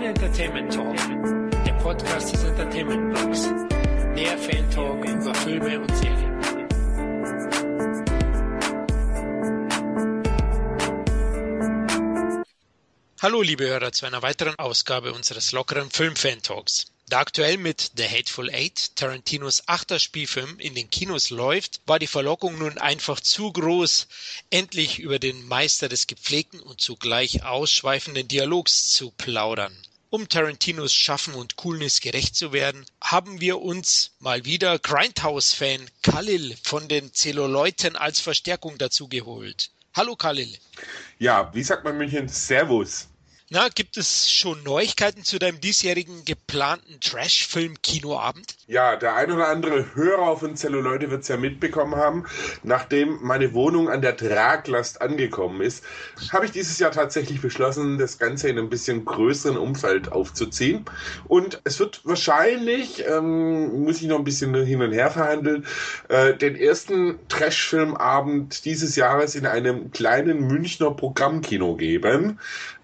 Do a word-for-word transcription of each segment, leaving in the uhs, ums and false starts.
Dein Entertainment Talk, der Podcast des Entertainment Blogs. Der Fan Talk über Filme und Serien. Hallo liebe Hörer zu einer weiteren Ausgabe unseres lockeren Film-Fan-Talks. Da aktuell mit The Hateful Eight, Tarantinos achter Spielfilm, in den Kinos läuft, war die Verlockung nun einfach zu groß, endlich über den Meister des gepflegten und zugleich ausschweifenden Dialogs zu plaudern. Um Tarantinos Schaffen und Coolness gerecht zu werden, haben wir uns mal wieder Grindhouse-Fan Khalil von den Zelluleuten als Verstärkung dazu geholt. Hallo Khalil. Ja, wie sagt man in München? Servus. Na, gibt es schon Neuigkeiten zu deinem diesjährigen geplanten Trash-Film-Kinoabend? Ja, der ein oder andere Hörer von Zelluleute wird es ja mitbekommen haben. Nachdem meine Wohnung an der Traglast angekommen ist, habe ich dieses Jahr tatsächlich beschlossen, das Ganze in einem bisschen größeren Umfeld aufzuziehen. Und es wird wahrscheinlich, ähm, muss ich noch ein bisschen hin und her verhandeln, äh, den ersten Trash-Filmabend dieses Jahres in einem kleinen Münchner Programmkino geben.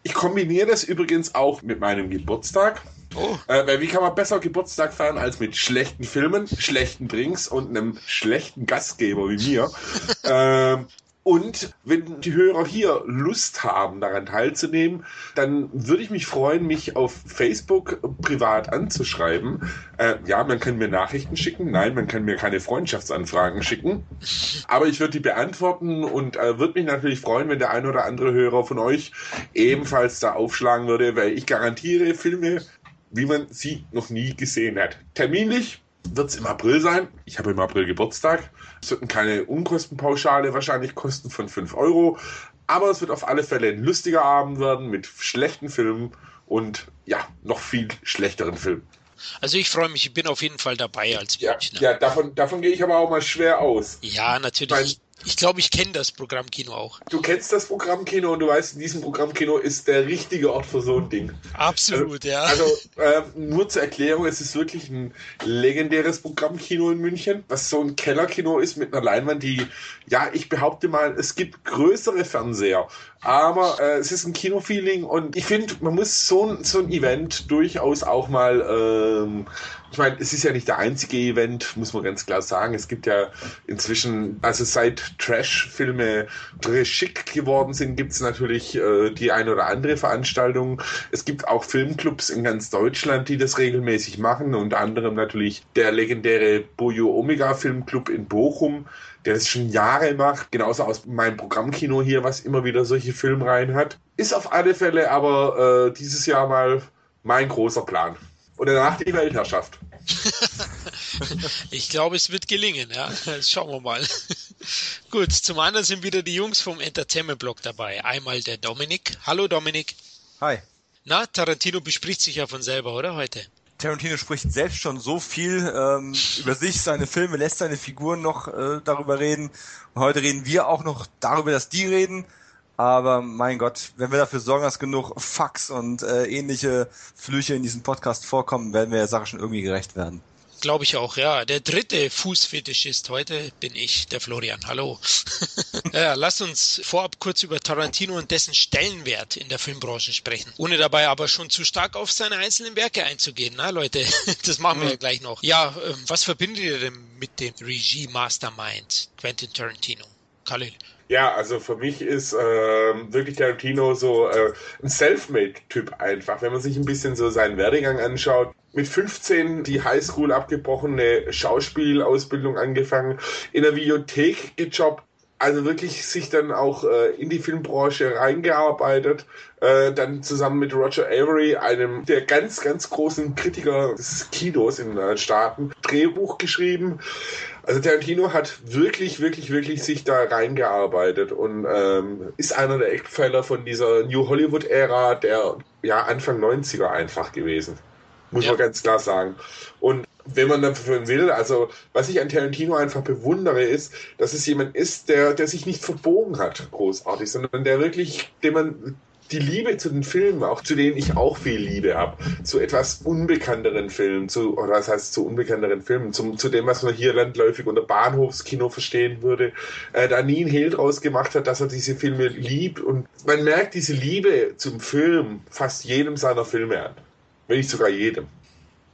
Ich kombiniere das übrigens auch mit meinem Geburtstag. Oh. Äh, weil wie kann man besser Geburtstag feiern als mit schlechten Filmen, schlechten Drinks und einem schlechten Gastgeber wie mir? ähm, und wenn die Hörer hier Lust haben, daran teilzunehmen, dann würde ich mich freuen, mich auf Facebook privat anzuschreiben. Äh, ja, man kann mir Nachrichten schicken. Nein, man kann mir keine Freundschaftsanfragen schicken. Aber ich würde die beantworten und äh, würde mich natürlich freuen, wenn der ein oder andere Hörer von euch ebenfalls da aufschlagen würde, weil ich garantiere Filme, wie man sie noch nie gesehen hat. Terminlich wird es im April sein. Ich habe im April Geburtstag. Es wird keine Unkostenpauschale, wahrscheinlich Kosten von fünf Euro. Aber es wird auf alle Fälle ein lustiger Abend werden mit schlechten Filmen und ja, noch viel schlechteren Filmen. Also ich freue mich, ich bin auf jeden Fall dabei als Münchner. Ja, ja davon, davon gehe ich aber auch mal schwer aus. Ja, natürlich. Weil ich glaube, ich kenne das Programmkino auch. Du kennst das Programmkino und du weißt, in diesem Programmkino ist der richtige Ort für so ein Ding. Absolut, also, ja. Also äh, nur zur Erklärung, es ist wirklich ein legendäres Programmkino in München, was so ein Kellerkino ist mit einer Leinwand, die, ja, ich behaupte mal, es gibt größere Fernseher, aber äh, es ist ein Kinofeeling und ich finde, man muss so ein, so ein Event durchaus auch mal... Ähm, Ich meine, es ist ja nicht der einzige Event, muss man ganz klar sagen. Es gibt ja inzwischen, also seit Trash-Filme schick geworden sind, gibt es natürlich äh, die ein oder andere Veranstaltung. Es gibt auch Filmclubs in ganz Deutschland, die das regelmäßig machen. Unter anderem natürlich der legendäre Bojo Omega Filmclub in Bochum, der das schon Jahre macht. Genauso aus meinem Programmkino hier, was immer wieder solche Filme rein hat. Ist auf alle Fälle aber äh, dieses Jahr mal mein großer Plan. Und danach die Weltherrschaft. Ich glaube, es wird gelingen, ja. Schauen wir mal. Gut, zum anderen sind wieder die Jungs vom Entertainment-Blog dabei. Einmal der Dominik. Hallo Dominik. Hi. Na, Tarantino bespricht sich ja von selber, oder, heute? Tarantino spricht selbst schon so viel ähm, über sich, seine Filme, lässt seine Figuren noch äh, darüber reden. Und heute reden wir auch noch darüber, dass die reden. Aber mein Gott, wenn wir dafür sorgen, dass genug Fax und äh, ähnliche Flüche in diesem Podcast vorkommen, werden wir der Sache schon irgendwie gerecht werden. Glaube ich auch, ja. Der dritte Fußfetischist heute bin ich, der Florian. Hallo. Ja, lasst uns vorab kurz über Tarantino und dessen Stellenwert in der Filmbranche sprechen, ohne dabei aber schon zu stark auf seine einzelnen Werke einzugehen. Na Leute, das machen wir mhm. ja gleich noch. Ja, ähm, was verbindet ihr denn mit dem Regie-Mastermind Quentin Tarantino? Khalil. Ja, also für mich ist äh, wirklich Tarantino so äh, ein Selfmade-Typ einfach. Wenn man sich ein bisschen so seinen Werdegang anschaut, mit fünfzehn die Highschool abgebrochene Schauspielausbildung angefangen, in der Videothek gejobbt, also wirklich sich dann auch äh, in die Filmbranche reingearbeitet, äh, dann zusammen mit Roger Avery, einem der ganz, ganz großen Kritiker des Kinos in den Staaten, Drehbuch geschrieben. Also Tarantino hat wirklich, wirklich, wirklich sich da reingearbeitet und ähm, ist einer der Eckpfeiler von dieser New Hollywood-Ära der ja, Anfang neunziger einfach gewesen, muss ja. man ganz klar sagen. Und wenn man dafür will, also was ich an Tarantino einfach bewundere, ist, dass es jemand ist, der, der sich nicht verbogen hat, großartig, sondern der wirklich, den man die Liebe zu den Filmen, auch zu denen ich auch viel Liebe habe, zu etwas unbekannteren Filmen, zu, oder was heißt zu unbekannteren Filmen, zum, zu dem, was man hier landläufig unter Bahnhofskino verstehen würde, äh, da nie ein Hehl draus gemacht hat, dass er diese Filme liebt. Und man merkt diese Liebe zum Film fast jedem seiner Filme an, wenn nicht sogar jedem.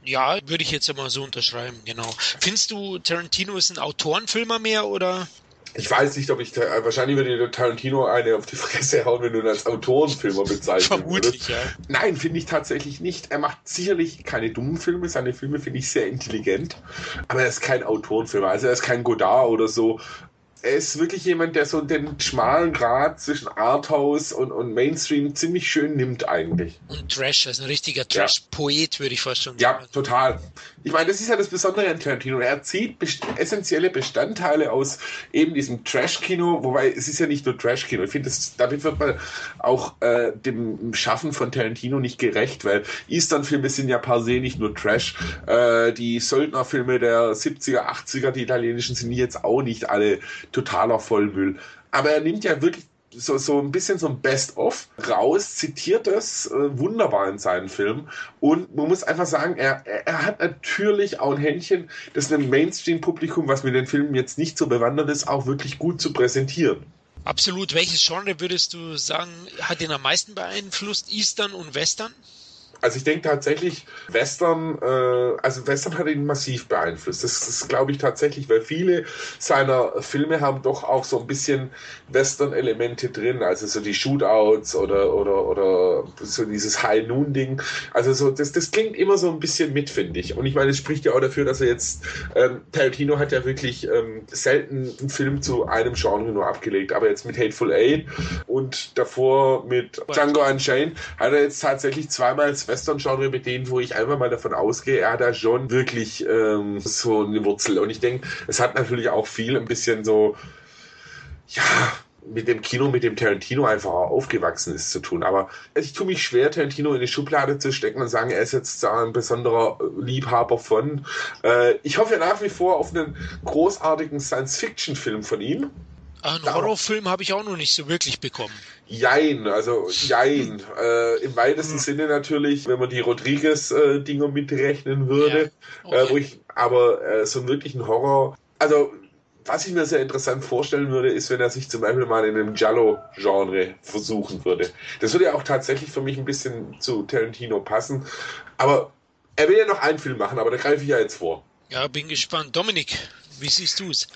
Ja, würde ich jetzt einmal so unterschreiben, genau. Findest du, Tarantino ist ein Autorenfilmer mehr, oder? Ich weiß nicht, ob ich, wahrscheinlich würde Tarantino eine auf die Fresse hauen, wenn du ihn als Autorenfilmer bezeichnest. Vermutlich, ja. Nein, finde ich tatsächlich nicht. Er macht sicherlich keine dummen Filme. Seine Filme finde ich sehr intelligent. Aber er ist kein Autorenfilmer. Also er ist kein Godard oder so. Er ist wirklich jemand, der so den schmalen Grat zwischen Arthouse und, und Mainstream ziemlich schön nimmt eigentlich. Und Trash, also ein richtiger Trash-Poet, ja, würde ich fast schon sagen. Ja, total. Ich meine, das ist ja das Besondere an Tarantino. Er zieht best- essentielle Bestandteile aus eben diesem Trash-Kino, wobei es ist ja nicht nur Trash-Kino. Ich finde, das, damit wird man auch äh, dem Schaffen von Tarantino nicht gerecht, weil Eastern-Filme sind ja per se nicht nur Trash. Äh, die Söldner-Filme der siebziger, achtziger, die italienischen, sind jetzt auch nicht alle totaler Vollmüll. Aber er nimmt ja wirklich so, so ein bisschen so ein Best-of raus, zitiert das äh, wunderbar in seinen Filmen. Und man muss einfach sagen, er, er hat natürlich auch ein Händchen, das einem Mainstream-Publikum, was mit den Filmen jetzt nicht so bewandert ist, auch wirklich gut zu präsentieren. Absolut. Welches Genre würdest du sagen, hat ihn am meisten beeinflusst? Eastern und Western? Also ich denke tatsächlich, Western, äh, also Western hat ihn massiv beeinflusst. Das, das glaube ich tatsächlich, weil viele seiner Filme haben doch auch so ein bisschen Western-Elemente drin. Also so die Shootouts oder oder oder so dieses High-Noon-Ding. Also so das, das klingt immer so ein bisschen mit, finde ich. Und ich meine, es spricht ja auch dafür, dass er jetzt, ähm, Tarantino hat ja wirklich ähm, selten einen Film zu einem Genre nur abgelegt. Aber jetzt mit Hateful Eight und davor mit Django Unchained hat er jetzt tatsächlich zweimal Western-Genre mit denen, wo ich einfach mal davon ausgehe, er hat da schon wirklich ähm, so eine Wurzel. Und ich denke, es hat natürlich auch viel ein bisschen so, ja, mit dem Kino, mit dem Tarantino einfach aufgewachsen ist zu tun. Aber ich tue mich schwer, Tarantino in eine Schublade zu stecken und sagen, er ist jetzt ein besonderer Liebhaber von. Äh, ich hoffe ja nach wie vor auf einen großartigen Science-Fiction-Film von ihm. Ach, einen Horrorfilm habe ich auch noch nicht so wirklich bekommen. Jein, also jein. Äh, Im weitesten Sinne natürlich, wenn man die Rodriguez-Dinger äh, mitrechnen würde. Ja. Okay. Äh, wo ich, aber äh, so wirklich ein Horror... Also, was ich mir sehr interessant vorstellen würde, ist, wenn er sich zum Beispiel mal in einem Giallo-Genre versuchen würde. Das würde ja auch tatsächlich für mich ein bisschen zu Tarantino passen. Aber er will ja noch einen Film machen, aber da greife ich ja jetzt vor. Ja, bin gespannt. Dominik, wie siehst du es?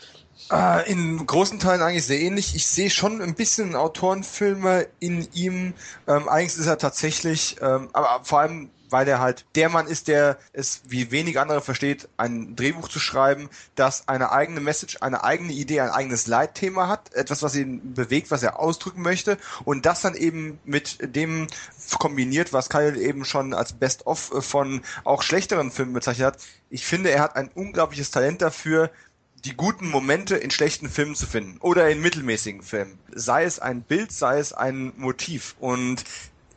Äh, in großen Teilen eigentlich sehr ähnlich. Ich sehe schon ein bisschen Autorenfilme in ihm. Ähm, eigentlich ist er tatsächlich, ähm, aber vor allem, weil er halt der Mann ist, der es wie wenig andere versteht, ein Drehbuch zu schreiben, das eine eigene Message, eine eigene Idee, ein eigenes Leitthema hat, etwas, was ihn bewegt, was er ausdrücken möchte und das dann eben mit dem kombiniert, was Khalil eben schon als Best-of von auch schlechteren Filmen bezeichnet hat. Ich finde, er hat ein unglaubliches Talent dafür, die guten Momente in schlechten Filmen zu finden oder in mittelmäßigen Filmen. Sei es ein Bild, sei es ein Motiv. Und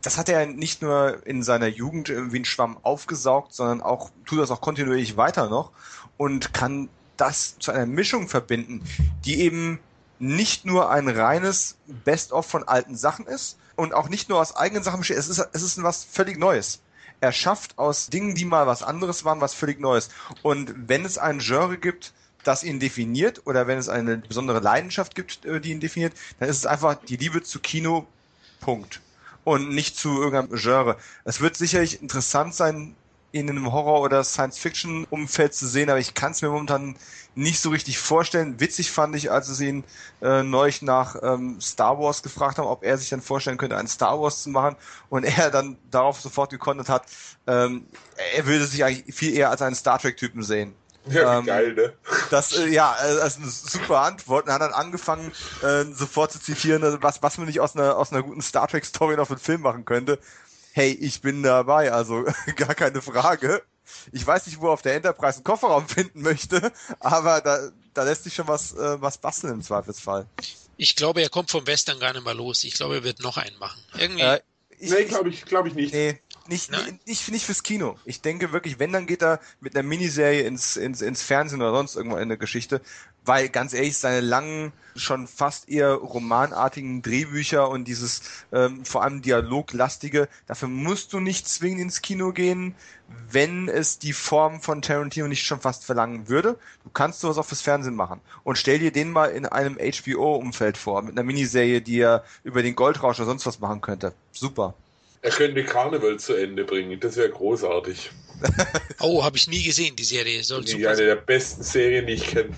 das hat er nicht nur in seiner Jugend wie ein Schwamm aufgesaugt, sondern auch tut das auch kontinuierlich weiter noch und kann das zu einer Mischung verbinden, die eben nicht nur ein reines Best-of von alten Sachen ist und auch nicht nur aus eigenen Sachen besteht. Es ist, es ist was völlig Neues. Er schafft aus Dingen, die mal was anderes waren, was völlig Neues. Und wenn es ein Genre gibt, das ihn definiert, oder wenn es eine besondere Leidenschaft gibt, die ihn definiert, dann ist es einfach die Liebe zu Kino, Punkt. Und nicht zu irgendeinem Genre. Es wird sicherlich interessant sein, ihn in einem Horror- oder Science-Fiction-Umfeld zu sehen, aber ich kann es mir momentan nicht so richtig vorstellen. Witzig fand ich, als sie ihn äh, neulich nach ähm, Star Wars gefragt haben, ob er sich dann vorstellen könnte, einen Star Wars zu machen, und er dann darauf sofort gekontert hat, ähm, er würde sich eigentlich viel eher als einen Star Trek-Typen sehen. Ja, ähm, geil, ne? Das, äh, ja, also eine super Antwort. Und hat dann angefangen, äh, sofort zu zitieren, was, was man nicht aus einer, aus einer guten Star Trek-Story noch für einen Film machen könnte. Hey, ich bin dabei, also gar keine Frage. Ich weiß nicht, wo er auf der Enterprise einen Kofferraum finden möchte, aber da, da lässt sich schon was, äh, was basteln im Zweifelsfall. Ich glaube, er kommt vom Western gar nicht mal los. Ich glaube, er wird noch einen machen. Irgendwie. Äh, ich, nee, glaube ich, glaube ich nicht. Nee. Nicht, nicht, nicht fürs Kino. Ich denke wirklich, wenn, dann geht er mit einer Miniserie ins, ins, ins Fernsehen oder sonst irgendwo in eine Geschichte, weil ganz ehrlich, seine langen, schon fast eher romanartigen Drehbücher und dieses ähm, vor allem Dialoglastige, dafür musst du nicht zwingend ins Kino gehen, wenn es die Form von Tarantino nicht schon fast verlangen würde. Du kannst sowas auch fürs Fernsehen machen. Und stell dir den mal in einem H B O-Umfeld vor, mit einer Miniserie, die er über den Goldrausch oder sonst was machen könnte. Super. Er könnte Carnival zu Ende bringen, das wäre großartig. Oh, habe ich nie gesehen, die Serie. Soll die super eine sein. Der besten Serien, die ich kenne.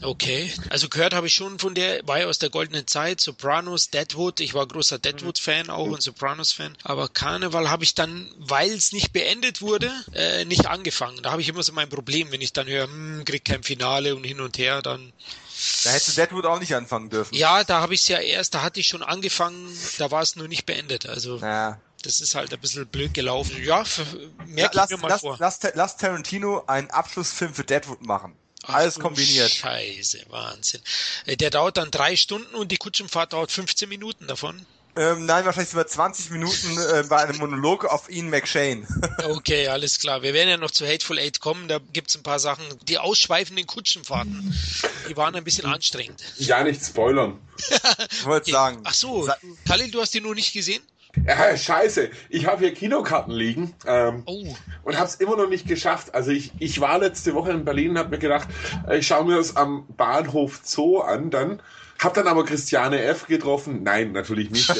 Okay, also gehört habe ich schon von der, war ja aus der goldenen Zeit, Sopranos, Deadwood, ich war großer Deadwood-Fan auch mhm. und Sopranos-Fan, aber Karneval habe ich dann, weil es nicht beendet wurde, äh, nicht angefangen. Da habe ich immer so mein Problem, wenn ich dann höre, hm, krieg kein Finale und hin und her, dann... Da hättest du Deadwood auch nicht anfangen dürfen. Ja, da habe ich es ja erst, da hatte ich schon angefangen, da war es nur nicht beendet, also... Ja. Das ist halt ein bisschen blöd gelaufen. Ja, merke ja, ich mir mal lass, vor. Lass, lass Tarantino einen Abschlussfilm für Deadwood machen. Ach, alles kombiniert. Scheiße, Wahnsinn. Der dauert dann drei Stunden und die Kutschenfahrt dauert fünfzehn Minuten davon. Ähm, nein, wahrscheinlich über zwanzig Minuten äh, bei einem Monolog auf Ian McShane. Okay, alles klar. Wir werden ja noch zu Hateful Eight kommen. Da gibt's ein paar Sachen. Die ausschweifenden Kutschenfahrten, die waren ein bisschen anstrengend. Ja, nicht spoilern. Ich wollte okay. sagen. Ach so, Khalil, du hast die nur nicht gesehen? Ja, scheiße, ich habe hier Kinokarten liegen ähm, oh. und habe es immer noch nicht geschafft. Also ich, ich war letzte Woche in Berlin und habe mir gedacht, ich schaue mir das am Bahnhof Zoo an. Dann habe dann aber Christiane F. getroffen. Nein, natürlich nicht.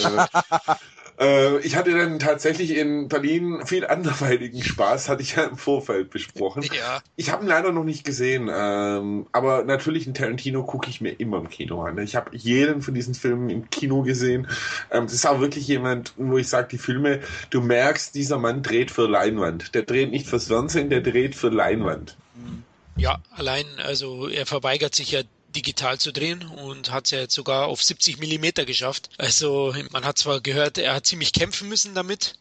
äh, ich hatte dann tatsächlich in Berlin viel anderweitigen Spaß, hatte ich ja im Vorfeld besprochen. Ja. Ich habe ihn leider noch nicht gesehen, ähm, aber natürlich einen Tarantino gucke ich mir immer im Kino an. Ich habe jeden von diesen Filmen im Kino gesehen. Ähm, das ist auch wirklich jemand, wo ich sage, die Filme, du merkst, dieser Mann dreht für Leinwand. Der dreht nicht fürs Fernsehen, der dreht für Leinwand. Ja, allein, also er verweigert sich ja digital zu drehen und hat es ja jetzt sogar auf siebzig Millimeter geschafft. Also man hat zwar gehört, er hat ziemlich kämpfen müssen damit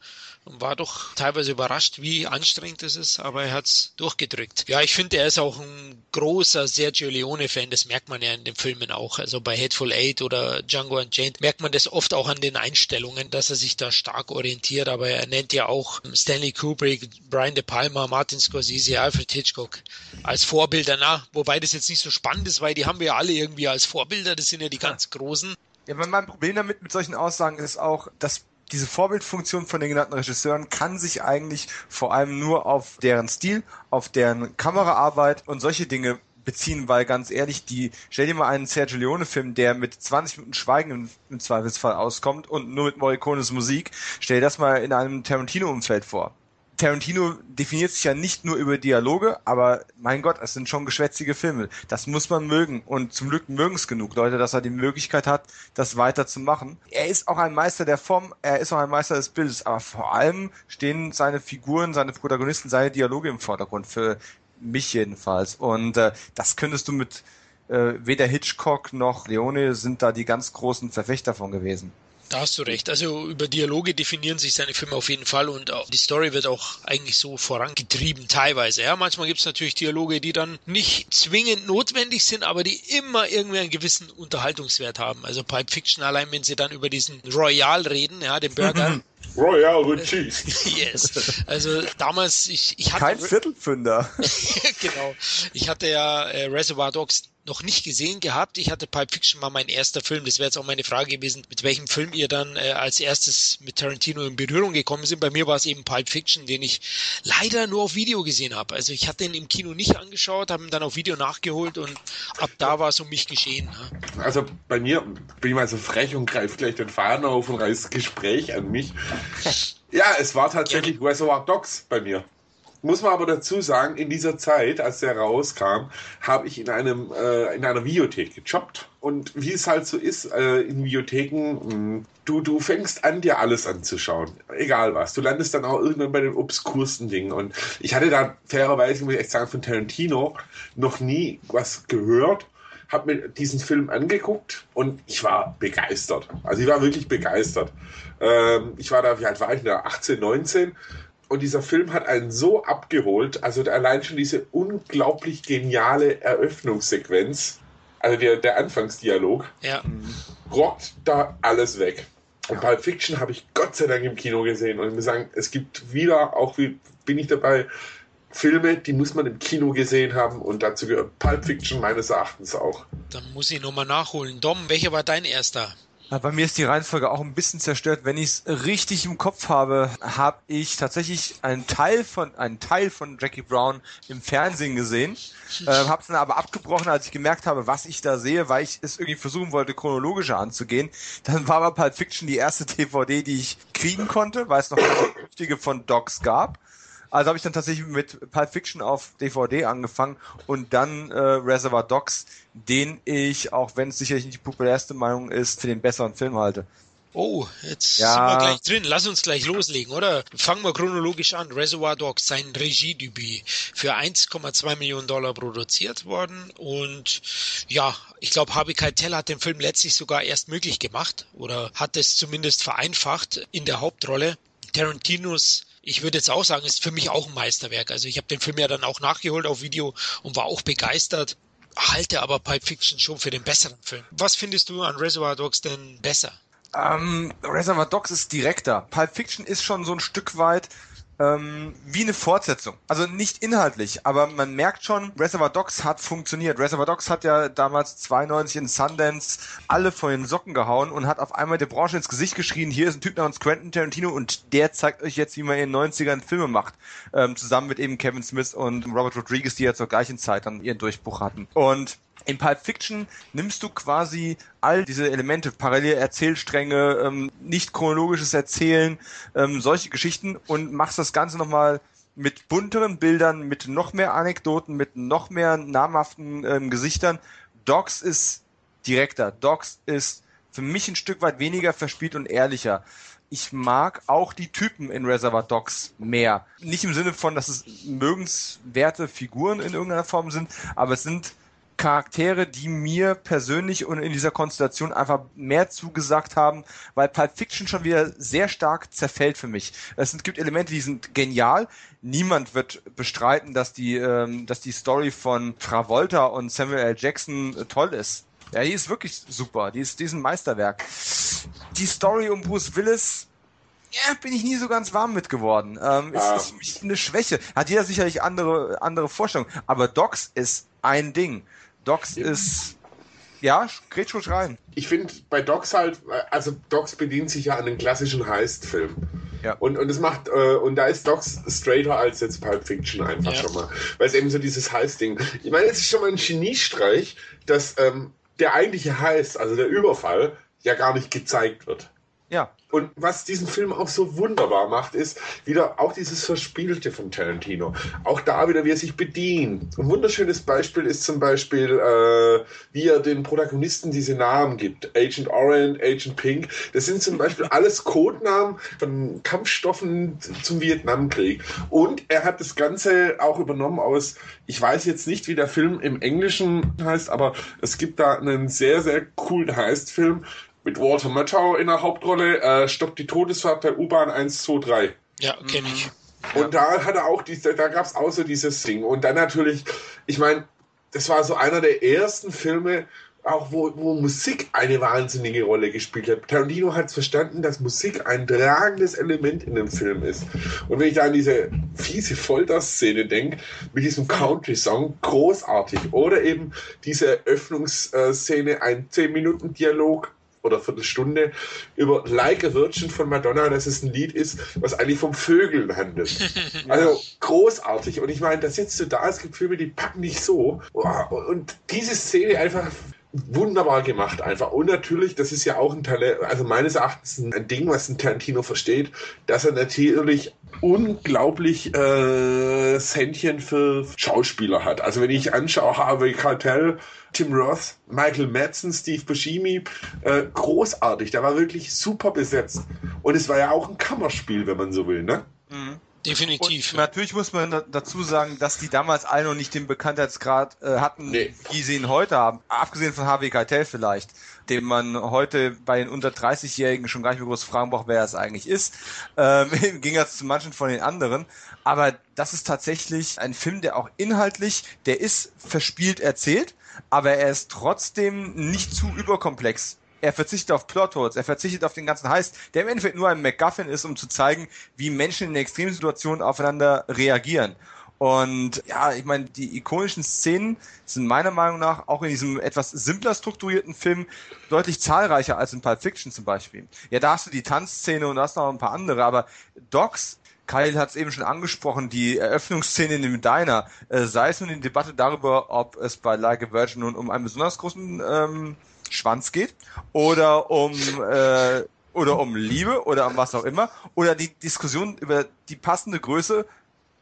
und war doch teilweise überrascht, wie anstrengend es ist, aber er hat es durchgedrückt. Ja, ich finde, er ist auch ein großer Sergio Leone-Fan, das merkt man ja in den Filmen auch. Also bei Hateful Eight oder Django Unchained merkt man das oft auch an den Einstellungen, dass er sich da stark orientiert, aber er nennt ja auch Stanley Kubrick, Brian De Palma, Martin Scorsese, Alfred Hitchcock als Vorbilder, na, wobei das jetzt nicht so spannend ist, weil die haben wir ja alle irgendwie als Vorbilder, das sind ja die ganz Großen. Ja, mein Problem damit mit solchen Aussagen ist auch, dass diese Vorbildfunktion von den genannten Regisseuren kann sich eigentlich vor allem nur auf deren Stil, auf deren Kameraarbeit und solche Dinge beziehen, weil ganz ehrlich, die, stell dir mal einen Sergio Leone-Film, der mit zwanzig Minuten Schweigen im, im Zweifelsfall auskommt und nur mit Morricones Musik, stell dir das mal in einem Tarantino-Umfeld vor. Tarantino definiert sich ja nicht nur über Dialoge, aber mein Gott, es sind schon geschwätzige Filme. Das muss man mögen und zum Glück mögen es genug Leute, dass er die Möglichkeit hat, das weiterzumachen. Er ist auch ein Meister der Form, er ist auch ein Meister des Bildes, aber vor allem stehen seine Figuren, seine Protagonisten, seine Dialoge im Vordergrund, für mich jedenfalls. Und äh, das könntest du mit äh, weder Hitchcock noch Leone sind da die ganz großen Verfechter von gewesen. Da hast du recht. Also über Dialoge definieren sich seine Filme auf jeden Fall und auch die Story wird auch eigentlich so vorangetrieben teilweise. Ja, manchmal gibt es natürlich Dialoge, die dann nicht zwingend notwendig sind, aber die immer irgendwie einen gewissen Unterhaltungswert haben. Also Pulp Fiction allein, wenn sie dann über diesen Royal reden, ja, den Burger. Royal with Cheese. Yes. Also damals, ich, ich hatte... Kein Viertelpfünder. Genau. Ich hatte ja äh, Reservoir Dogs noch nicht gesehen gehabt. Ich hatte Pulp Fiction mal mein erster Film. Das wäre jetzt auch meine Frage gewesen, mit welchem Film ihr dann äh, als erstes mit Tarantino in Berührung gekommen sind. Bei mir war es eben Pulp Fiction, den ich leider nur auf Video gesehen habe. Also ich hatte ihn im Kino nicht angeschaut, habe ihn dann auf Video nachgeholt und ab da war es um mich geschehen. Ne? Also bei mir, bin ich mal so frech und greife gleich den Faden auf und reißt das Gespräch an mich. Ja, es war tatsächlich ja. Reservoir Dogs bei mir. Muss man aber dazu sagen, in dieser Zeit, als der rauskam, habe ich in einem äh, in einer Videothek gejobbt. Und wie es halt so ist, äh, in Videotheken, mh, du, du fängst an, dir alles anzuschauen. Egal was. Du landest dann auch irgendwann bei den obskursten Dingen. Und ich hatte da fairerweise, muss ich echt sagen, von Tarantino noch nie was gehört. Hab mir diesen Film angeguckt und ich war begeistert. Also ich war wirklich begeistert. Ähm, ich war da, wie alt war ich da? achtzehn, neunzehn. Und dieser Film hat einen so abgeholt, also allein schon diese unglaublich geniale Eröffnungssequenz, also der, der Anfangsdialog, ja. Rockt da alles weg. Und Pulp Fiction habe ich Gott sei Dank im Kino gesehen. Und ich muss sagen, es gibt wieder, auch wie bin ich dabei, Filme, die muss man im Kino gesehen haben. Und dazu gehört Pulp Fiction meines Erachtens auch. Dann muss ich nochmal nachholen. Dom, welcher war dein erster? Bei mir ist die Reihenfolge auch ein bisschen zerstört. Wenn ich es richtig im Kopf habe, habe ich tatsächlich einen Teil von einen Teil von Jackie Brown im Fernsehen gesehen. Äh, habe es dann aber abgebrochen, als ich gemerkt habe, was ich da sehe, weil ich es irgendwie versuchen wollte, chronologischer anzugehen. Dann war aber Pulp Fiction die erste D V D, die ich kriegen konnte, weil es noch eine richtige von Docs gab. Also habe ich dann tatsächlich mit Pulp Fiction auf D V D angefangen und dann äh, Reservoir Dogs, den ich, auch wenn es sicherlich nicht die populärste Meinung ist, für den besseren Film halte. Oh, jetzt ja. sind wir gleich drin. Lass uns gleich loslegen, oder? Fangen wir chronologisch an. Reservoir Dogs, sein Regiedebüt, für eins Komma zwei Millionen Dollar produziert worden. Und ja, ich glaube, Harvey Keitel hat den Film letztlich sogar erst möglich gemacht oder hat es zumindest vereinfacht in der Hauptrolle. Tarantinos, ich würde jetzt auch sagen, ist für mich auch ein Meisterwerk. Also ich habe den Film ja dann auch nachgeholt auf Video und war auch begeistert, halte aber Pulp Fiction schon für den besseren Film. Was findest du an Reservoir Dogs denn besser? Ähm, Reservoir Dogs ist direkter. Pulp Fiction ist schon so ein Stück weit ähm, wie eine Fortsetzung. Also nicht inhaltlich, aber man merkt schon, Reservoir Dogs hat funktioniert. Reservoir Dogs hat ja damals zweiundneunzig in Sundance alle von den Socken gehauen und hat auf einmal der Branche ins Gesicht geschrien, hier ist ein Typ namens Quentin Tarantino und der zeigt euch jetzt, wie man in den neunzigern Filme macht. Ähm, zusammen mit eben Kevin Smith und Robert Rodriguez, die ja zur gleichen Zeit dann ihren Durchbruch hatten. Und in Pulp Fiction nimmst du quasi all diese Elemente, parallele Erzählstränge, ähm, nicht chronologisches Erzählen, ähm, solche Geschichten und machst das Ganze nochmal mit bunteren Bildern, mit noch mehr Anekdoten, mit noch mehr namhaften ähm, Gesichtern. Dogs ist direkter. Dogs ist für mich ein Stück weit weniger verspielt und ehrlicher. Ich mag auch die Typen in Reservoir Dogs mehr. Nicht im Sinne von, dass es mögenswerte Figuren in irgendeiner Form sind, aber es sind Charaktere, die mir persönlich und in dieser Konstellation einfach mehr zugesagt haben, weil Pulp Fiction schon wieder sehr stark zerfällt für mich. Es gibt Elemente, die sind genial. Niemand wird bestreiten, dass die, ähm, dass die Story von Travolta und Samuel L. Jackson toll ist. Ja, die ist wirklich super. Die ist, die ist ein Meisterwerk. Die Story um Bruce Willis, ja, bin ich nie so ganz warm mit geworden. Ähm, ist, ist für mich eine Schwäche. Hat jeder sicherlich andere, andere Vorstellungen. Aber Docs ist ein Ding. Docs ist, ja, kriegt schon rein. Ich finde bei Docs halt, also Docs bedient sich ja an den klassischen Heist-Film. Ja. Und, und, es macht, äh, und da ist Docs straighter als jetzt Pulp Fiction einfach ja. schon mal. Weil es eben so dieses Heist-Ding. Ich meine, es ist schon mal ein Geniestreich, dass ähm, der eigentliche Heist, also der Überfall, ja gar nicht gezeigt wird. Ja. Und was diesen Film auch so wunderbar macht, ist wieder auch dieses Verspielte von Tarantino. Auch da wieder, wie er sich bedient. Ein wunderschönes Beispiel ist zum Beispiel, äh, wie er den Protagonisten diese Namen gibt. Agent Orange, Agent Pink. Das sind zum Beispiel alles Codenamen von Kampfstoffen zum Vietnamkrieg. Und er hat das Ganze auch übernommen aus, ich weiß jetzt nicht, wie der Film im Englischen heißt, aber es gibt da einen sehr, sehr coolen Heist-Film, mit Walter Matthau in der Hauptrolle, äh, stoppt die Todesfahrt der U-Bahn eins zwei drei. Ja, kenne ich. Und da hat er auch diese, da gab es auch so dieses Ding. Und dann natürlich, ich meine, das war so einer der ersten Filme, auch wo, wo Musik eine wahnsinnige Rolle gespielt hat. Tarantino hat verstanden, dass Musik ein tragendes Element in dem Film ist. Und wenn ich da an diese fiese Folterszene denke, mit diesem Country-Song, großartig. Oder eben diese Eröffnungsszene, ein zehn-Minuten-Dialog oder Viertelstunde über Like a Virgin von Madonna, dass es ein Lied ist, was eigentlich vom Vögeln handelt. Also großartig. Und ich meine, da sitzt du da, es gibt Filme, die packen dich so. Und diese Szene einfach wunderbar gemacht einfach. Und natürlich, das ist ja auch ein Talent, also meines Erachtens ein Ding, was ein Tarantino versteht, dass er natürlich unglaublich äh, Händchen für Schauspieler hat. Also wenn ich anschaue, Harvey Keitel, Tim Roth, Michael Madsen, Steve Buscemi, äh, großartig. Der war wirklich super besetzt. Und es war ja auch ein Kammerspiel, wenn man so will, ne? Mhm. Definitiv. Und natürlich muss man da- dazu sagen, dass die damals alle noch nicht den Bekanntheitsgrad äh, hatten, nee. wie sie ihn heute haben. Abgesehen von Harvey Keitel vielleicht, dem man heute bei den unter dreißig-Jährigen schon gar nicht mehr groß fragen braucht, wer es eigentlich ist. Ähm, Im Gegensatz zu manchen von den anderen. Aber das ist tatsächlich ein Film, der auch inhaltlich, der ist verspielt erzählt, aber er ist trotzdem nicht zu überkomplex. Er verzichtet auf Plotholes, er verzichtet auf den ganzen Heist, der im Endeffekt nur ein MacGuffin ist, um zu zeigen, wie Menschen in extremen Situationen aufeinander reagieren. Und ja, ich meine, die ikonischen Szenen sind meiner Meinung nach auch in diesem etwas simpler strukturierten Film deutlich zahlreicher als in Pulp Fiction zum Beispiel. Ja, da hast du die Tanzszene und da hast du noch ein paar andere, aber Docs, Khalil hat es eben schon angesprochen, die Eröffnungsszene in dem Diner, äh, sei es nun die Debatte darüber, ob es bei Like a Virgin nun um einen besonders großen ähm, Schwanz geht oder um äh, oder um Liebe oder um was auch immer, oder die Diskussion über die passende Größe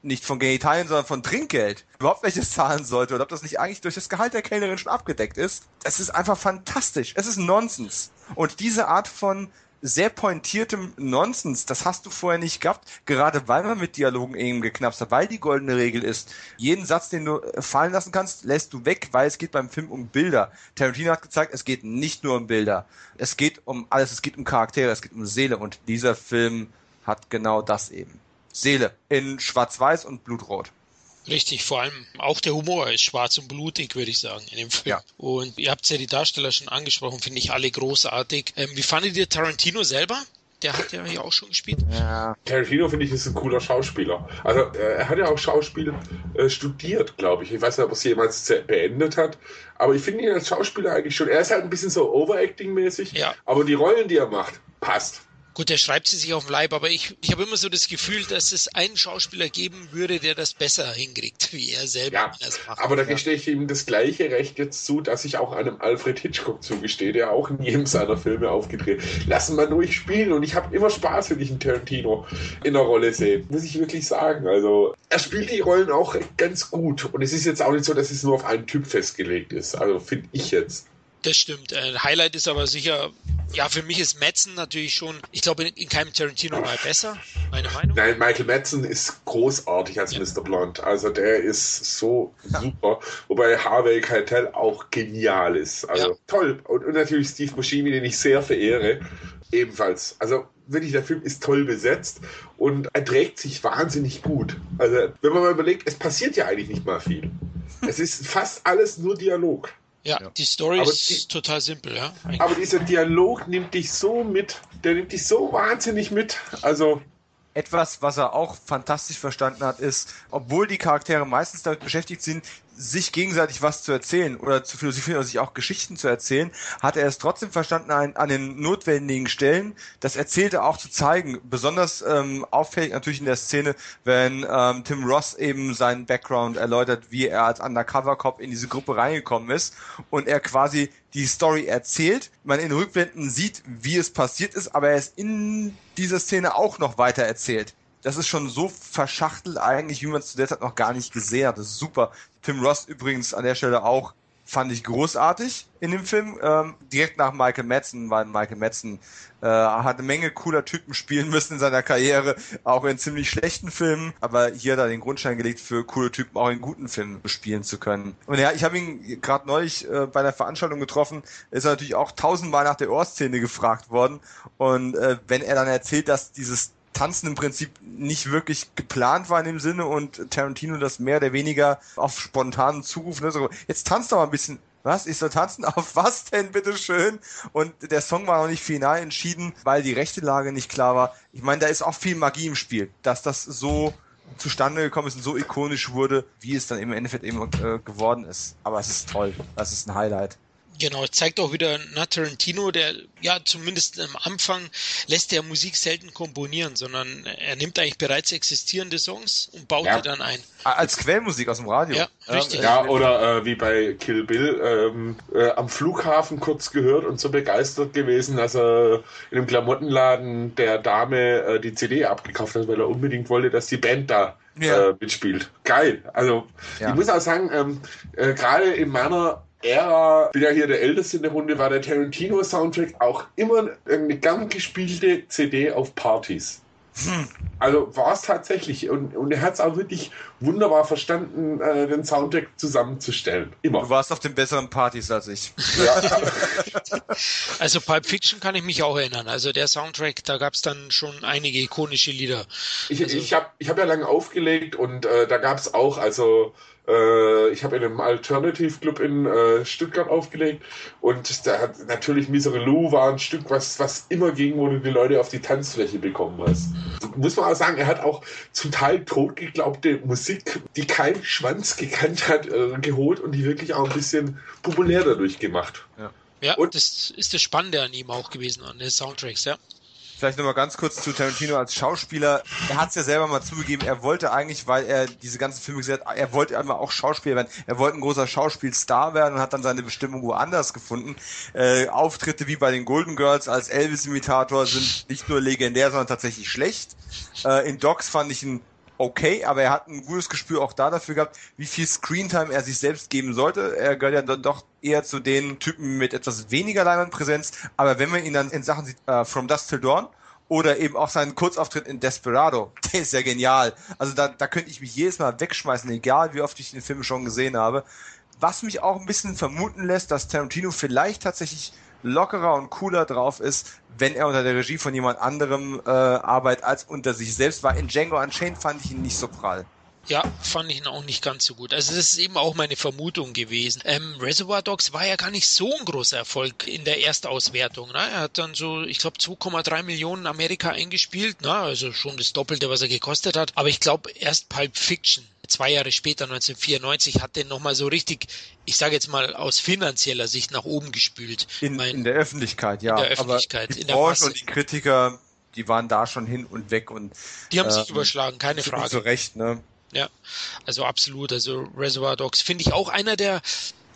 nicht von Genitalien, sondern von Trinkgeld, überhaupt welches zahlen sollte oder ob das nicht eigentlich durch das Gehalt der Kellnerin schon abgedeckt ist. Es ist einfach fantastisch. Es ist Nonsens. Und diese Art von sehr pointiertem Nonsens, das hast du vorher nicht gehabt, gerade weil man mit Dialogen eben geknapst hat, weil die goldene Regel ist, jeden Satz, den du fallen lassen kannst, lässt du weg, weil es geht beim Film um Bilder. Tarantino hat gezeigt, es geht nicht nur um Bilder. Es geht um alles, es geht um Charaktere, es geht um Seele und dieser Film hat genau das eben. Seele in Schwarz-Weiß und Blutrot. Richtig, vor allem auch der Humor ist schwarz und blutig, würde ich sagen, in dem Film. Ja. Und ihr habt ja die Darsteller schon angesprochen, finde ich alle großartig. Ähm, wie fandet ihr Tarantino selber? Der hat ja hier auch schon gespielt. Ja. Tarantino, finde ich, ist ein cooler Schauspieler. Also er hat ja auch Schauspiel äh, studiert, glaube ich. Ich weiß nicht, ob er es jemals beendet hat. Aber ich finde ihn als Schauspieler eigentlich schon. Er ist halt ein bisschen so Overacting-mäßig. Ja. Aber die Rollen, die er macht, passt. Gut, der schreibt sie sich auf den Leib, aber ich, ich habe immer so das Gefühl, dass es einen Schauspieler geben würde, der das besser hinkriegt, wie er selber ja, das macht. Aber da ja. gestehe ich ihm das gleiche Recht jetzt zu, dass ich auch einem Alfred Hitchcock zugestehe, der auch in jedem seiner Filme aufgedreht. Lassen wir ruhig spielen und ich habe immer Spaß, wenn ich einen Tarantino in der Rolle sehe. Muss ich wirklich sagen. Also er spielt die Rollen auch ganz gut und es ist jetzt auch nicht so, dass es nur auf einen Typ festgelegt ist. Also finde ich jetzt. Das stimmt. Ein Highlight ist aber sicher, ja, für mich ist Madsen natürlich schon, ich glaube, in, in keinem Tarantino mal besser, meine Meinung. Nein, Michael Madsen ist großartig als ja. Mister Blonde. Also der ist so ja. super. Wobei Harvey Keitel auch genial ist. Also ja. toll. Und, und natürlich Steve Buscemi, den ich sehr verehre, ebenfalls. Also wirklich, der Film ist toll besetzt und er trägt sich wahnsinnig gut. Also wenn man mal überlegt, es passiert ja eigentlich nicht mal viel. Es ist fast alles nur Dialog. Ja, ja, die Story aber ist die, total simpel, ja. Eigentlich. Aber dieser Dialog nimmt dich so mit, der nimmt dich so wahnsinnig mit, also... Etwas, was er auch fantastisch verstanden hat, ist, obwohl die Charaktere meistens damit beschäftigt sind, sich gegenseitig was zu erzählen oder zu philosophieren oder sich auch Geschichten zu erzählen, hat er es trotzdem verstanden, an, an den notwendigen Stellen das Erzählte auch zu zeigen. Besonders ähm, auffällig natürlich in der Szene, wenn ähm, Tim Roth eben seinen Background erläutert, wie er als Undercover-Cop in diese Gruppe reingekommen ist und er quasi die Story erzählt, man in Rückblenden sieht, wie es passiert ist, aber er ist in dieser Szene auch noch weiter erzählt. Das ist schon so verschachtelt eigentlich, wie man es zu der Zeit noch gar nicht gesehen hat. Das ist super. Tim Roth übrigens an der Stelle auch, fand ich großartig in dem Film. Ähm, direkt nach Michael Madsen, weil Michael Madsen äh, hat eine Menge cooler Typen spielen müssen in seiner Karriere, auch in ziemlich schlechten Filmen. Aber hier hat er den Grundstein gelegt, für coole Typen auch in guten Filmen spielen zu können. Und ja, ich habe ihn gerade neulich äh, bei einer Veranstaltung getroffen, ist er natürlich auch tausendmal nach der Ohrszene gefragt worden. Und äh, wenn er dann erzählt, dass dieses Tanzen im Prinzip nicht wirklich geplant war in dem Sinne und Tarantino das mehr oder weniger auf spontanen Zuruf, ne? So, jetzt tanzt doch mal ein bisschen. Was? Ich soll tanzen? Auf was denn, bitteschön? Und der Song war noch nicht final entschieden, weil die rechte Lage nicht klar war. Ich meine, da ist auch viel Magie im Spiel, dass das so zustande gekommen ist und so ikonisch wurde, wie es dann im Endeffekt eben äh, geworden ist. Aber es ist toll. Das ist ein Highlight. Genau, zeigt auch wieder na, Tarantino, der ja zumindest am Anfang lässt der Musik selten komponieren, sondern er nimmt eigentlich bereits existierende Songs und baut ja. die dann ein. Als Quellmusik aus dem Radio. Ja, richtig. Ja, oder äh, wie bei Kill Bill, ähm, äh, am Flughafen kurz gehört und so begeistert gewesen, dass er in einem Klamottenladen der Dame äh, die C D abgekauft hat, weil er unbedingt wollte, dass die Band da ja. äh, mitspielt. Geil. Also ja. ich muss auch sagen, ähm, äh, gerade in meiner Ära, bin ja hier der Älteste in der Runde, war der Tarantino-Soundtrack auch immer eine gern gespielte C D auf Partys. Hm. Also war es tatsächlich. Und, und er hat es auch wirklich wunderbar verstanden, äh, den Soundtrack zusammenzustellen. Immer. Du warst auf den besseren Partys als ich. Ja. Also Pulp Fiction kann ich mich auch erinnern. Also der Soundtrack, da gab es dann schon einige ikonische Lieder. Ich, also, ich habe ich hab ja lange aufgelegt und äh, da gab es auch, also Äh, ich habe in einem Alternative Club in äh, Stuttgart aufgelegt und da hat natürlich Miserlou war ein Stück, was, was immer ging, wo du die Leute auf die Tanzfläche bekommen hast. Muss man auch sagen, er hat auch zum Teil totgeglaubte Musik, die kein Schwanz gekannt hat, äh, geholt und die wirklich auch ein bisschen populär dadurch gemacht. Ja. Ja, und das ist das Spannende an ihm auch gewesen, an den Soundtracks, ja. Vielleicht nochmal ganz kurz zu Tarantino als Schauspieler. Er hat es ja selber mal zugegeben, er wollte eigentlich, weil er diese ganzen Filme gesehen hat, er wollte einmal auch Schauspieler werden. Er wollte ein großer Schauspielstar werden und hat dann seine Bestimmung woanders gefunden. Äh, Auftritte wie bei den Golden Girls als Elvis-Imitator sind nicht nur legendär, sondern tatsächlich schlecht. Äh, in Docs fand ich ihn okay, aber er hat ein gutes Gespür auch da dafür gehabt, wie viel Screentime er sich selbst geben sollte. Er gehört ja dann doch eher zu den Typen mit etwas weniger Leinwandpräsenz, aber wenn man ihn dann in Sachen sieht, uh, From Dusk Till Dawn oder eben auch seinen Kurzauftritt in Desperado, der ist ja genial. Also da, da könnte ich mich jedes Mal wegschmeißen, egal wie oft ich den Film schon gesehen habe. Was mich auch ein bisschen vermuten lässt, dass Tarantino vielleicht tatsächlich lockerer und cooler drauf ist, wenn er unter der Regie von jemand anderem äh, arbeitet, als unter sich selbst war. In Django Unchained fand ich ihn nicht so prall. Ja, fand ich ihn auch nicht ganz so gut. Also das ist eben auch meine Vermutung gewesen. Ähm, Reservoir Dogs war ja gar nicht so ein großer Erfolg in der Erstauswertung. Ne? Er hat dann so, ich glaube, zwei Komma drei Millionen Amerika eingespielt. Ne? Also schon das Doppelte, was er gekostet hat. Aber ich glaube, erst Pulp Fiction, zwei Jahre später, neunzehnhundertvierundneunzig, hat den nochmal so richtig, ich sage jetzt mal, aus finanzieller Sicht nach oben gespült. In, mein, in der Öffentlichkeit, ja. In der Öffentlichkeit. Aber die in der Branche und die Kritiker, die waren da schon hin und weg. Und die haben äh, sich überschlagen, keine Frage. Zu Recht, ne? Ja, also absolut. Also Reservoir Dogs finde ich auch einer der,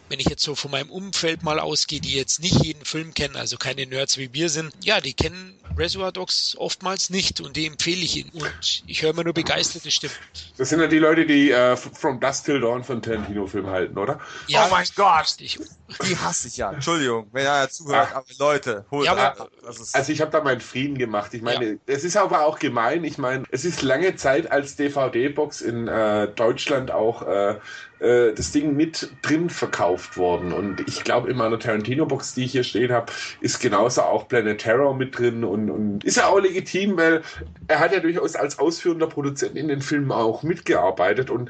wenn ich jetzt so von meinem Umfeld mal ausgehe, die jetzt nicht jeden Film kennen, also keine Nerds wie wir sind, ja, die kennen Reservoir Dogs oftmals nicht und die empfehle ich ihnen. Und ich höre mir nur begeisterte Stimmen. Das sind ja die Leute, die äh, From Dusk Till Dawn von Tarantino-Film halten, oder? Ja, oh mein Gott! Ich, die hasse ich ja. Entschuldigung, wenn er zuhört, aber Leute, holt ja, ab. Aber, das ist also ich habe da meinen Frieden gemacht. Ich meine, ja. Es ist aber auch gemein. Ich meine, es ist lange Zeit als D V D-Box in äh, Deutschland auch äh, das Ding mit drin verkauft worden. Und ich glaube, in meiner Tarantino-Box, die ich hier stehen habe, ist genauso auch Planet Terror mit drin und, und ist ja auch legitim, weil er hat ja durchaus als ausführender Produzent in den Filmen auch mitgearbeitet und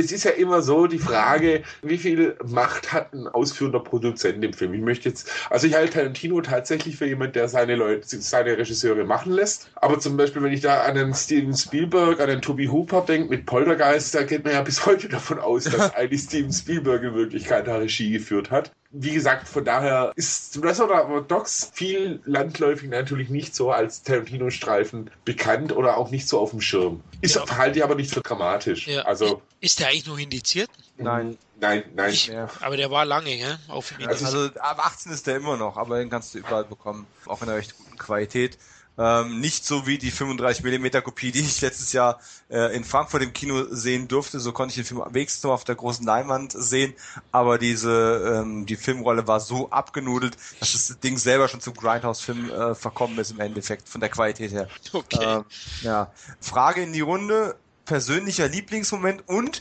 es ist ja immer so die Frage, wie viel Macht hat ein ausführender Produzent im Film? Ich möchte jetzt, also ich halte Tarantino tatsächlich für jemand, der seine Leute, seine Regisseure machen lässt. Aber zum Beispiel, wenn ich da an den Steven Spielberg, an den Tobe Hooper denke mit Poltergeist, da geht man ja bis heute davon aus, dass eigentlich Steven Spielberg in Wirklichkeit da Regie geführt hat. Wie gesagt, von daher ist Reservoir Dogs viel landläufig natürlich nicht so als Tarantino-Streifen bekannt oder auch nicht so auf dem Schirm. Ist ja. Halte ich aber nicht für dramatisch. Ja. Also, ist der eigentlich noch indiziert? Nein. Nein, nein. Ich, aber der war lange, gell? Auf dem also, also ab achtzehn ist der immer noch, aber den kannst du überall bekommen. Auch in einer recht guten Qualität. Ähm, nicht so wie die fünfunddreißig Millimeter Kopie, die ich letztes Jahr äh, in Frankfurt im Kino sehen durfte. So konnte ich den Film wenigstens noch auf der großen Leinwand sehen. Aber diese ähm, die Filmrolle war so abgenudelt, dass das Ding selber schon zum Grindhouse-Film äh, verkommen ist im Endeffekt, von der Qualität her. Okay. Ähm, ja. Frage in die Runde. Persönlicher Lieblingsmoment und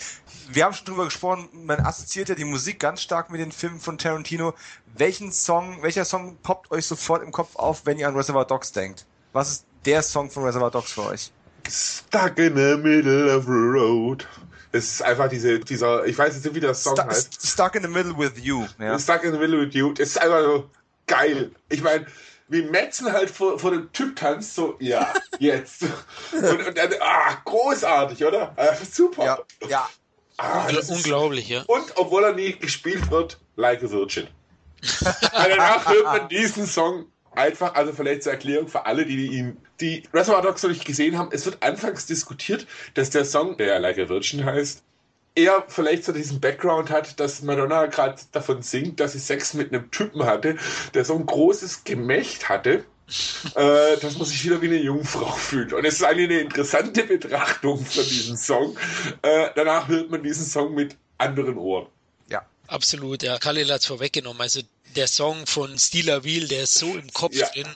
wir haben schon drüber gesprochen, man assoziiert ja die Musik ganz stark mit den Filmen von Tarantino. Welchen Song, welcher Song poppt euch sofort im Kopf auf, wenn ihr an Reservoir Dogs denkt? Was ist der Song von Reservoir Dogs für euch? Stuck in the middle of the road. Es ist einfach diese, dieser, ich weiß jetzt nicht, wie der Song Stuck, heißt. Stuck in the middle with you. Ja. Stuck in the middle with you. Es ist einfach so geil. Ich meine, wie Madsen halt vor, vor dem Typ tanzt, so, ja, jetzt. und, und dann, ah, großartig, oder? Ah, super. Ja, ja. Ah, das unglaublich, ja. Und obwohl er nie gespielt wird, like a virgin. Danach hört man diesen Song einfach, also vielleicht zur Erklärung für alle, die ihn, die Reservoir Dogs noch nicht gesehen haben, es wird anfangs diskutiert, dass der Song, der ja Like a Virgin heißt, eher vielleicht so diesen Background hat, dass Madonna gerade davon singt, dass sie Sex mit einem Typen hatte, der so ein großes Gemächt hatte, äh, dass man sich wieder wie eine Jungfrau fühlt. Und es ist eigentlich eine interessante Betrachtung von diesem Song. Äh, danach hört man diesen Song mit anderen Ohren. Ja, absolut. Ja. Khalil hat es vorweggenommen. Also der Song von Stila Wheel, der ist so im Kopf ja. drin,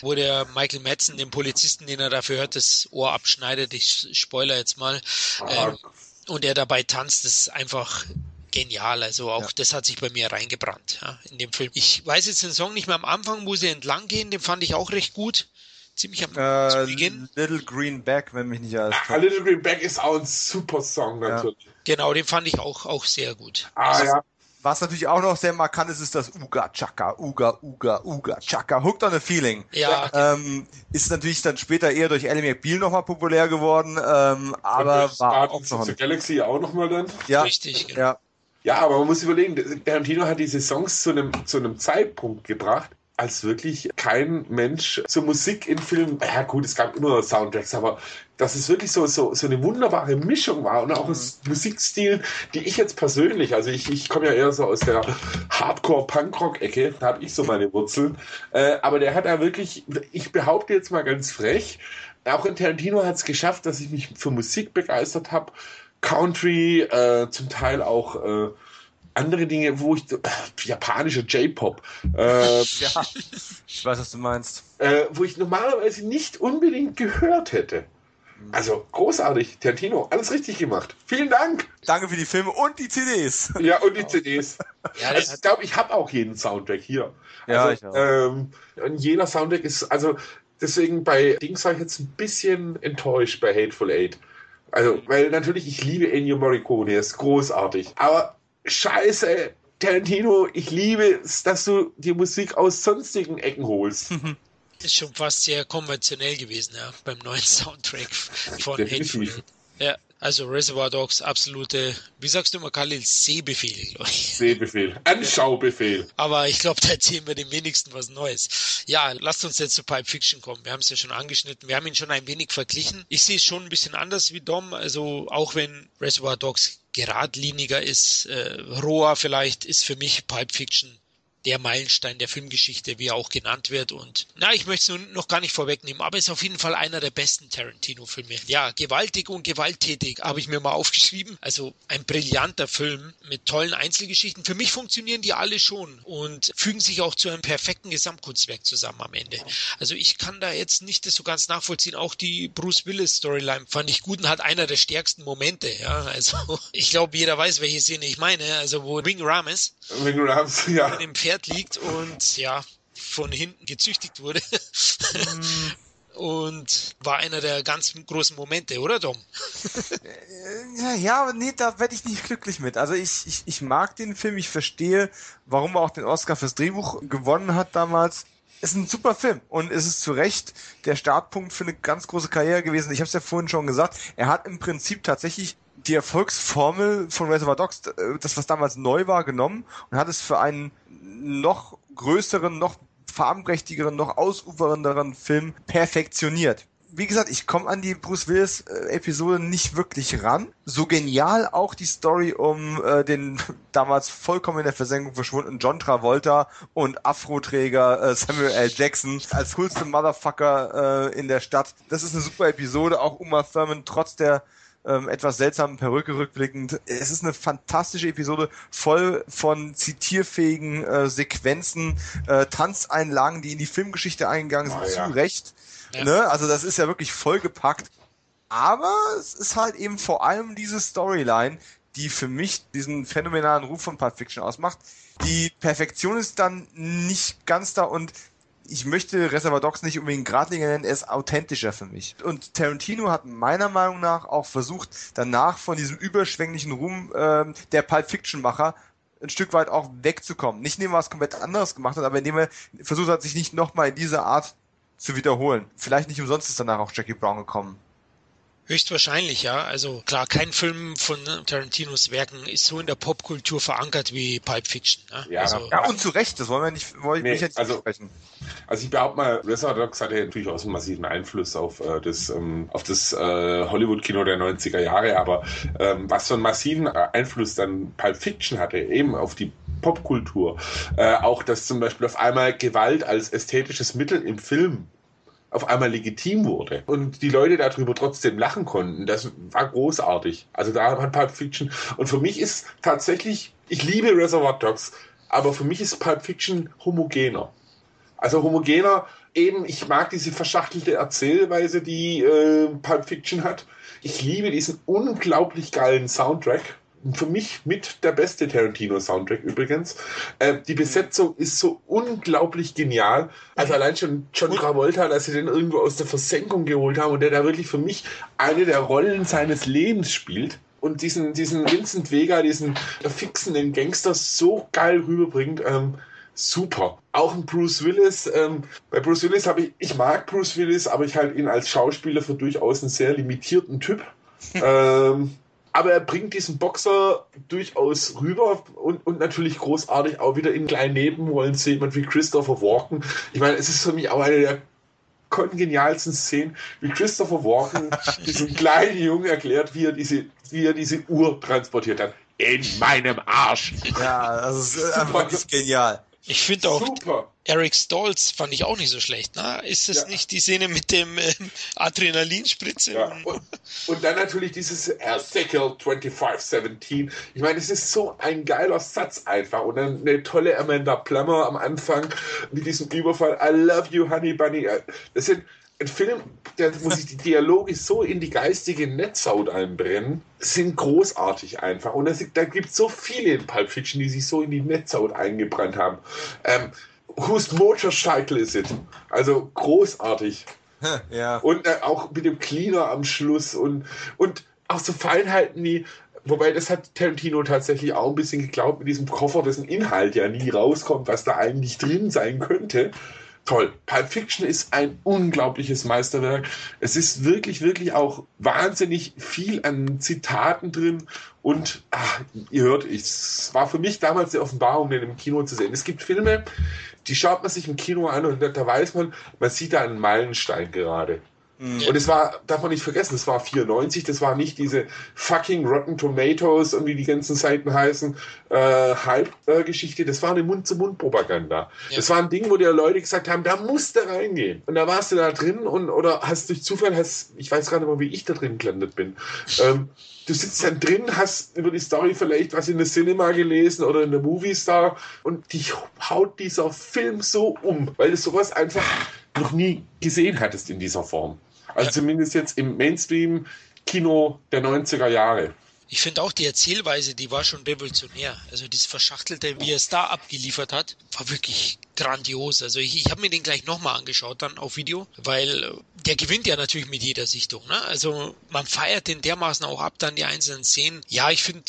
wo der Michael Madsen, dem Polizisten, den er dafür hört, das Ohr abschneidet. Ich spoiler jetzt mal. Ah. Ähm, Und er dabei tanzt, das ist einfach genial. Also auch ja. das hat sich bei mir reingebrannt ja, in dem Film. Ich weiß jetzt den Song nicht mehr am Anfang, wo sie entlang gehen, den fand ich auch recht gut. ziemlich am äh, Beginn. Little Green Bag, wenn mich nicht alles täuscht. Little Green Bag ist auch ein super Song natürlich. Ja. Genau, den fand ich auch, auch sehr gut. Ah, also, ja. Was natürlich auch noch sehr markant ist, ist das Uga Chaka, Uga, Uga, Uga Chaka, Hooked on a Feeling. Ja. Ähm, ist natürlich dann später eher durch Ally McBeal nochmal populär geworden, ähm, aber war auch noch ein... Galaxy auch nochmal dann. Ja. Richtig, genau. Ja. Ja, aber man muss überlegen, Tarantino hat diese Songs zu einem, zu einem Zeitpunkt gebracht, als wirklich kein Mensch zur Musik in Filmen, ja gut, es gab immer Soundtracks, aber dass es wirklich so, so, so eine wunderbare Mischung war und auch ein mhm. Musikstil, die ich jetzt persönlich, also ich, ich komme ja eher so aus der Hardcore-Punk-Rock-Ecke, da habe ich so meine Wurzeln, äh, aber der hat ja wirklich, ich behaupte jetzt mal ganz frech, auch in Tarantino hat es geschafft, dass ich mich für Musik begeistert habe, Country, äh, zum Teil auch äh, andere Dinge, wo ich äh, japanischer J-Pop, äh, ja, ich weiß, was du meinst, äh, wo ich normalerweise nicht unbedingt gehört hätte. Also großartig, Tarantino, alles richtig gemacht. Vielen Dank. Danke für die Filme und die C Ds. Ja, und die C Ds. Ja, also, ich glaube, ich habe auch jeden Soundtrack hier. Ja, also, ich ähm, und jeder Soundtrack ist, also deswegen bei Dings war ich jetzt ein bisschen enttäuscht bei Hateful Eight. Also, weil natürlich, ich liebe Ennio Morricone, er ist großartig. Aber scheiße, Tarantino, ich liebe es, dass du die Musik aus sonstigen Ecken holst. Das ist schon fast sehr konventionell gewesen, ja, beim neuen Soundtrack von Hateful Eight. Ja, also Reservoir Dogs, absolute, wie sagst du immer, Khalil, Sehbefehl. Sehbefehl, Anschaubefehl. Aber ich glaube, da erzählen wir dem wenigsten was Neues. Ja, lasst uns jetzt zu Pulp Fiction kommen. Wir haben es ja schon angeschnitten, wir haben ihn schon ein wenig verglichen. Ich sehe es schon ein bisschen anders wie Dom, also auch wenn Reservoir Dogs geradliniger ist, äh, roher vielleicht, ist für mich Pulp Fiction der Meilenstein der Filmgeschichte, wie er auch genannt wird. Und na, ich möchte es noch gar nicht vorwegnehmen, aber ist auf jeden Fall einer der besten Tarantino-Filme. Ja, gewaltig und gewalttätig, habe ich mir mal aufgeschrieben. Also ein brillanter Film mit tollen Einzelgeschichten. Für mich funktionieren die alle schon und fügen sich auch zu einem perfekten Gesamtkunstwerk zusammen am Ende. Also ich kann da jetzt nicht das so ganz nachvollziehen. Auch die Bruce Willis-Storyline fand ich gut und hat einer der stärksten Momente. Ja, also ich glaube, jeder weiß, welche Szene ich meine. Also wo Ring Rames Ring Rames, ja. Mit dem Pferd liegt und ja, von hinten gezüchtigt wurde. Und war einer der ganz großen Momente, oder Dom? Ja, aber nee, da werde ich nicht glücklich mit. Also ich, ich, ich mag den Film, ich verstehe, warum er auch den Oscar fürs Drehbuch gewonnen hat damals. Es ist ein super Film und es ist zu Recht der Startpunkt für eine ganz große Karriere gewesen. Ich habe es ja vorhin schon gesagt, er hat im Prinzip tatsächlich die Erfolgsformel von Reservoir Dogs, das was damals neu war, genommen und hat es für einen noch größeren, noch farbenprächtigeren, noch ausufernderen Film perfektioniert. Wie gesagt, ich komme an die Bruce Willis-Episode nicht wirklich ran. So genial auch die Story um äh, den damals vollkommen in der Versenkung verschwundenen John Travolta und Afroträger äh, Samuel L. Jackson als coolste Motherfucker äh, in der Stadt. Das ist eine super Episode, auch Uma Thurman trotz der Ähm, etwas seltsamen Perücke rückblickend. Es ist eine fantastische Episode, voll von zitierfähigen äh, Sequenzen, äh, Tanzeinlagen, die in die Filmgeschichte eingegangen sind, oh, zu ja. Recht. Ja. Ne? Also das ist ja wirklich vollgepackt. Aber es ist halt eben vor allem diese Storyline, die für mich diesen phänomenalen Ruf von Pulp Fiction ausmacht. Die Perfektion ist dann nicht ganz da und ich möchte Reservoir Dogs nicht unbedingt geradliniger nennen, er ist authentischer für mich. Und Tarantino hat meiner Meinung nach auch versucht, danach von diesem überschwänglichen Ruhm äh, der Pulp-Fiction-Macher ein Stück weit auch wegzukommen. Nicht indem er was komplett anderes gemacht hat, aber indem er versucht hat, sich nicht nochmal in dieser Art zu wiederholen. Vielleicht nicht umsonst ist danach auch Jackie Brown gekommen. Höchstwahrscheinlich, ja. Also klar, kein Film von Tarantinos Werken ist so in der Popkultur verankert wie Pulp Fiction. Ne? Ja, also, ja, und zu Recht, das wollen wir nicht, wollen nee, ich jetzt also, nicht sprechen. Also ich behaupte mal, Reservoir Dogs hatte natürlich auch so einen massiven Einfluss auf äh, das, ähm, auf das äh, Hollywood-Kino der neunziger Jahre, aber ähm, was für einen massiven Einfluss dann Pulp Fiction hatte, eben auf die Popkultur, äh, auch dass zum Beispiel auf einmal Gewalt als ästhetisches Mittel im Film auf einmal legitim wurde und die Leute darüber trotzdem lachen konnten. Das war großartig. Also da hat Pulp Fiction... Und für mich ist tatsächlich... Ich liebe Reservoir Dogs, aber für mich ist Pulp Fiction homogener. Also homogener eben... Ich mag diese verschachtelte Erzählweise, die äh, Pulp Fiction hat. Ich liebe diesen unglaublich geilen Soundtrack. für mich mit der beste Tarantino-Soundtrack übrigens. Äh, die Besetzung ist so unglaublich genial. Also allein schon John Travolta, dass sie den irgendwo aus der Versenkung geholt haben und der da wirklich für mich eine der Rollen seines Lebens spielt. Und diesen, diesen Vincent Vega, diesen fixenden Gangster so geil rüberbringt, ähm, super. Auch ein Bruce Willis, ähm, bei Bruce Willis habe ich, ich mag Bruce Willis, aber ich halte ihn als Schauspieler für durchaus einen sehr limitierten Typ. ähm, aber er bringt diesen Boxer durchaus rüber und, und natürlich großartig auch wieder in kleinen Nebenrollen zu jemand wie Christopher Walken. Ich meine, es ist für mich auch eine der kongenialsten Szenen, wie Christopher Walken diesem kleinen Jungen erklärt, wie er diese, wie er diese Uhr transportiert hat. In meinem Arsch. Ja, das ist super. Einfach genial. Ich finde auch, super. Eric Stoltz fand ich auch nicht so schlecht. Ne? Ist das ja. nicht die Szene mit dem ähm, Adrenalinspritze? Ja. Und, und dann natürlich dieses Article fünfundzwanzig siebzehn. Ich meine, es ist so ein geiler Satz einfach. Und dann eine tolle Amanda Plummer am Anfang mit diesem Überfall. I love you, honey bunny. Das sind ein Film, der muss sich die Dialoge so in die geistige Netzhaut einbrennen, sind großartig einfach. Und das, da gibt es so viele in Pulp Fiction, die sich so in die Netzhaut eingebrannt haben. Ähm, Whose Motorcycle is it? Also großartig. Ja. Und äh, auch mit dem Cleaner am Schluss und, und auch so Feinheiten, die, wobei das hat Tarantino tatsächlich auch ein bisschen geglaubt, mit diesem Koffer, dessen Inhalt ja nie rauskommt, was da eigentlich drin sein könnte. Toll. Pulp Fiction ist ein unglaubliches Meisterwerk. Es ist wirklich, wirklich auch wahnsinnig viel an Zitaten drin. Und ach, ihr hört, es war für mich damals die Offenbarung, den im Kino zu sehen. Es gibt Filme, die schaut man sich im Kino an und da, da weiß man, man sieht da einen Meilenstein gerade. Und es war, darf man nicht vergessen, es war vierundneunzig, das war nicht diese fucking Rotten Tomatoes und wie die ganzen Seiten heißen, äh, Hype-Geschichte, das war eine Mund-zu-Mund-Propaganda. Ja. Das war ein Ding, wo die Leute gesagt haben, da musst du reingehen. Und da warst du da drin und oder hast durch Zufall, hast, ich weiß gar nicht mal, wie ich da drin gelandet bin, ähm, du sitzt dann drin, hast über die Story vielleicht was in der Cinema gelesen oder in der Movie Star und dich haut dieser Film so um, weil du sowas einfach noch nie gesehen hattest in dieser Form. Also zumindest jetzt im Mainstream-Kino der neunziger Jahre. Ich finde auch die Erzählweise, die war schon revolutionär. Also das Verschachtelte, wie er es da abgeliefert hat, war wirklich grandios. Also ich, ich habe mir den gleich nochmal angeschaut dann auf Video, weil der gewinnt ja natürlich mit jeder Sichtung. Ne? Also man feiert den dermaßen auch ab, dann die einzelnen Szenen. Ja, ich finde...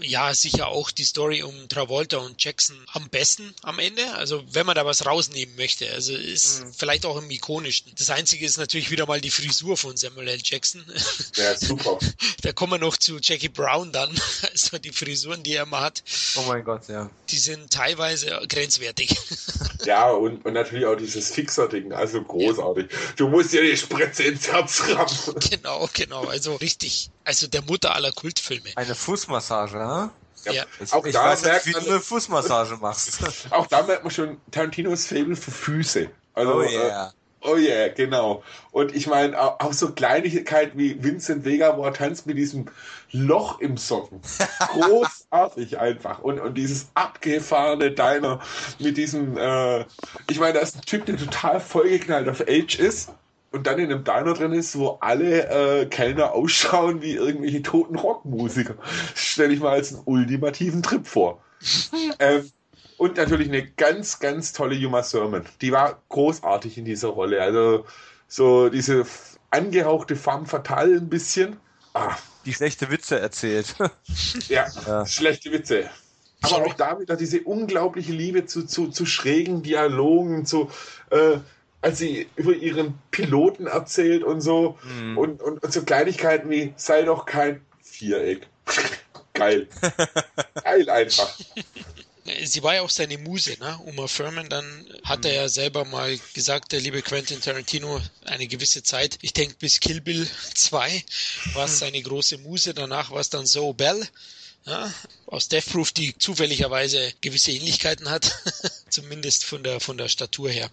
Ja, sicher auch die Story um Travolta und Jackson am besten am Ende. Also wenn man da was rausnehmen möchte. Also ist mhm. vielleicht auch im Ikonischsten. Das Einzige ist natürlich wieder mal die Frisur von Samuel L. Jackson. Ja, super. Da kommen wir noch zu Jackie Brown dann. Also die Frisuren, die er immer hat. Oh mein Gott, ja. Die sind teilweise grenzwertig. Ja, und, und natürlich auch dieses Fixer-Ding. Also großartig. Ja. Du musst ja die Spritze ins Herz rammen. Genau, genau. Also richtig. Also der Mutter aller Kultfilme. Eine Fußmassage, ne? Ja. Ja. Auch ich da weiß merkt nicht, wie man, du eine Fußmassage machst. Auch da merkt man schon Tarantinos Faible für Füße. Also, oh yeah. Äh, oh yeah, genau. Und ich meine, auch, auch so Kleinigkeiten wie Vincent Vega, wo er tanzt mit diesem Loch im Socken. Großartig einfach. Und, und dieses abgefahrene Diner mit diesem, äh, ich meine, da ist ein Typ, der total vollgeknallt auf Age ist. Und dann in einem Diner drin ist, wo alle äh, Kellner ausschauen wie irgendwelche toten Rockmusiker. Stelle ich mal als einen ultimativen Trip vor. ähm, und natürlich eine ganz, ganz tolle Uma Thurman. Die war großartig in dieser Rolle. Also so diese angehauchte Femme fatale ein bisschen. Ah. Die schlechte Witze erzählt. Ja, ja, schlechte Witze. Aber auch da wieder diese unglaubliche Liebe zu, zu, zu schrägen Dialogen, zu... Äh, als sie über ihren Piloten erzählt und so mm. und, und, und so Kleinigkeiten wie, sei doch kein Viereck. Geil. Geil einfach. Sie war ja auch seine Muse, ne? Uma Thurman, dann hat mm. er ja selber mal gesagt, der liebe Quentin Tarantino, eine gewisse Zeit, ich denke bis Kill Bill zwei, war es seine große Muse, danach war es dann Zoe Bell, ja, aus Death Proof, die zufälligerweise gewisse Ähnlichkeiten hat, zumindest von der von der Statur her.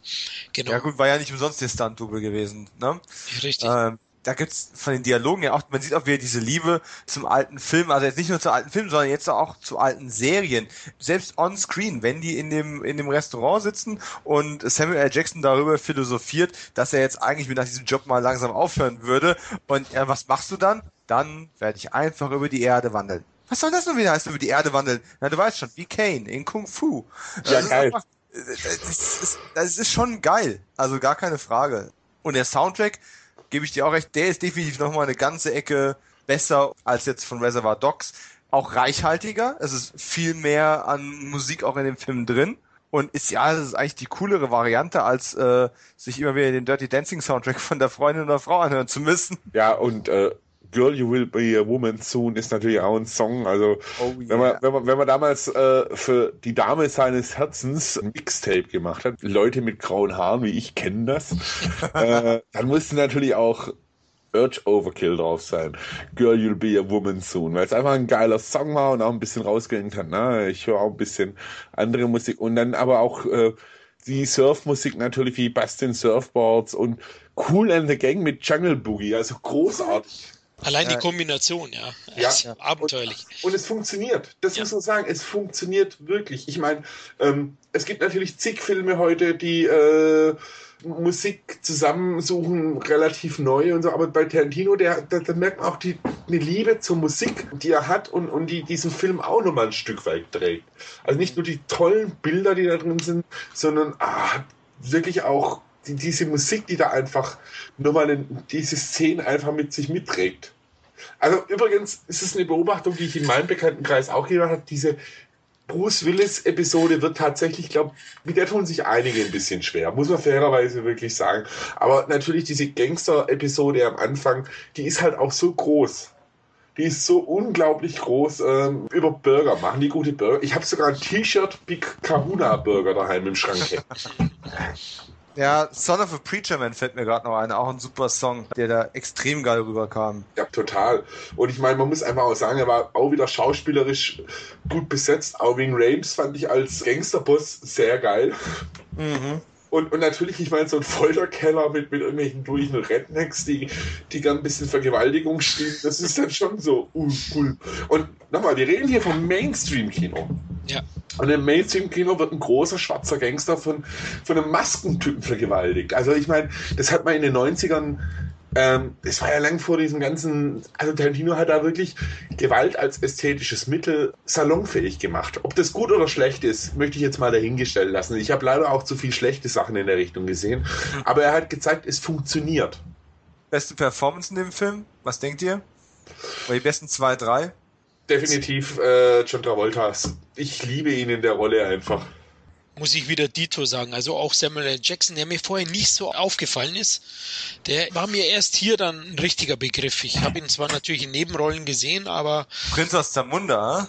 Genau. Ja gut, war ja nicht umsonst der Stunt-Double gewesen, ne? Richtig. Ähm, da gibt's von den Dialogen ja auch, man sieht auch wieder diese Liebe zum alten Film, also jetzt nicht nur zu alten Filmen, sondern jetzt auch zu alten Serien. Selbst on screen, wenn die in dem in dem Restaurant sitzen und Samuel L. Jackson darüber philosophiert, dass er jetzt eigentlich mit nach diesem Job mal langsam aufhören würde und äh, was machst du dann? Dann werde ich einfach über die Erde wandeln. Was soll das nun wieder heißen, über die Erde wandeln? Na, du weißt schon, wie Kane in Kung Fu. Ja, das geil. Ist einfach, das, ist, das ist schon geil. Also gar keine Frage. Und der Soundtrack, gebe ich dir auch recht, der ist definitiv nochmal eine ganze Ecke besser als jetzt von Reservoir Dogs. Auch reichhaltiger. Es ist viel mehr an Musik auch in dem Film drin. Und ist ja, das ist eigentlich die coolere Variante, als äh, sich immer wieder den Dirty Dancing Soundtrack von der Freundin oder Frau anhören zu müssen. Ja, und äh, Girl, You Will Be a Woman Soon ist natürlich auch ein Song. Also oh, yeah. wenn, man, wenn, man, wenn man damals äh, für die Dame seines Herzens ein Mixtape gemacht hat, Leute mit grauen Haaren wie ich kennen das, äh, dann musste natürlich auch Urge Overkill drauf sein. Girl, You'll Be a Woman Soon. Weil es einfach ein geiler Song war und auch ein bisschen rausgehängt hat. Na, ich höre auch ein bisschen andere Musik. Und dann aber auch äh, die Surfmusik natürlich wie Bastin Surfboards und Cool and the Gang mit Jungle Boogie. Also großartig. Allein die Kombination, ja. ja. Ist ja. Abenteuerlich. Und, und es funktioniert. Das ja. muss man sagen. Es funktioniert wirklich. Ich meine, ähm, es gibt natürlich zig Filme heute, die äh, Musik zusammensuchen, relativ neu und so, aber bei Tarantino, der, der, der merkt man auch die, eine Liebe zur Musik, die er hat und, und die diesen Film auch nochmal ein Stück weit trägt. Also nicht nur die tollen Bilder, die da drin sind, sondern ah, wirklich auch die, diese Musik, die da einfach nochmal in, diese Szene einfach mit sich mitträgt. Also übrigens ist es eine Beobachtung, die ich in meinem Bekanntenkreis auch gemacht habe, diese Bruce Willis-Episode wird tatsächlich, ich glaube, mit der tun sich einige ein bisschen schwer, muss man fairerweise wirklich sagen. Aber natürlich diese Gangster-Episode am Anfang, die ist halt auch so groß. Die ist so unglaublich groß. Ähm, über Burger machen die gute Burger. Ich habe sogar ein T-Shirt Big Kahuna Burger daheim im Schrank hängen. Ja, Son of a Preacher Man fällt mir gerade noch ein, auch ein super Song, der da extrem geil rüberkam. Ja, total. Und ich meine, man muss einfach auch sagen, er war auch wieder schauspielerisch gut besetzt. Auch Ving Rhames fand ich als Gangsterboss sehr geil. Mhm. Und, und natürlich, ich meine, so ein Folterkeller mit, mit irgendwelchen durchen Rednecks, die, die dann ein bisschen Vergewaltigung spielen, das ist dann schon so uh, cool. Und nochmal, wir reden hier vom Mainstream-Kino. Ja. Und im Mainstream-Kino wird ein großer schwarzer Gangster von, von einem Maskentypen vergewaltigt. Also ich meine, das hat man in den neunzigern, ähm, das war ja lang vor diesem ganzen, also Tarantino hat da wirklich Gewalt als ästhetisches Mittel salonfähig gemacht. Ob das gut oder schlecht ist, möchte ich jetzt mal dahingestellt lassen. Ich habe leider auch zu viel schlechte Sachen in der Richtung gesehen. Aber er hat gezeigt, es funktioniert. Beste Performance in dem Film? Was denkt ihr? Oder die besten zwei, drei? Definitiv äh, John Travolta. Ich liebe ihn in der Rolle einfach. Muss ich wieder Dito sagen. Also auch Samuel L. Jackson, der mir vorher nicht so aufgefallen ist, der war mir erst hier dann ein richtiger Begriff. Ich habe ihn zwar natürlich in Nebenrollen gesehen, aber... Prinz aus Zamunda,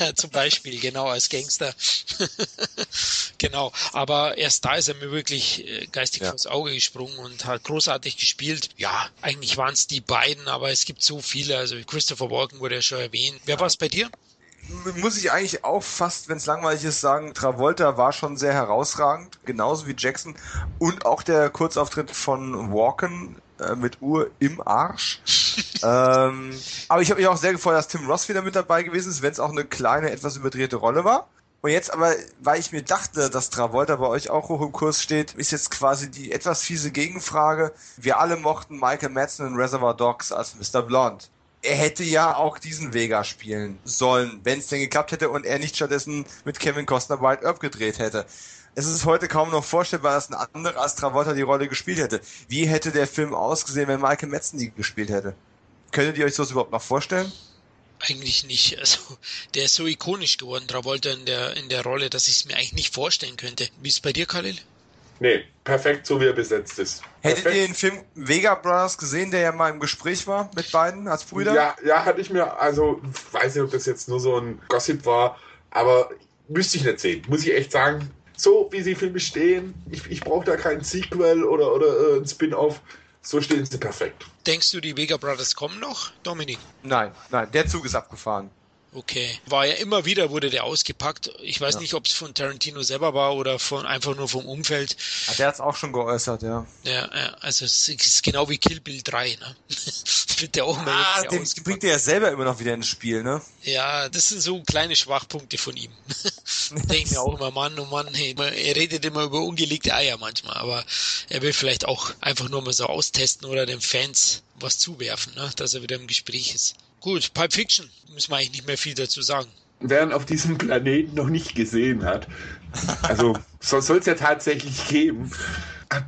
äh? Zum Beispiel, genau, als Gangster. Genau, aber erst da ist er mir wirklich geistig ja. vors Auge gesprungen und hat großartig gespielt. Ja, eigentlich waren es die beiden, aber es gibt so viele. Also Christopher Walken wurde ja schon erwähnt. Wer war es bei dir? Muss ich eigentlich auch fast, wenn es langweilig ist, sagen, Travolta war schon sehr herausragend, genauso wie Jackson und auch der Kurzauftritt von Walken äh, mit Uhr im Arsch. ähm, aber ich habe mich auch sehr gefreut, dass Tim Roth wieder mit dabei gewesen ist, wenn es auch eine kleine, etwas überdrehte Rolle war. Und jetzt aber, weil ich mir dachte, dass Travolta bei euch auch hoch im Kurs steht, ist jetzt quasi die etwas fiese Gegenfrage. Wir alle mochten Michael Madsen in Reservoir Dogs als Mister Blonde. Er hätte ja auch diesen Vega spielen sollen, wenn es denn geklappt hätte und er nicht stattdessen mit Kevin Costner Wyatt Earp gedreht hätte. Es ist heute kaum noch vorstellbar, dass ein anderer als Travolta die Rolle gespielt hätte. Wie hätte der Film ausgesehen, wenn Michael Madsen die gespielt hätte? Könntet ihr euch sowas überhaupt noch vorstellen? Eigentlich nicht. Also der ist so ikonisch geworden, Travolta in der, in der Rolle, dass ich es mir eigentlich nicht vorstellen könnte. Wie ist es bei dir, Khalil? Nee, perfekt, so wie er besetzt ist. Hättet perfekt. Ihr den Film Vega Brothers gesehen, der ja mal im Gespräch war mit beiden als Brüder? Ja, ja, hatte ich mir, also weiß nicht, ob das jetzt nur so ein Gossip war, aber müsste ich nicht sehen, muss ich echt sagen. So wie sie Filme stehen, ich, ich brauche da keinen Sequel oder, oder äh, ein Spin-Off, so stehen sie perfekt. Denkst du, die Vega Brothers kommen noch, Dominik? Nein, nein, der Zug ist abgefahren. Okay. War ja immer wieder, wurde der ausgepackt. Ich weiß ja. nicht, ob es von Tarantino selber war oder von einfach nur vom Umfeld. Ja, der hat es auch schon geäußert, ja. Ja, also es ist genau wie Kill Bill drei, ne? Wird der auch mal ah, den bringt der ja selber immer noch wieder ins Spiel, ne? Ja, das sind so kleine Schwachpunkte von ihm. Denke mir auch immer, Mann, oh Mann, hey, er redet immer über ungelegte Eier manchmal, aber er will vielleicht auch einfach nur mal so austesten oder den Fans was zuwerfen, ne? Dass er wieder im Gespräch ist. Gut, Pulp Fiction, müssen wir eigentlich nicht mehr viel dazu sagen. Wer ihn auf diesem Planeten noch nicht gesehen hat, also soll es ja tatsächlich geben,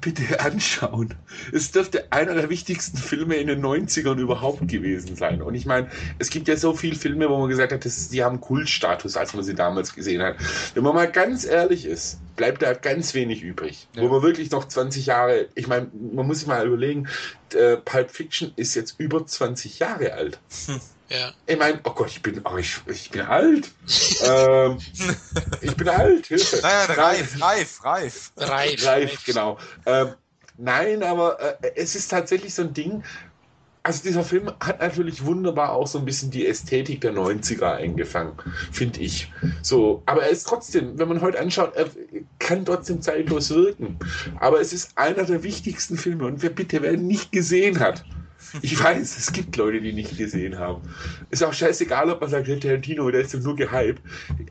bitte anschauen. Es dürfte einer der wichtigsten Filme in den neunzigern überhaupt gewesen sein. Und ich meine, es gibt ja so viele Filme, wo man gesagt hat, das, die haben Kultstatus, als man sie damals gesehen hat. Wenn man mal ganz ehrlich ist, bleibt da ganz wenig übrig. Ja. Wo man wirklich noch zwanzig Jahre, ich meine, man muss sich mal überlegen, äh, Pulp Fiction ist jetzt über zwanzig Jahre alt. Hm. Ja. Ich meine, oh Gott, ich bin, oh, ich, ich bin alt. ähm, ich bin alt, Hilfe. Naja, reif, reif, reif. Reif, reif genau. Ähm, nein, aber äh, es ist tatsächlich so ein Ding, also dieser Film hat natürlich wunderbar auch so ein bisschen die Ästhetik der neunziger eingefangen, finde ich. So, aber er ist trotzdem, wenn man heute anschaut, er kann trotzdem zeitlos wirken. Aber es ist einer der wichtigsten Filme und wer bitte, wer ihn nicht gesehen hat, ich weiß, es gibt Leute, die nicht gesehen haben. Ist auch scheißegal, ob man sagt, der Tarantino, der ist nur gehypt.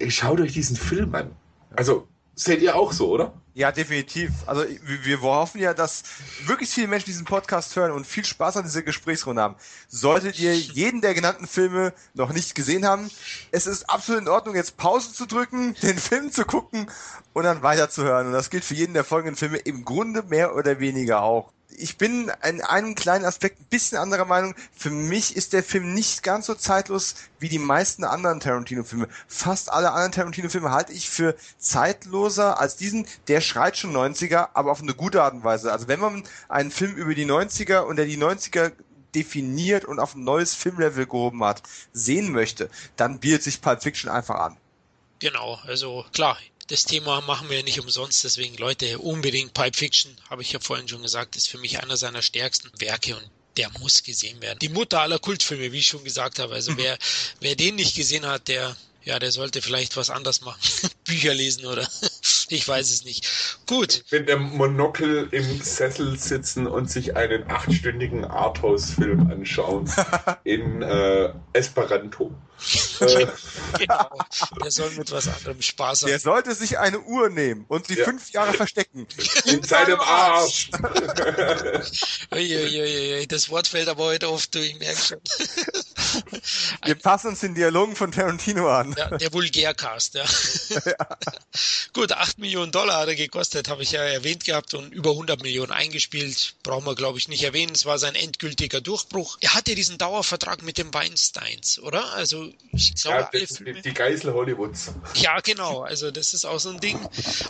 Schaut euch diesen Film an. Also, seht ihr auch so, oder? Ja, definitiv. Also, wir, wir hoffen ja, dass wirklich viele Menschen diesen Podcast hören und viel Spaß an dieser Gesprächsrunde haben. Solltet ihr jeden der genannten Filme noch nicht gesehen haben, es ist absolut in Ordnung, jetzt Pause zu drücken, den Film zu gucken und dann weiterzuhören. Und das gilt für jeden der folgenden Filme im Grunde mehr oder weniger auch. Ich bin in einem kleinen Aspekt ein bisschen anderer Meinung. Für mich ist der Film nicht ganz so zeitlos wie die meisten anderen Tarantino-Filme. Fast alle anderen Tarantino-Filme halte ich für zeitloser als diesen. Der schreit schon neunziger, aber auf eine gute Art und Weise. Also wenn man einen Film über die neunziger und der die neunziger definiert und auf ein neues Filmlevel gehoben hat, sehen möchte, dann bietet sich Pulp Fiction einfach an. Genau, also klar. Das Thema machen wir ja nicht umsonst, deswegen Leute, unbedingt Pulp Fiction, habe ich ja vorhin schon gesagt, ist für mich einer seiner stärksten Werke und der muss gesehen werden. Die Mutter aller Kultfilme, wie ich schon gesagt habe, also wer, wer den nicht gesehen hat, der, ja, der sollte vielleicht was anders machen, Bücher lesen oder ich weiß es nicht. Gut. Mit dem Monokel im Sessel sitzen und sich einen achtstündigen Arthouse-Film anschauen in äh, Esperanto. Genau. Der soll mit was anderem Spaß haben. Der sollte sich eine Uhr nehmen und sie ja. fünf Jahre verstecken. In seinem Arsch. Das Wort fällt aber heute oft, du, ich merke schon. Wir passen uns den Dialogen von Tarantino an. Ja, der Vulgärcast, ja. ja. Gut, acht Millionen Dollar hat er gekostet, habe ich ja erwähnt gehabt und über hundert Millionen eingespielt. Brauchen wir, glaube ich, nicht erwähnen. Es war sein endgültiger Durchbruch. Er hatte diesen Dauervertrag mit den Weinsteins, oder? Also ich glaube, ja, alle Filme, die Geißel Hollywoods. Ja, genau. Also das ist auch so ein Ding.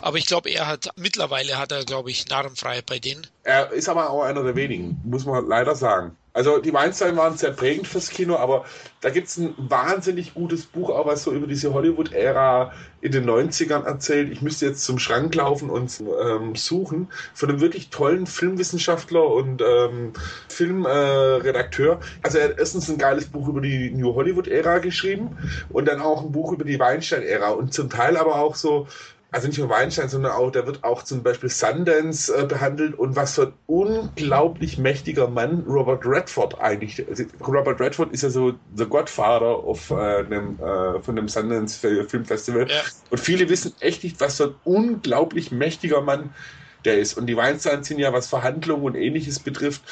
Aber ich glaube, er hat, mittlerweile hat er, glaube ich, Narrenfreiheit bei denen. Er ist aber auch einer der wenigen, muss man leider sagen. Also die Weinstein waren sehr prägend fürs Kino, aber da gibt es ein wahnsinnig gutes Buch, auch was so über diese Hollywood-Ära in den neunzigern erzählt. Ich müsste jetzt zum Schrank laufen und ähm, suchen. Von einem wirklich tollen Filmwissenschaftler und ähm, Filmredakteur. Äh, also er hat erstens ein geiles Buch über die New Hollywood-Ära geschrieben und dann auch ein Buch über die Weinstein-Ära und zum Teil aber auch so, also nicht nur Weinstein, sondern auch, da wird auch zum Beispiel Sundance äh, behandelt und was für ein unglaublich mächtiger Mann Robert Redford eigentlich. Also Robert Redford ist ja so the Godfather of, äh, dem, äh, von dem Sundance Film Festival. Ja. Und viele wissen echt nicht, was für ein unglaublich mächtiger Mann der ist. Und die Weinsteins sind ja, was Verhandlungen und Ähnliches betrifft,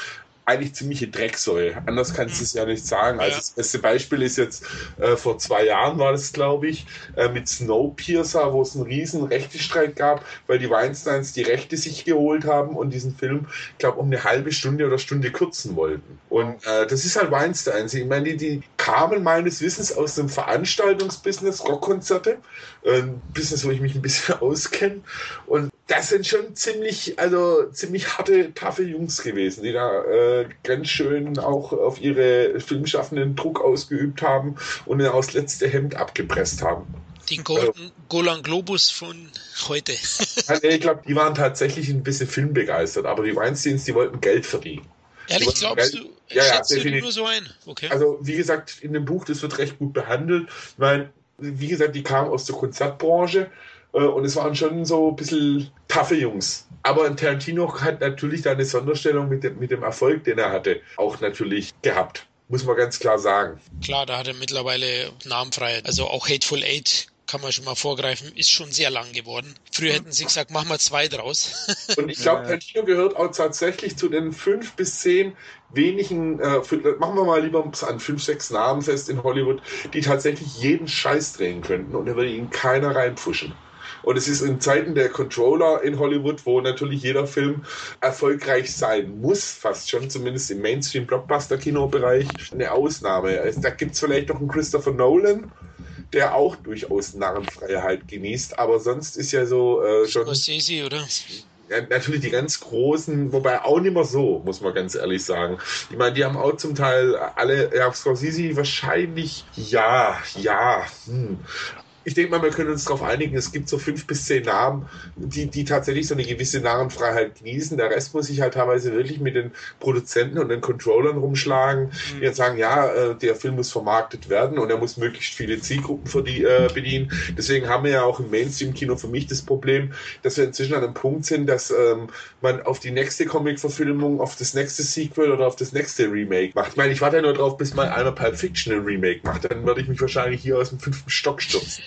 eigentlich ziemliche Drecksäule. Anders kannst du es ja nicht sagen. Also das beste Beispiel ist jetzt, äh, vor zwei Jahren war das, glaube ich, äh, mit Snowpiercer, wo es einen riesen Rechtestreit gab, weil die Weinsteins die Rechte sich geholt haben und diesen Film, ich glaube, um eine halbe Stunde oder Stunde kürzen wollten. Und äh, das ist halt Weinsteins. Ich meine, die, die kamen meines Wissens aus dem Veranstaltungsbusiness, Rockkonzerte, äh, Business, wo ich mich ein bisschen auskenne. Und das sind schon ziemlich, also ziemlich harte, taffe Jungs gewesen, die da äh, ganz schön auch auf ihre Filmschaffenden Druck ausgeübt haben und dann aufs letzte Hemd abgepresst haben. Die Golden, Golan Globus von heute. Also ich glaube, die waren tatsächlich ein bisschen filmbegeistert, aber die Weinsteins, die wollten Geld verdienen. Ehrlich, glaubst du? Ja, ja, schätzt du nur so ein? Okay. Also wie gesagt, in dem Buch, das wird recht gut behandelt. Ich meine, wie gesagt, die kamen aus der Konzertbranche. Und es waren schon so ein bisschen taffe Jungs. Aber Tarantino hat natürlich da eine Sonderstellung mit dem, mit dem Erfolg, den er hatte, auch natürlich gehabt. Muss man ganz klar sagen. Klar, da hat er mittlerweile Namenfreiheit. Also auch Hateful Eight kann man schon mal vorgreifen, ist schon sehr lang geworden. Früher hätten sie gesagt, machen wir zwei draus. Und ich glaube, Tarantino gehört auch tatsächlich zu den fünf bis zehn wenigen, äh, für, machen wir mal lieber an fünf, sechs Namen fest in Hollywood, die tatsächlich jeden Scheiß drehen könnten und da würde ihnen keiner reinpfuschen. Und es ist in Zeiten der Controller in Hollywood, wo natürlich jeder Film erfolgreich sein muss, fast schon, zumindest im Mainstream-Blockbuster-Kinobereich, eine Ausnahme. Also, da gibt es vielleicht noch einen Christopher Nolan, der auch durchaus Narrenfreiheit genießt, aber sonst ist ja so... Äh, schon Scorsese, oder? Ja, natürlich die ganz Großen, wobei auch nicht mehr so, muss man ganz ehrlich sagen. Ich meine, die haben auch zum Teil alle... Ja, Scorsese wahrscheinlich... Ja, ja, hm... Ich denke mal, wir können uns darauf einigen, es gibt so fünf bis zehn Namen, die, die tatsächlich so eine gewisse Narrenfreiheit genießen. Der Rest muss sich halt teilweise wirklich mit den Produzenten und den Controllern rumschlagen, die dann sagen, ja, der Film muss vermarktet werden und er muss möglichst viele Zielgruppen für die, äh, bedienen. Deswegen haben wir ja auch im Mainstream-Kino für mich das Problem, dass wir inzwischen an einem Punkt sind, dass ähm, man auf die nächste Comic-Verfilmung, auf das nächste Sequel oder auf das nächste Remake macht. Ich meine, ich warte ja nur drauf, bis mal einer Pulp Fiction ein Remake macht. Dann würde ich mich wahrscheinlich hier aus dem fünften Stock stürzen.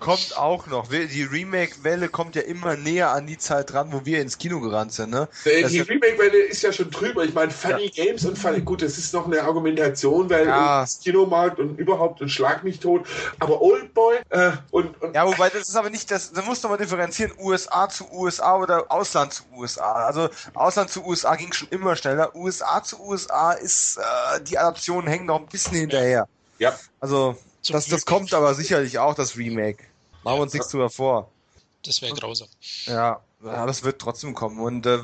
Kommt auch noch. Die Remake-Welle kommt ja immer näher an die Zeit dran, wo wir ins Kino gerannt sind. Ne? Die Remake-Welle ist ja schon drüber. Ich meine, Funny ja. Games und Funny... Gut, das ist noch eine Argumentation, weil ja. das Kinomarkt und überhaupt und Schlag mich tot. Aber Oldboy äh, und, und... Ja, wobei, das ist aber nicht... das. Da muss man differenzieren. U S A zu U S A oder Ausland zu U S A. Also Ausland zu U S A ging schon immer schneller. U S A zu U S A ist... Äh, die Adaptionen hängen noch ein bisschen hinterher. Ja. Also... Das, das kommt aber sicherlich auch, das Remake. Machen wir uns nichts drüber vor. Das wäre grausam. Ja, aber es wird trotzdem kommen. Und äh,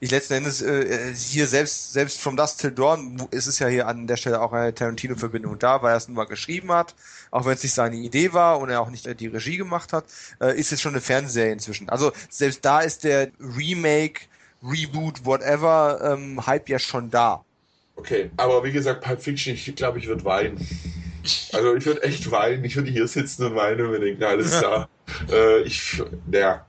ich letzten Endes äh, hier selbst, selbst From Dusk Till Dawn, ist es ja hier an der Stelle auch eine Tarantino-Verbindung da, weil er es nun mal geschrieben hat, auch wenn es nicht seine Idee war und er auch nicht äh, die Regie gemacht hat, äh, ist es schon eine Fernsehserie inzwischen. Also selbst da ist der Remake, Reboot, whatever, ähm, Hype ja schon da. Okay, aber wie gesagt, Pulp Fiction, ich glaube, ich würde weinen. Also ich würde echt weinen, ich würde hier sitzen und weinen und denken, alles klar. äh, ich ja.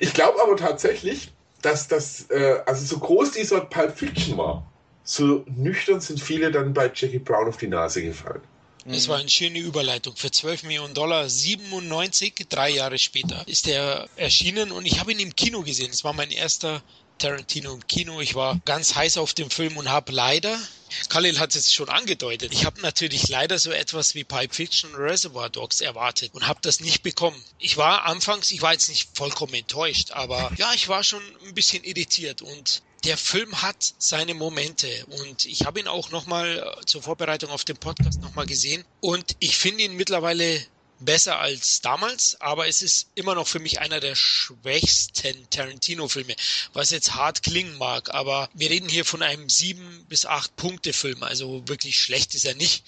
ich glaube aber tatsächlich, dass das, äh, also so groß dieser Pulp Fiction war, so nüchtern sind viele dann bei Jackie Brown auf die Nase gefallen. Das war eine schöne Überleitung. Für zwölf Millionen Dollar, siebenundneunzig, drei Jahre später, ist er erschienen und ich habe ihn im Kino gesehen. Es war mein erster Tarantino im Kino. Ich war ganz heiß auf dem Film und habe leider, Khalil hat es schon angedeutet, ich habe natürlich leider so etwas wie Pulp Fiction und Reservoir Dogs erwartet und habe das nicht bekommen. Ich war anfangs, ich war jetzt nicht vollkommen enttäuscht, aber ja, ich war schon ein bisschen irritiert und der Film hat seine Momente und ich habe ihn auch nochmal zur Vorbereitung auf den Podcast nochmal gesehen und ich finde ihn mittlerweile besser als damals, aber es ist immer noch für mich einer der schwächsten Tarantino-Filme, was jetzt hart klingen mag, aber wir reden hier von einem sieben bis acht Punkte Film, also wirklich schlecht ist er nicht,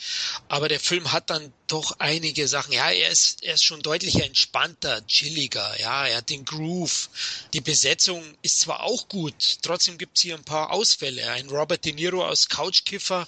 aber der Film hat dann doch einige Sachen, ja, er ist, er ist schon deutlich entspannter, chilliger, ja, er hat den Groove, die Besetzung ist zwar auch gut, trotzdem gibt es hier ein paar Ausfälle, ein Robert De Niro aus Couchkiffer.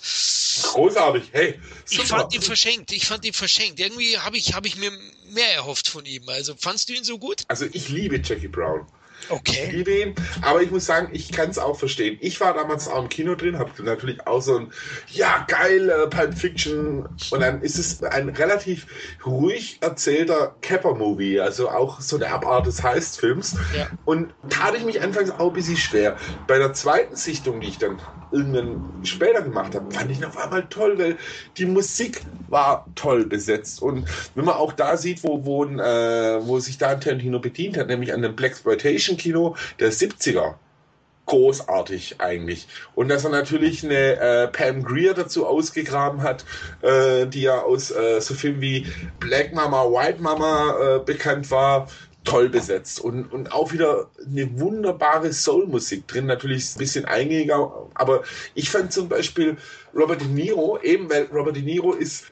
Großartig, hey. Super. Ich fand ihn verschenkt, ich fand ihn verschenkt, irgendwie habe ich, hab ich mir mehr erhofft von ihm, also fandst du ihn so gut? Also ich liebe Jackie Brown. Okay. Ich liebe ihn, aber ich muss sagen, ich kann es auch verstehen. Ich war damals auch im Kino drin, habe natürlich auch so ein, ja geil, äh, Pulp Fiction und dann ist es ein relativ ruhig erzählter Capper-Movie, also auch so eine Abart des Heist-Films ja. Und tat ich mich anfangs auch ein bisschen schwer. Bei der zweiten Sichtung, die ich dann irgendwann später gemacht habe, fand ich ihn auf einmal toll, weil die Musik war toll besetzt und wenn man auch da sieht, wo, wo, äh, wo sich da Tarantino bedient hat, nämlich an dem Blaxploitation Kino der siebziger. Großartig eigentlich. Und dass er natürlich eine äh, Pam Grier dazu ausgegraben hat, äh, die ja aus äh, so Filmen wie Black Mama, White Mama äh, bekannt war, toll besetzt. Und, und auch wieder eine wunderbare Soul-Musik drin, natürlich ein bisschen eingängiger. Aber ich fand zum Beispiel Robert De Niro, eben weil Robert De Niro ist,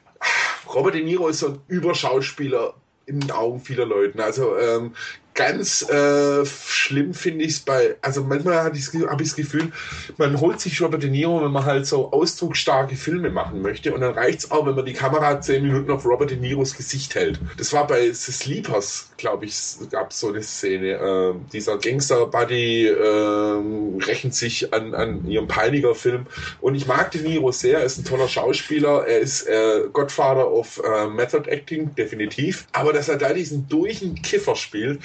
Robert De Niro ist so ein Überschauspieler in den Augen vieler Leuten. Also ähm, Ganz äh, schlimm finde ich es bei, also manchmal habe ich das Gefühl, man holt sich Robert De Niro, wenn man halt so ausdrucksstarke Filme machen möchte, und dann reicht es auch, wenn man die Kamera zehn Minuten auf Robert De Niros Gesicht hält. Das war bei The Sleepers, glaube ich, gab es so eine Szene. Äh, dieser Gangster-Buddy äh, rächt sich an, an ihrem Peiniger-Film, und ich mag De Niro sehr, er ist ein toller Schauspieler, er ist äh, Godfather of äh, Method Acting, definitiv, aber dass er da diesen durchen Kiffer spielt,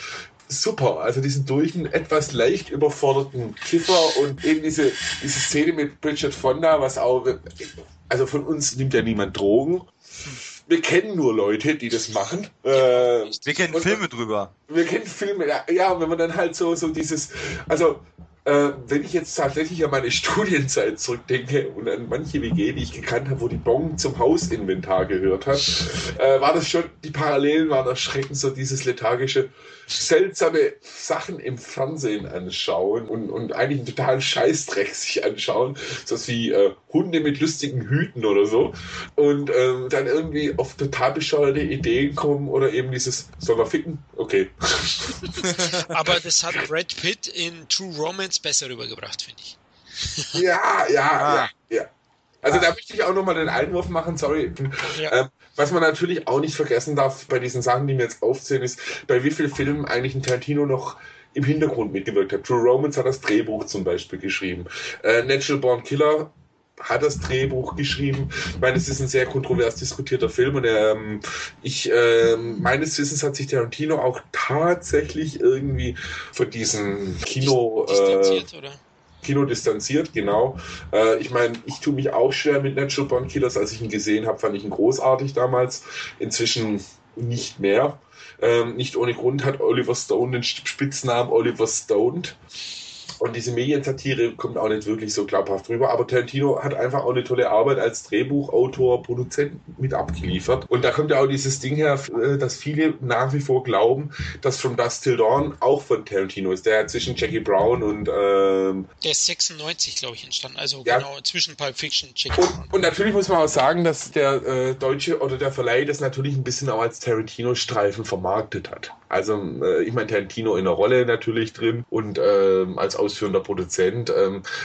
super, also diesen durch einen etwas leicht überforderten Kiffer, und eben diese, diese Szene mit Bridget Fonda, was auch, also von uns nimmt ja niemand Drogen. Wir kennen nur Leute, die das machen. Äh, wir kennen und, Filme drüber. Wir kennen Filme, ja, ja, wenn man dann halt so, so dieses, also äh, wenn ich jetzt tatsächlich an meine Studienzeit zurückdenke und an manche W G, die ich gekannt habe, wo die Bon zum Hausinventar gehört hat, äh, war das schon, die Parallelen waren erschreckend, so dieses lethargische, seltsame Sachen im Fernsehen anschauen und, und eigentlich einen totalen Scheißdreck sich anschauen, sowas wie äh, Hunde mit lustigen Hüten oder so, und ähm, dann irgendwie auf total bescheuerte Ideen kommen oder eben dieses, soll man ficken? Okay. Aber das hat Brad Pitt in True Romance besser rübergebracht, finde ich. Ja, ja, ja, ja. Also da möchte ich auch nochmal den Einwurf machen, sorry. Ja. Ähm, was man natürlich auch nicht vergessen darf bei diesen Sachen, die wir jetzt aufzählen, ist, bei wie vielen Filmen eigentlich ein Tarantino noch im Hintergrund mitgewirkt hat. True Romance hat das Drehbuch zum Beispiel geschrieben. Äh, Natural Born Killer hat das Drehbuch geschrieben. Ich meine, es ist ein sehr kontrovers diskutierter Film, und ähm, ich, äh, meines Wissens hat sich Tarantino auch tatsächlich irgendwie von diesem Kino... Distanziert, äh, oder? Kino distanziert, genau. Äh, ich meine, ich tue mich auch schwer mit Natural Born Killers. Als ich ihn gesehen habe, fand ich ihn großartig damals. Inzwischen nicht mehr. Ähm, nicht ohne Grund hat Oliver Stone den Spitznamen Oliver Stoned. Und diese Mediensatire kommt auch nicht wirklich so glaubhaft rüber. Aber Tarantino hat einfach auch eine tolle Arbeit als Drehbuchautor, Produzent mit abgeliefert. Und da kommt ja auch dieses Ding her, dass viele nach wie vor glauben, dass From Dusk Till Dawn auch von Tarantino ist. Der zwischen Jackie Brown und... Ähm, der ist sechsundneunzig, glaube ich, entstanden. Also ja, genau, zwischen Pulp Fiction und Jackie Brown. Und natürlich muss man auch sagen, dass der äh, Deutsche oder der Verleih das natürlich ein bisschen auch als Tarantino-Streifen vermarktet hat. Also äh, ich meine, Tarantino in der Rolle natürlich drin und äh, als Aus Ausführender Produzent.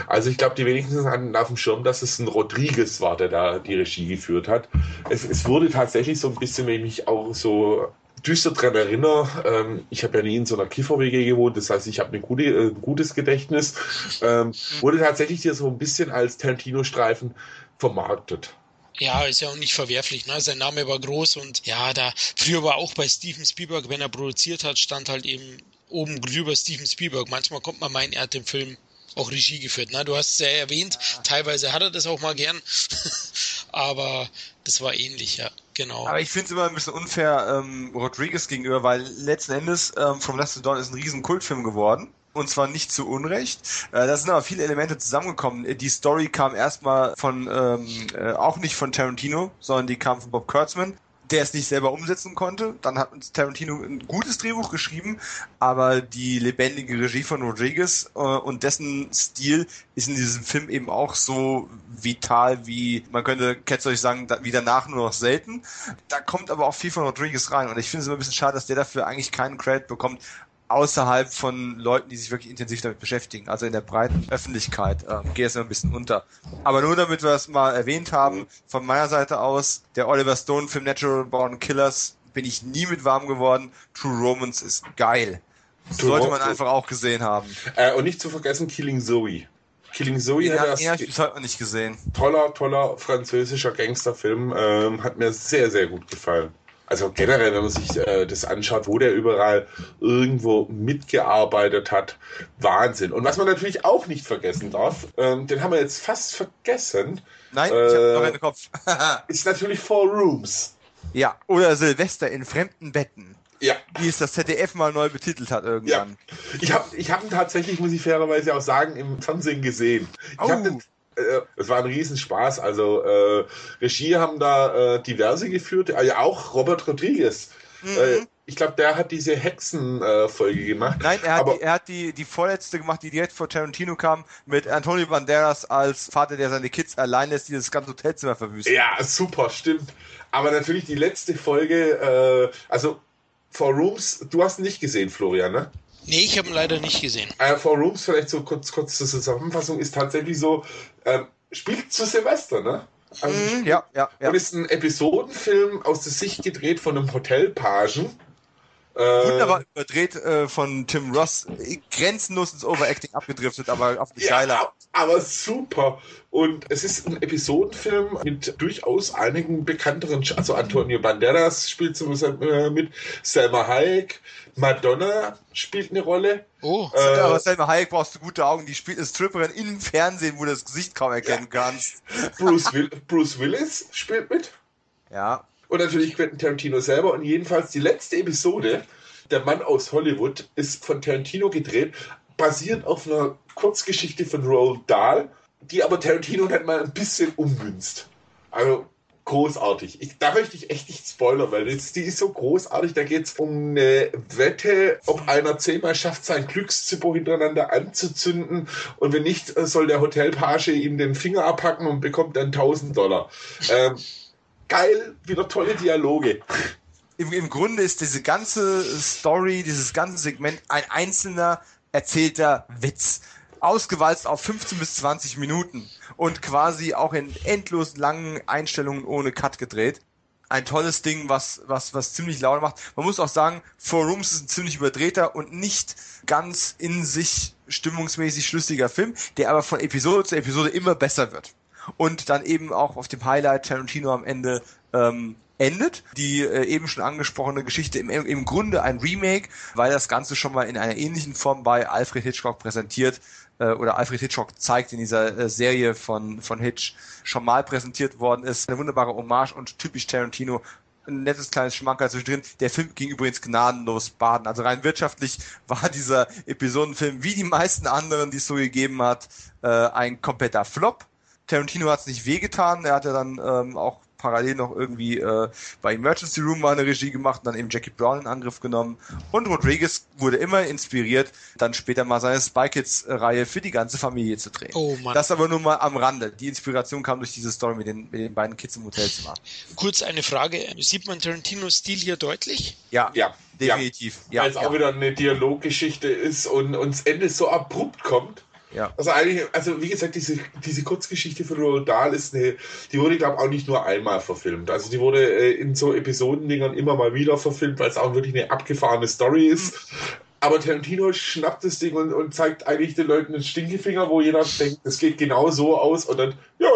Also ich glaube, die wenigsten hatten auf dem Schirm, dass es ein Rodriguez war, der da die Regie geführt hat. Es, es wurde tatsächlich so ein bisschen, wenn ich mich auch so düster daran erinnere, ähm, ich habe ja nie in so einer Kiffer-W G gewohnt, das heißt, ich habe gute, äh, ein gutes Gedächtnis, ähm, wurde tatsächlich hier so ein bisschen als Tarantino-Streifen vermarktet. Ja, ist ja auch nicht verwerflich, ne? Sein Name war groß, und ja, da früher war auch bei Steven Spielberg, wenn er produziert hat, stand halt eben oben drüber Steven Spielberg. Manchmal kommt man meinen, er hat den Film auch Regie geführt. Na, du hast es ja erwähnt, ja, teilweise hat er das auch mal gern, aber das war ähnlich, ja, genau. Aber ich finde es immer ein bisschen unfair ähm, Rodriguez gegenüber, weil letzten Endes ähm, From Dusk Till Dawn ist ein riesen Kultfilm geworden. Und zwar nicht zu Unrecht. Äh, da sind aber viele Elemente zusammengekommen. Die Story kam erstmal von, ähm, äh, auch nicht von Tarantino, sondern die kam von Bob Kurtzman, der es nicht selber umsetzen konnte. Dann hat uns Tarantino ein gutes Drehbuch geschrieben, aber die lebendige Regie von Rodriguez äh, und dessen Stil ist in diesem Film eben auch so vital wie, man könnte, kennst du euch sagen, da, wie danach nur noch selten. Da kommt aber auch viel von Rodriguez rein, und ich finde es immer ein bisschen schade, dass der dafür eigentlich keinen Credit bekommt, außerhalb von Leuten, die sich wirklich intensiv damit beschäftigen, also in der breiten Öffentlichkeit, ähm, geht es immer ein bisschen unter. Aber nur damit wir es mal erwähnt haben, von meiner Seite aus, der Oliver Stone-Film Natural Born Killers bin ich nie mit warm geworden. True Romance ist geil. Das sollte man einfach auch gesehen haben. Äh, und nicht zu vergessen Killing Zoe. Killing Zoe ja, hat ja, ich bis heute noch nicht gesehen. Toller, toller französischer Gangsterfilm, ähm, hat mir sehr, sehr gut gefallen. Also generell, wenn man sich äh, das anschaut, wo der überall irgendwo mitgearbeitet hat, Wahnsinn. Und was man natürlich auch nicht vergessen darf, ähm, den haben wir jetzt fast vergessen. Nein, äh, ich hab noch einen Kopf. Ist natürlich Four Rooms. Ja, oder Silvester in fremden Betten. Ja. Wie es das Z D F mal neu betitelt hat irgendwann. Ja. Ich habe ich hab ihn tatsächlich, muss ich fairerweise auch sagen, im Fernsehen gesehen. Ich oh. hab den Es war ein Riesenspaß, also äh, Regie haben da äh, diverse geführt, also auch Robert Rodriguez. Mhm. Äh, ich glaube, der hat diese Hexen-Folge äh, gemacht. Nein, er hat, aber, die, er hat die, die vorletzte gemacht, die direkt vor Tarantino kam, mit Antonio Banderas als Vater, der seine Kids allein lässt, die das ganze Hotelzimmer verwüstet. Ja, super, stimmt. Aber natürlich die letzte Folge, äh, also Four Rooms, du hast ihn nicht gesehen, Florian, ne? Nee, ich habe ihn leider nicht gesehen. Äh, Four Rooms, vielleicht so kurz, kurz zur Zusammenfassung, ist tatsächlich so, ähm, spielt zu Silvester, ne? Also, mm, ja, ja, ja. Und ist ein Episodenfilm aus der Sicht gedreht von einem Hotelpagen. Äh, Wunderbar überdreht äh, von Tim Roth, grenzenlos ins Overacting abgedriftet, aber auf die Scheiler. Ja, aber super. Und es ist ein Episodenfilm mit durchaus einigen bekannteren, also Antonio Banderas spielt zum Beispiel mit, Selma Hayek, Madonna spielt eine Rolle. Oh, äh, aber Selma Hayek brauchst du gute Augen, die spielt eine Stripperin im Fernsehen, wo du das Gesicht kaum erkennen ja. kannst. Bruce, Will- Bruce Willis spielt mit. Ja. Und natürlich Quentin Tarantino selber. Und jedenfalls die letzte Episode, Der Mann aus Hollywood, ist von Tarantino gedreht, basierend auf einer Kurzgeschichte von Roald Dahl, die aber Tarantino dann mal ein bisschen ummünzt. Also großartig. Ich, da möchte ich echt nicht spoilern, weil das, die ist so großartig. Da geht es um eine Wette, ob einer zehnmal schafft, sein Glückszippo hintereinander anzuzünden. Und wenn nicht, soll der Hotelpage ihm den Finger abhacken und bekommt dann tausend Dollar. Ähm, Geil, wieder tolle Dialoge. Im, Im Grunde ist diese ganze Story, dieses ganze Segment ein einzelner erzählter Witz. Ausgewalzt auf fünfzehn bis zwanzig Minuten und quasi auch in endlos langen Einstellungen ohne Cut gedreht. Ein tolles Ding, was, was, was ziemlich laut macht. Man muss auch sagen, Four Rooms ist ein ziemlich überdrehter und nicht ganz in sich stimmungsmäßig schlüssiger Film, der aber von Episode zu Episode immer besser wird. Und dann eben auch auf dem Highlight Tarantino am Ende ähm, endet. Die äh, eben schon angesprochene Geschichte im, im Grunde ein Remake, weil das Ganze schon mal in einer ähnlichen Form bei Alfred Hitchcock präsentiert äh, oder Alfred Hitchcock zeigt in dieser äh, Serie von, von Hitch schon mal präsentiert worden ist. Eine wunderbare Hommage und typisch Tarantino. Ein nettes kleines Schmankerl zwischendrin. Der Film ging übrigens gnadenlos baden. Also rein wirtschaftlich war dieser Episodenfilm, wie die meisten anderen, die es so gegeben hat, äh, ein kompletter Flop. Tarantino hat es nicht wehgetan, er hat ja dann ähm, auch parallel noch irgendwie äh, bei Emergency Room mal eine Regie gemacht und dann eben Jackie Brown in Angriff genommen. Und Rodriguez wurde immer inspiriert, dann später mal seine Spy Kids-Reihe für die ganze Familie zu drehen. Oh Mann. Das aber nur mal am Rande. Die Inspiration kam durch diese Story mit den, mit den beiden Kids im Hotelzimmer. Kurz eine Frage, sieht man Tarantinos Stil hier deutlich? Ja, ja, definitiv. Ja. Weil es ja. auch wieder eine Dialoggeschichte ist und, und das Ende so abrupt kommt. Ja. Also eigentlich, also wie gesagt, diese, diese Kurzgeschichte von Roald Dahl ist eine, die wurde, glaube ich, auch nicht nur einmal verfilmt. Also die wurde äh, in so Episodendingern immer mal wieder verfilmt, weil es auch wirklich eine abgefahrene Story ist. Aber Tarantino schnappt das Ding und, und zeigt eigentlich den Leuten den Stinkefinger, wo jeder denkt, es geht genau so aus und dann, ja,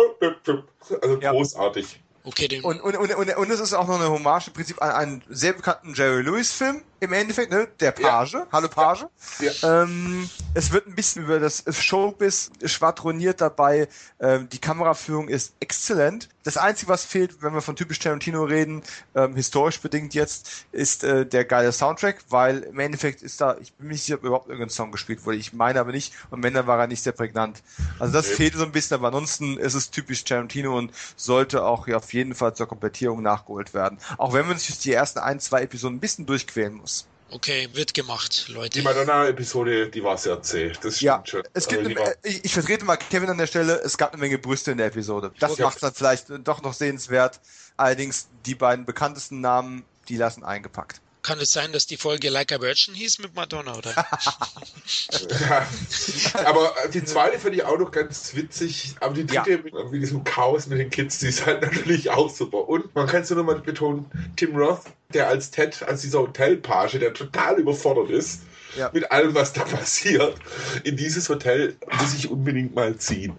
also ja. großartig. Okay, und, und, und, und, und es ist auch noch eine Hommage im Prinzip an einen sehr bekannten Jerry Lewis-Film im Endeffekt, ne? Der Page, ja. Hallo Page. Ja. Ja. Ähm, es wird ein bisschen über das Showbiz schwadroniert dabei. Ähm, die Kameraführung ist exzellent. Das Einzige, was fehlt, wenn wir von typisch Tarantino reden, ähm, historisch bedingt jetzt, ist äh, der geile Soundtrack, weil im Endeffekt ist da, ich bin mir nicht sicher, ob überhaupt irgendein Song gespielt wurde. Ich meine aber nicht. Und wenn, dann war er nicht sehr prägnant. Also das okay. fehlt so ein bisschen, aber ansonsten ist es typisch Tarantino und sollte auch ja, auf jeden Fall zur Komplettierung nachgeholt werden. Auch wenn man sich die ersten ein, zwei Episoden ein bisschen durchquälen muss. Okay, wird gemacht, Leute. Die Madonna-Episode, die war sehr zäh. Das stimmt ja, schon. Es gibt eine, war... ich, ich vertrete mal Kevin an der Stelle, es gab eine Menge Brüste in der Episode. Das okay. macht es dann vielleicht doch noch sehenswert. Allerdings die beiden bekanntesten Namen, die lassen eingepackt. Kann es sein, dass die Folge Like a Virgin hieß mit Madonna, oder? Ja. Aber die zweite finde ich auch noch ganz witzig. Aber die dritte ja. mit, mit diesem Chaos mit den Kids, die ist halt natürlich auch super. Und man kann es nur nochmal betonen, Tim Roth, der als Ted, als dieser Hotelpage, der total überfordert ist, ja. mit allem, was da passiert, in dieses Hotel muss ich unbedingt mal ziehen.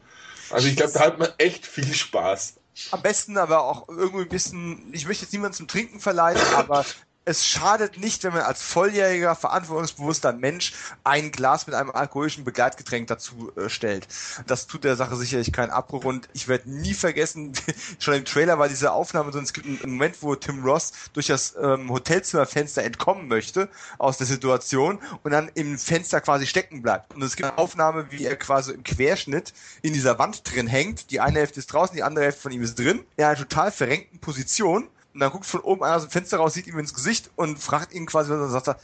Also ich glaube, da hat man echt viel Spaß. Am besten aber auch irgendwie ein bisschen, ich möchte jetzt niemanden zum Trinken verleiten, aber... Es schadet nicht, wenn man als volljähriger, verantwortungsbewusster Mensch ein Glas mit einem alkoholischen Begleitgetränk dazu äh, stellt. Das tut der Sache sicherlich keinen Abbruch und ich werde nie vergessen, schon im Trailer war diese Aufnahme, sondern es gibt einen Moment, wo Tim Roth durch das ähm, Hotelzimmerfenster entkommen möchte aus der Situation und dann im Fenster quasi stecken bleibt. Und es gibt eine Aufnahme, wie er quasi im Querschnitt in dieser Wand drin hängt. Die eine Hälfte ist draußen, die andere Hälfte von ihm ist drin. In einer total verrenkten Position. Und dann guckt von oben einer aus dem Fenster raus, sieht ihm ins Gesicht und fragt ihn quasi, was er sagt. Er,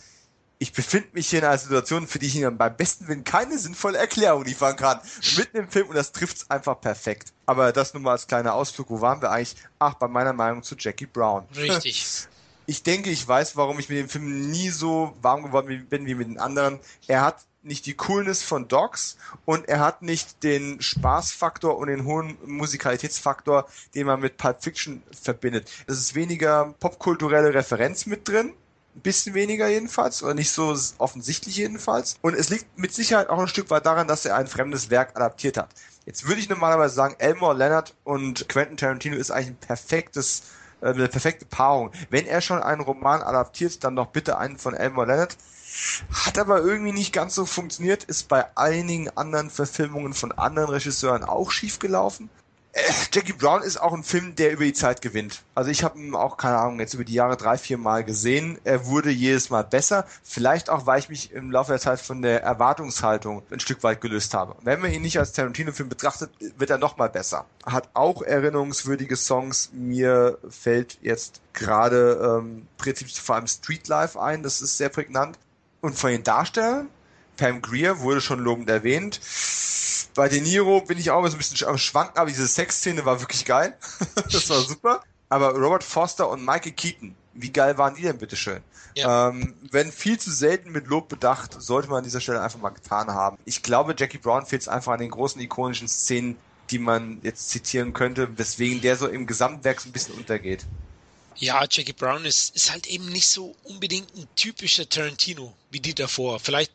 ich befinde mich hier in einer Situation, für die ich Ihnen beim besten Willen keine sinnvolle Erklärung liefern kann. Mitten im Film und das trifft es einfach perfekt. Aber das nur mal als kleiner Ausflug, wo waren wir eigentlich? Ach, bei meiner Meinung zu Jackie Brown. Richtig. ich denke, ich weiß, warum ich mit dem Film nie so warm geworden bin wie mit den anderen. Er hat nicht die Coolness von Dogs und er hat nicht den Spaßfaktor und den hohen Musikalitätsfaktor, den man mit Pulp Fiction verbindet. Es ist weniger popkulturelle Referenz mit drin, ein bisschen weniger jedenfalls, oder nicht so offensichtlich jedenfalls. Und es liegt mit Sicherheit auch ein Stück weit daran, dass er ein fremdes Werk adaptiert hat. Jetzt würde ich normalerweise sagen, Elmore Leonard und Quentin Tarantino ist eigentlich ein perfektes eine perfekte Paarung. Wenn er schon einen Roman adaptiert, dann doch bitte einen von Elmore Leonard. Hat aber irgendwie nicht ganz so funktioniert, ist bei einigen anderen Verfilmungen von anderen Regisseuren auch schief gelaufen. Äh, Jackie Brown ist auch ein Film, der über die Zeit gewinnt. Also ich habe ihn auch, keine Ahnung, jetzt über die Jahre drei, vier Mal gesehen. Er wurde jedes Mal besser. Vielleicht auch, weil ich mich im Laufe der Zeit von der Erwartungshaltung ein Stück weit gelöst habe. Wenn man ihn nicht als Tarantino-Film betrachtet, wird er nochmal besser. Hat auch erinnerungswürdige Songs. Mir fällt jetzt gerade ähm, prinzipiell vor allem Streetlife ein. Das ist sehr prägnant. Und von den Darstellern, Pam Grier wurde schon lobend erwähnt. Bei De Niro bin ich auch immer so ein bisschen am Schwanken, aber diese Sexszene war wirklich geil. Das war super. Aber Robert Foster und Michael Keaton, wie geil waren die denn bitteschön? Ja. Ähm, wenn viel zu selten mit Lob bedacht, sollte man an dieser Stelle einfach mal getan haben. Ich glaube, Jackie Brown fehlt es einfach an den großen ikonischen Szenen, die man jetzt zitieren könnte, weswegen der so im Gesamtwerk so ein bisschen untergeht. Ja, Jackie Brown ist, ist halt eben nicht so unbedingt ein typischer Tarantino wie die davor. Vielleicht.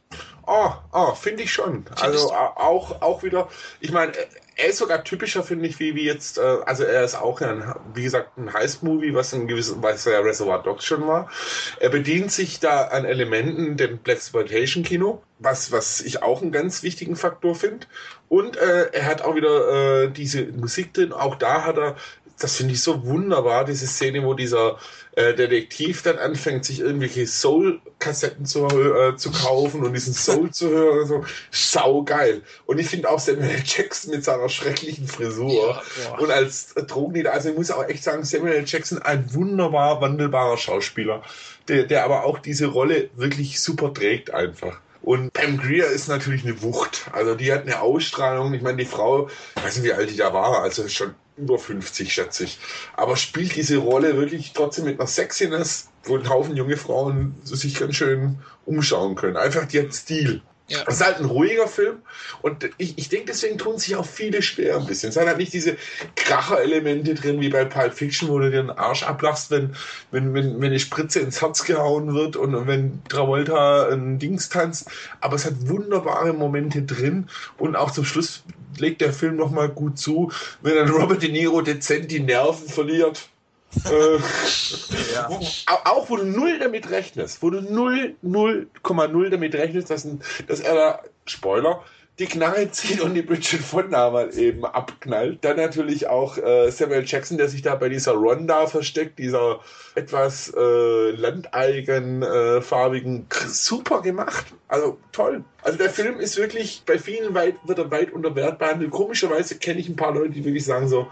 Oh, oh, finde ich schon. Also du? auch auch wieder, ich meine, er ist sogar typischer, finde ich, wie, wie jetzt, also er ist auch, ein, wie gesagt, ein Heist-Movie, was in gewisser Weise ja Reservoir Dogs schon war. Er bedient sich da an Elementen dem Blaxploitation-Kino, was, was ich auch einen ganz wichtigen Faktor finde. Und äh, er hat auch wieder äh, diese Musik drin, auch da hat er. Das finde ich so wunderbar, diese Szene, wo dieser äh, Detektiv dann anfängt, sich irgendwelche Soul-Kassetten zu, äh, zu kaufen und diesen Soul zu hören. So. Saugeil. Und ich finde auch Samuel L. Jackson mit seiner schrecklichen Frisur ja, und als Drogendealer. Also ich muss auch echt sagen, Samuel L. Jackson, ein wunderbar wandelbarer Schauspieler, der, der aber auch diese Rolle wirklich super trägt einfach. Und Pam Grier ist natürlich eine Wucht. Also die hat eine Ausstrahlung. Ich meine, die Frau, ich weiß nicht, wie alt die da war, also schon über fünfzig, schätze ich. Aber spielt diese Rolle wirklich trotzdem mit einer Sexiness, wo ein Haufen junge Frauen sich ganz schön umschauen können. Einfach, die hat Stil. Ja. Das ist halt ein ruhiger Film. Und ich, ich denke, deswegen tun sich auch viele schwer ein bisschen. Es sind halt nicht diese Kracher-Elemente drin, wie bei Pulp Fiction, wo du dir den Arsch ablachst, wenn, wenn, wenn, wenn eine Spritze ins Herz gehauen wird und wenn Travolta ein Dings tanzt. Aber es hat wunderbare Momente drin. Und auch zum Schluss legt der Film nochmal gut zu, wenn dann Robert De Niro dezent die Nerven verliert. äh, ja. wo, auch wo du null damit rechnest, wo du null Komma null damit rechnest, dass, dass er da, Spoiler, die Knarre zieht und die Bridget Fonda mal eben abknallt. Dann natürlich auch äh, Samuel Jackson, der sich da bei dieser Rhonda versteckt, dieser etwas äh, landeigen, äh, farbigen, super gemacht. Also toll. Also der Film ist wirklich, bei vielen weit, wird er weit unter Wert behandelt. Komischerweise kenne ich ein paar Leute, die wirklich sagen so,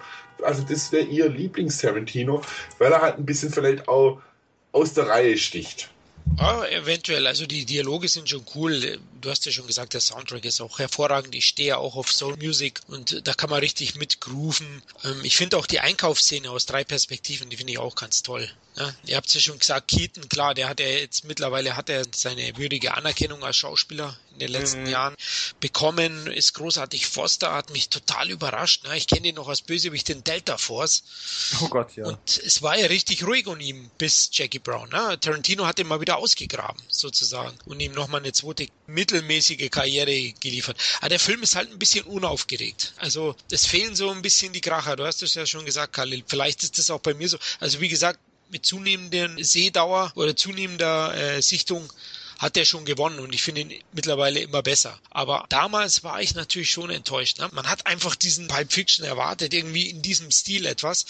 also das wäre ihr Lieblings-Tarantino, weil er halt ein bisschen vielleicht auch aus der Reihe sticht. Oh, eventuell, also die Dialoge sind schon cool. Du hast ja schon gesagt, der Soundtrack ist auch hervorragend. Ich stehe ja auch auf Soul Music und da kann man richtig mitgrooven. Ich finde auch die Einkaufsszene aus drei Perspektiven, die finde ich auch ganz toll. Ja, ihr habt es ja schon gesagt, Keaton, klar, der hat ja jetzt mittlerweile hat er seine würdige Anerkennung als Schauspieler in den letzten mhm. Jahren bekommen, ist großartig. Foster hat mich total überrascht. Ne? Ich kenne ihn noch als Bösewicht in Delta Force. Oh Gott, ja. Und es war ja richtig ruhig um ihn bis Jackie Brown. Ne? Tarantino hat ihn mal wieder ausgegraben, sozusagen, und ihm nochmal eine zweite mittelmäßige Karriere geliefert. Aber der Film ist halt ein bisschen unaufgeregt. Also es fehlen so ein bisschen die Kracher. Du hast es ja schon gesagt, Khalil. Vielleicht ist das auch bei mir so. Also wie gesagt, mit zunehmender Sehdauer oder zunehmender äh, Sichtung hat er schon gewonnen und ich finde ihn mittlerweile immer besser. Aber damals war ich natürlich schon enttäuscht. Ne? Man hat einfach diesen Pulp Fiction erwartet, irgendwie in diesem Stil etwas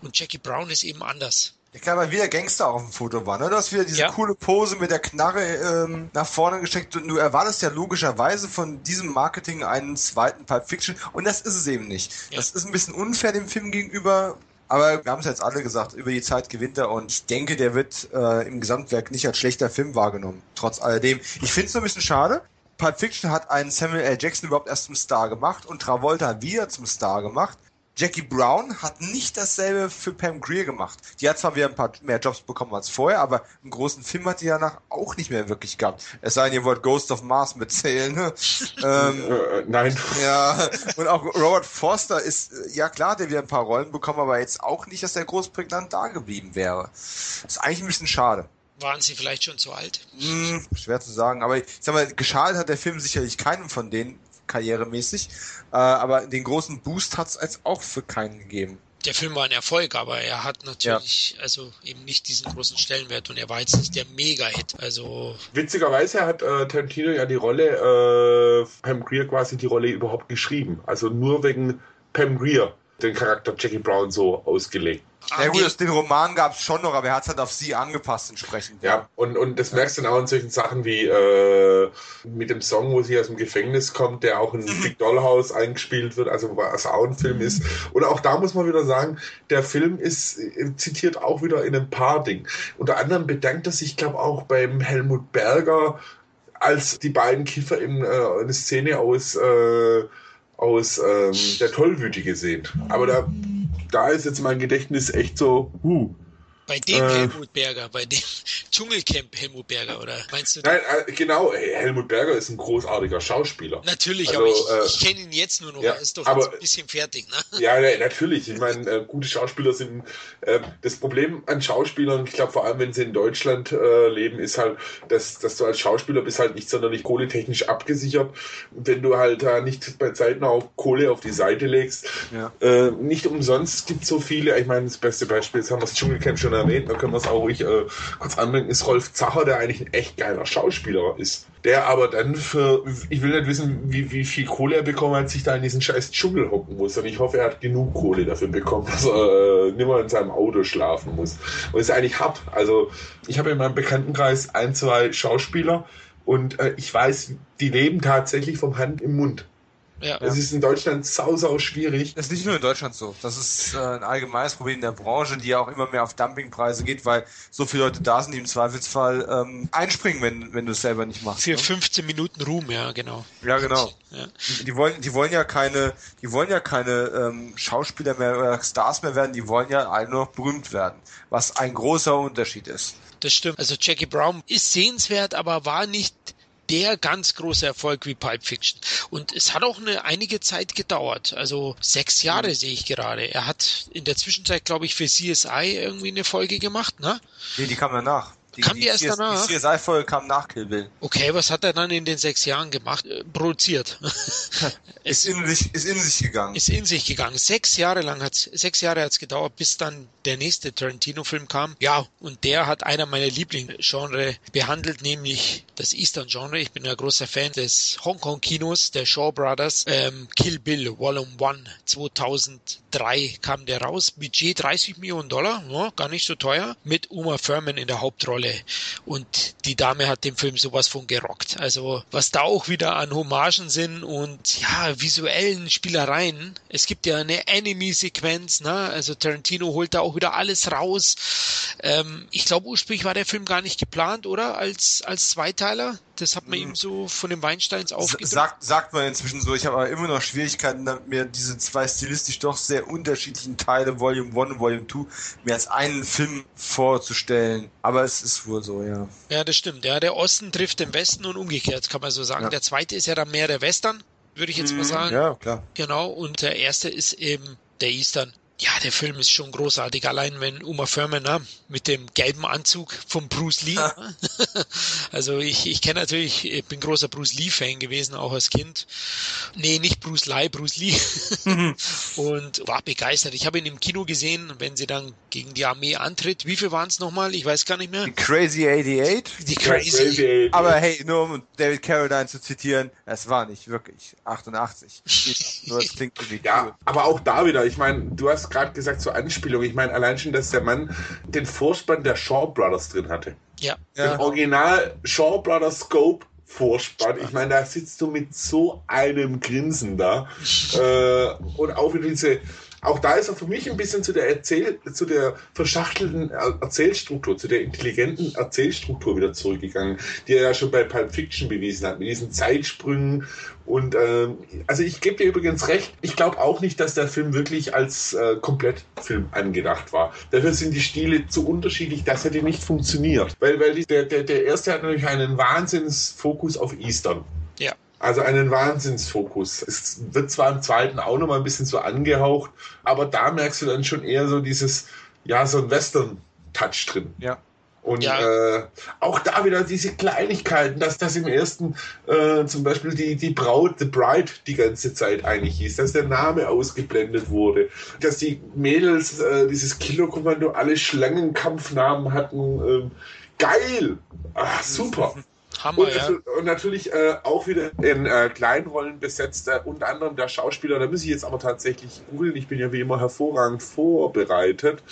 und Jackie Brown ist eben anders. Ich glaube, weil wieder Gangster auf dem Foto war, ne? Du hast wieder diese ja. coole Pose mit der Knarre ähm, nach vorne gesteckt und du erwartest ja logischerweise von diesem Marketing einen zweiten Pulp Fiction und das ist es eben nicht. Ja. Das ist ein bisschen unfair dem Film gegenüber. Aber wir haben es jetzt alle gesagt, über die Zeit gewinnt er und ich denke, der wird äh, im Gesamtwerk nicht als schlechter Film wahrgenommen, trotz alledem. Ich finde es so ein bisschen schade. Pulp Fiction hat einen Samuel L. Jackson überhaupt erst zum Star gemacht und Travolta wieder zum Star gemacht. Jackie Brown hat nicht dasselbe für Pam Grier gemacht. Die hat zwar wieder ein paar mehr Jobs bekommen als vorher, aber einen großen Film hat die danach auch nicht mehr wirklich gehabt. Es sei denn, ihr wollt Ghost of Mars mitzählen. ähm, äh, nein. Ja, und auch Robert Forster ist, ja klar, der wieder ein paar Rollen bekommen, aber jetzt auch nicht, dass der groß prägnant da geblieben wäre. Ist eigentlich ein bisschen schade. Waren sie vielleicht schon zu alt? Hm, schwer zu sagen, aber ich sag mal, geschadet hat der Film sicherlich keinem von denen, karrieremäßig, äh, aber den großen Boost hat es als auch für keinen gegeben. Der Film war ein Erfolg, aber er hat natürlich ja. also eben nicht diesen großen Stellenwert und er war jetzt nicht der Mega-Hit. Also witzigerweise hat äh, Tarantino ja die Rolle, äh, Pam Grier quasi die Rolle überhaupt geschrieben, also nur wegen Pam Grier den Charakter Jackie Brown so ausgelegt. Na ja, gut, das, den Roman gab es schon noch, aber er hat es halt auf sie angepasst entsprechend. Ja, und, und das merkst du dann auch in solchen Sachen wie äh, mit dem Song, wo sie aus dem Gefängnis kommt, der auch in Big Dollhouse eingespielt wird, also was auch ein Film ist. Und auch da muss man wieder sagen, der Film ist äh, zitiert auch wieder in ein paar Dingen. Unter anderem bedankt er sich, glaube ich, auch beim Helmut Berger, als die beiden Kiffer in äh, eine Szene aus... Äh, aus ähm, der Tollwütige sehen. Aber da, da ist jetzt mein Gedächtnis echt so, huh. Bei dem äh, Helmut Berger, bei dem Dschungelcamp Helmut Berger, oder meinst du? Nein, äh, genau, Helmut Berger ist ein großartiger Schauspieler. Natürlich, also, aber ich, ich kenne ihn jetzt nur noch, ja, er ist doch aber, ein bisschen fertig, ne? Ja, ja natürlich, ich meine, äh, gute Schauspieler sind, äh, das Problem an Schauspielern, ich glaube vor allem, wenn sie in Deutschland äh, leben, ist halt, dass, dass du als Schauspieler bist halt nicht sonderlich kohletechnisch abgesichert, wenn du halt da äh, nicht bei Zeiten auch Kohle auf die Seite legst. Ja. Äh, nicht umsonst gibt es so viele, ich meine, das beste Beispiel, jetzt haben wir das Dschungelcamp schon erwähnt, da können wir es auch ruhig äh, kurz anbringen, ist Rolf Zacher, der eigentlich ein echt geiler Schauspieler ist. Der aber dann für, ich will nicht wissen, wie, wie viel Kohle er bekommen hat, sich da in diesen scheiß Dschungel hocken muss. Und ich hoffe, er hat genug Kohle dafür bekommen, dass er äh, nimmer in seinem Auto schlafen muss. Und es eigentlich hab. Also ich habe in meinem Bekanntenkreis ein, zwei Schauspieler und äh, ich weiß, die leben tatsächlich vom Hand im Mund. Ja, das ja. ist in Deutschland sau, sau schwierig. Das ist nicht nur in Deutschland so. Das ist äh, ein allgemeines Problem der Branche, die ja auch immer mehr auf Dumpingpreise geht, weil so viele Leute da sind, die im Zweifelsfall ähm, einspringen, wenn, wenn du es selber nicht machst. Für ne? fünfzehn Minuten Ruhm, ja, genau. Ja, genau. Ja. Die, die wollen, die wollen ja keine, die wollen ja keine ähm, Schauspieler mehr oder Stars mehr werden, die wollen ja alle nur noch berühmt werden. Was ein großer Unterschied ist. Das stimmt. Also Jackie Brown ist sehenswert, aber war nicht der ganz große Erfolg wie Pulp Fiction. Und es hat auch eine einige Zeit gedauert. Also sechs Jahre sehe ich gerade. Er hat in der Zwischenzeit, glaube ich, für C S I irgendwie eine Folge gemacht, ne? Nee, die kam danach. Die, kam die, die erst C S I, danach? Die C S I-Folge kam nach Kill Bill. Okay, was hat er dann in den sechs Jahren gemacht? Äh, produziert. ist, in sich, ist in sich gegangen. Ist in sich gegangen. Sechs Jahre lang hat es sechs Jahre hat's gedauert, bis dann der nächste Tarantino-Film kam. Ja, und der hat einer meiner Lieblingsgenre behandelt, nämlich das Eastern-Genre. Ich bin ein großer Fan des Hongkong-Kinos, der Shaw Brothers. Ähm, Kill Bill, Volume eins, zweitausenddrei kam der raus. Budget dreißig Millionen Dollar, ja, gar nicht so teuer, mit Uma Thurman in der Hauptrolle. Und die Dame hat dem Film sowas von gerockt. Also was da auch wieder an Hommagen sind und ja, visuellen Spielereien. Es gibt ja eine Anime-Sequenz, ne? Also Tarantino holt da auch wieder alles raus. Ähm, ich glaube, ursprünglich war der Film gar nicht geplant, oder? Als, als Zweiteiler? Das hat man eben so von den Weinsteins aufgedrückt. Sagt, sagt man inzwischen so. Ich habe aber immer noch Schwierigkeiten, mir diese zwei stilistisch doch sehr unterschiedlichen Teile, Volume eins und Volume zwei, mir als einen Film vorzustellen. Aber es ist wohl so, ja. Ja, das stimmt. Ja, der Osten trifft den Westen und umgekehrt, kann man so sagen. Ja. Der zweite ist ja dann mehr der Western, würde ich jetzt mal sagen. Ja, klar. Genau, und der erste ist eben der Eastern. Ja, der Film ist schon großartig. Allein wenn Uma Thurman, ne, mit dem gelben Anzug von Bruce Lee. Ja. Also ich, ich kenne natürlich, ich bin großer Bruce Lee-Fan gewesen, auch als Kind. Nee, nicht Bruce Lee, Bruce Lee. Mhm. Und war begeistert. Ich habe ihn im Kino gesehen, wenn sie dann gegen die Armee antritt. Wie viel waren es nochmal? Ich weiß gar nicht mehr. Die Crazy achtundachtzig. Die Crazy. Ja, Crazy. Aber hey, nur um David Carradine zu zitieren, es war nicht wirklich achtundachtzig. Nur das klingt irgendwie ja, cool. Aber auch da wieder, ich meine, du hast gerade gesagt zur Anspielung. Ich meine, allein schon, dass der Mann den Vorspann der Shaw Brothers drin hatte. Ja. Den ja. Original Shaw Brothers Scope Vorspann. Ich meine, da sitzt du mit so einem Grinsen da. äh, und auch wieder diese auch da ist er für mich ein bisschen zu der Erzähl, zu der verschachtelten Erzählstruktur, zu der intelligenten Erzählstruktur wieder zurückgegangen, die er ja schon bei Pulp Fiction bewiesen hat, mit diesen Zeitsprüngen. Und äh, also ich gebe dir übrigens recht, ich glaube auch nicht, dass der Film wirklich als äh, Komplettfilm angedacht war. Dafür sind die Stile zu unterschiedlich, das hätte nicht funktioniert. Weil, weil die, der, der, der erste hat natürlich einen Wahnsinnsfokus auf Eastern. Ja. Also einen Wahnsinnsfokus. Es wird zwar im zweiten auch nochmal ein bisschen so angehaucht, aber da merkst du dann schon eher so dieses, ja, so ein Western-Touch drin. Ja. Und ja. Äh, auch da wieder diese Kleinigkeiten, dass das im ersten äh, zum Beispiel die, die Braut, The Bride, die ganze Zeit eigentlich hieß, dass der Name ausgeblendet wurde, dass die Mädels äh, dieses Kilo-Kommando alle Schlangenkampfnamen hatten. Ähm, geil! Ach, super! Hammer, und, ja. Und natürlich äh, auch wieder in äh, Kleinrollen besetzt, äh, unter anderem der Schauspieler, da muss ich jetzt aber tatsächlich googeln, ich bin ja wie immer hervorragend vorbereitet.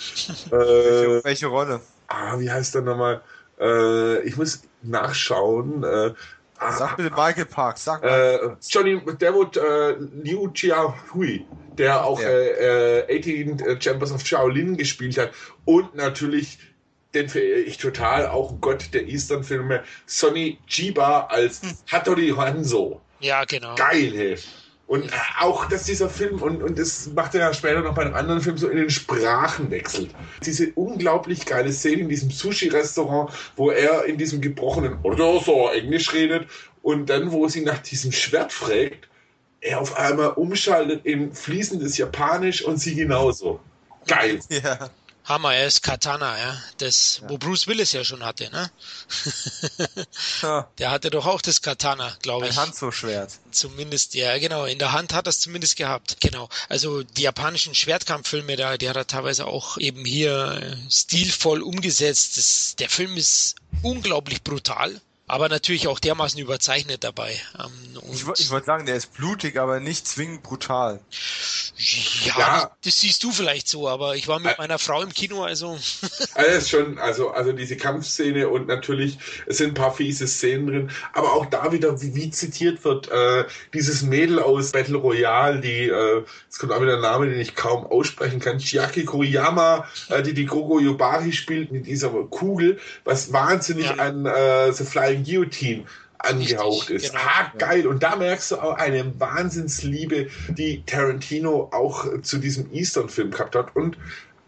äh, welche, welche Rolle? Ah, wie heißt der nochmal? Äh, ich muss nachschauen. Äh, sag bitte Michael Parks, sag mal. Äh, Johnny, David äh, Liu Jiahui, der auch ja. äh, achtzehn Chambers of Shaolin gespielt hat und natürlich den verehre ich total, auch Gott der Eastern-Filme, Sonny Chiba als hm. Hattori Hanzo. Ja, genau. Geil, hey. Und auch, dass dieser Film, und, und das macht er ja später noch bei einem anderen Film, so in den Sprachen wechselt. Diese unglaublich geile Szene in diesem Sushi-Restaurant, wo er in diesem gebrochenen oder so Englisch redet und dann, wo sie nach diesem Schwert fragt, er auf einmal umschaltet in fließendes Japanisch und sie genauso. Geil. Ja. Hammer, er ist Katana, ja. Das, ja. Wo Bruce Willis ja schon hatte, ne? Ja. Der hatte doch auch das Katana, glaube ich. Ein Hanzo-Schwert. Zumindest, ja, genau. In der Hand hat er es zumindest gehabt. Genau. Also die japanischen Schwertkampffilme, da, die hat er teilweise auch eben hier stilvoll umgesetzt. Das, der Film ist unglaublich brutal, aber natürlich auch dermaßen überzeichnet dabei. Und ich ich wollte sagen, der ist blutig, aber nicht zwingend brutal. Ja, ja, das siehst du vielleicht so, aber ich war mit meiner Frau im Kino, also... Alles schon, also, also diese Kampfszene und natürlich, es sind ein paar fiese Szenen drin, aber auch da wieder, wie, wie zitiert wird, äh, dieses Mädel aus Battle Royale, die, äh, es kommt auch wieder ein Name, den ich kaum aussprechen kann, Chiaki Kuriyama, äh, die die Gogo Yobari spielt mit dieser Kugel, was wahnsinnig ja. an äh, The Flying Guillotine angehaucht Richtig, ist. Genau. Ah, geil. Und da merkst du auch eine Wahnsinnsliebe, die Tarantino auch zu diesem Eastern-Film gehabt hat. Und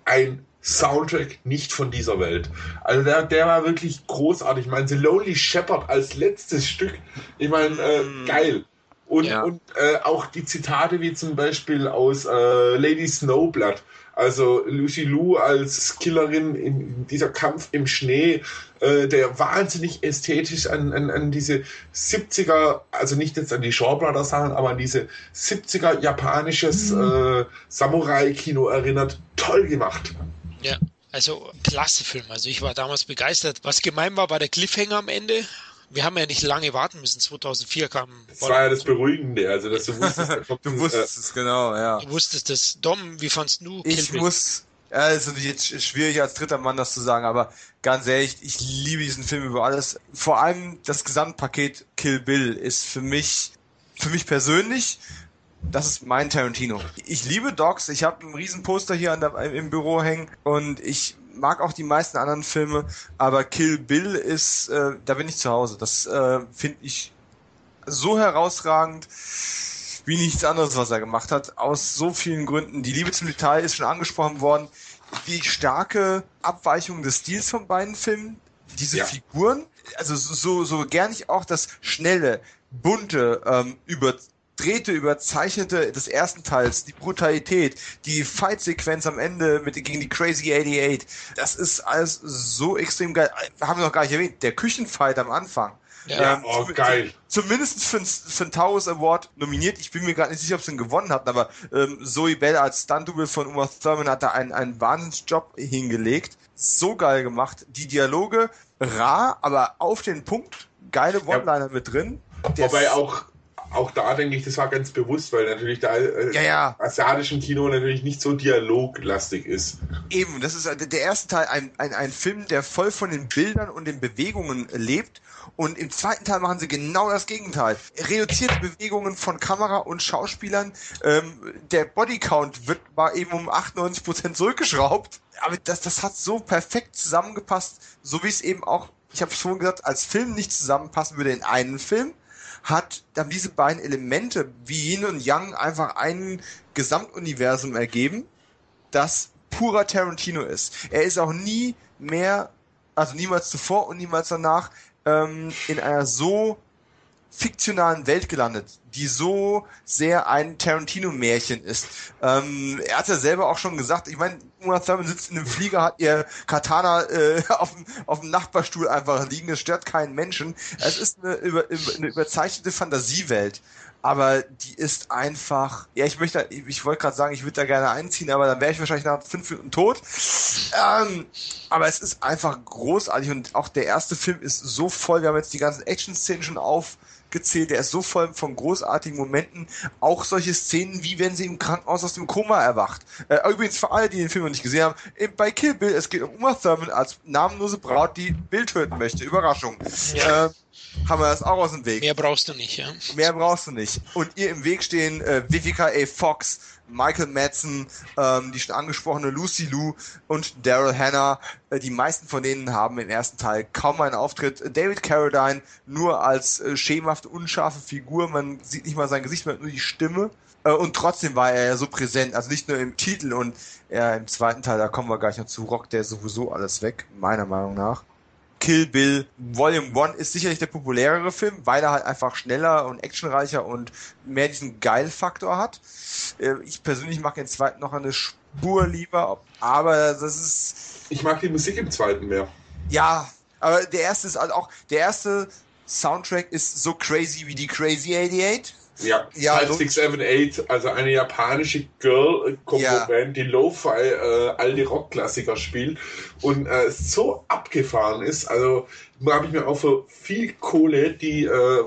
ein Soundtrack nicht von dieser Welt. Also der, der war wirklich großartig. Ich meine, The Lonely Shepherd als letztes Stück. Ich meine, äh, geil. Und, ja. und äh, auch die Zitate wie zum Beispiel aus äh, Lady Snowblood. Also Lucy Liu als Killerin in dieser Kampf im Schnee, äh, der wahnsinnig ästhetisch an, an, an diese siebziger, also nicht jetzt an die Shaw Brothers Sachen, aber an diese siebziger japanisches mhm. äh, Samurai-Kino erinnert. Toll gemacht. Ja, also klasse Film. Also ich war damals begeistert. Was gemein war, war der Cliffhanger am Ende. Wir haben ja nicht lange warten müssen. zweitausendvier kam... Das war ja das Beruhigende, also dass du wusstest... du wusstest es, genau, ja. Du wusstest es. Dom, wie fandst du? Ich muss... Also jetzt ist schwierig als dritter Mann das zu sagen, aber ganz ehrlich, ich liebe diesen Film über alles. Vor allem das Gesamtpaket Kill Bill ist für mich, für mich persönlich... Das ist mein Tarantino. Ich liebe Dogs, ich habe einen riesen Poster hier an der, im Büro hängen und ich mag auch die meisten anderen Filme, aber Kill Bill ist, äh, da bin ich zu Hause. Das äh, finde ich so herausragend wie nichts anderes, was er gemacht hat, aus so vielen Gründen. Die Liebe zum Detail ist schon angesprochen worden, die starke Abweichung des Stils von beiden Filmen, diese ja. Figuren, also so, so gern ich auch das schnelle, bunte, ähm, über Drehte, überzeichnete des ersten Teils, die Brutalität, die Fight-Sequenz am Ende mit gegen die Crazy achtundachtzig, das ist alles so extrem geil. Haben wir noch gar nicht erwähnt, der Küchenfight am Anfang. Ja, ähm, oh, zum, geil. Zumindest für, für den Taurus Award nominiert. Ich bin mir gerade nicht sicher, ob sie ihn gewonnen hatten, aber ähm, Zoe Bell als Stunt-Double von Uma Thurman hat da einen, einen Wahnsinnsjob hingelegt. So geil gemacht. Die Dialoge, rar, aber auf den Punkt. Geile One-Liner ja. mit drin. Der Wobei auch auch da denke ich, das war ganz bewusst, weil natürlich da äh, ja, ja. asiatischen Kino natürlich nicht so dialoglastig ist. Eben, das ist der erste Teil, ein, ein, ein Film, der voll von den Bildern und den Bewegungen lebt. Und im zweiten Teil machen sie genau das Gegenteil. Reduzierte Bewegungen von Kamera und Schauspielern. Ähm, der Bodycount wird mal eben um achtundneunzig Prozent zurückgeschraubt. Aber das, das hat so perfekt zusammengepasst, so wie es eben auch, ich habe schon gesagt, als Film nicht zusammenpassen würde in einen Film, hat dann diese beiden Elemente wie Yin und Yang einfach ein Gesamtuniversum ergeben, das purer Tarantino ist. Er ist auch nie mehr, also niemals zuvor und niemals danach, in einer so fiktionalen Welt gelandet, die so sehr ein Tarantino-Märchen ist. Ähm, er hat ja selber auch schon gesagt, ich meine, Uma Thurman sitzt in einem Flieger, hat ihr Katana äh, auf, dem, auf dem Nachbarstuhl einfach liegen, das stört keinen Menschen. Es ist eine, über, eine überzeichnete Fantasiewelt, aber die ist einfach, ja, ich möchte, ich wollte gerade sagen, ich würde da gerne einziehen, aber dann wäre ich wahrscheinlich nach fünf Minuten tot. Ähm, aber es ist einfach großartig und auch der erste Film ist so voll, wir haben jetzt die ganzen Action-Szenen schon aufgezählt, der ist so voll von großartigen Momenten, auch solche Szenen, wie wenn sie im Krankenhaus aus dem Koma erwacht. Äh, übrigens für alle, die den Film noch nicht gesehen haben, bei Kill Bill, es geht um Uma Thurman als namenlose Braut, die Bill töten möchte. Überraschung. Ja. Ähm, haben wir das auch aus dem Weg. Mehr brauchst du nicht, ja. Mehr brauchst du nicht. Und ihr im Weg stehen äh, Vivica A. Fox, Michael Madsen, ähm, die schon angesprochene Lucy Liu und Daryl Hannah. Äh, die meisten von denen haben im ersten Teil kaum einen Auftritt. David Carradine nur als äh, schemenhafte, unscharfe Figur. Man sieht nicht mal sein Gesicht, man hat nur die Stimme. Äh, und trotzdem war er ja so präsent. Also nicht nur im Titel und äh, im zweiten Teil, da kommen wir gleich noch zu, rockt der sowieso alles weg, meiner Meinung nach. Kill Bill Volume eins ist sicherlich der populärere Film, weil er halt einfach schneller und actionreicher und mehr diesen Geil-Faktor hat. Ich persönlich mag den zweiten noch eine Spur lieber, aber das ist... Ich mag die Musik im zweiten mehr. Ja, aber der erste ist halt auch... Der erste Soundtrack ist so crazy wie die Crazy achtundachtzig. Ja, ja, sechs sieben acht, also eine japanische Girl-Combo-Band, ja, die Lo-Fi äh, alte Rock-Klassiker spielt und äh, so abgefahren ist. Also habe ich mir auch für viel Kohle die äh,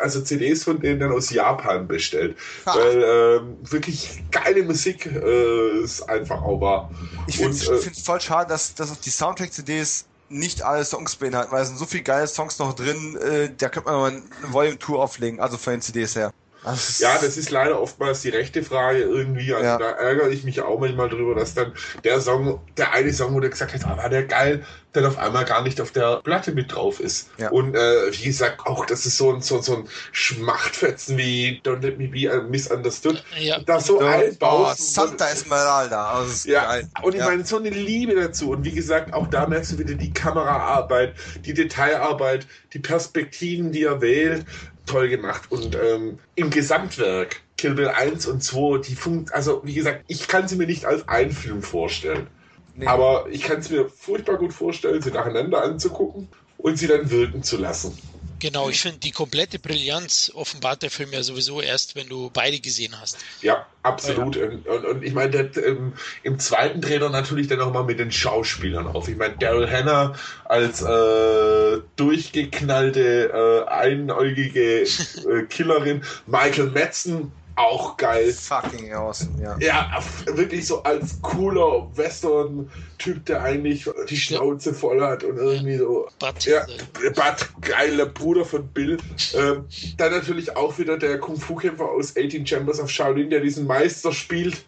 also C Ds von denen dann aus Japan bestellt, ha. weil äh, wirklich geile Musik äh, ist einfach auch war. Ich finde es äh, voll schade, dass, dass auf die Soundtrack-C Ds nicht alle Songs beinhalten, weil es sind so viele geile Songs noch drin, äh, da könnte man mal eine Volume zwei auflegen, also von den C Ds her. Das ja, das ist leider oftmals die rechte Frage irgendwie. Also ja. Da ärgere ich mich auch manchmal drüber, dass dann der Song, der eine Song, wo der gesagt hat, oh, war der geil, dann auf einmal gar nicht auf der Platte mit drauf ist. Ja. Und äh, wie gesagt, auch das ist so ein, so, so ein Schmachtfetzen wie Don't Let Me Be Misunderstood. Ja. Da so einbaust. Oh, Santa Esmeralda. Also ja. Geil. Und ich ja. meine, so eine Liebe dazu. Und wie gesagt, auch da merkst du wieder die Kameraarbeit, die Detailarbeit, die Perspektiven, die er wählt. Toll gemacht und ähm, im Gesamtwerk Kill Bill eins und zwei, die funkt, also wie gesagt, ich kann sie mir nicht als einen Film vorstellen, nee. aber ich kann es mir furchtbar gut vorstellen, sie nacheinander anzugucken und sie dann wirken zu lassen. Genau, ich finde, die komplette Brillanz offenbart der Film ja sowieso erst, wenn du beide gesehen hast. Ja, absolut. Ja. Und, und, und ich meine, ähm, im zweiten Trailer natürlich dann nochmal mit den Schauspielern auf. Ich meine, Daryl Hannah als äh, durchgeknallte, äh, einäugige äh, Killerin, Michael Madsen, auch geil. Fucking awesome, ja. Ja, wirklich so als cooler Western-Typ, der eigentlich die Schnauze voll hat und irgendwie so. Bud. Ja, Bud, geiler Bruder von Bill. Ähm, dann natürlich auch wieder der Kung-Fu-Kämpfer aus achtzehn Chambers of Shaolin, der diesen Meister spielt.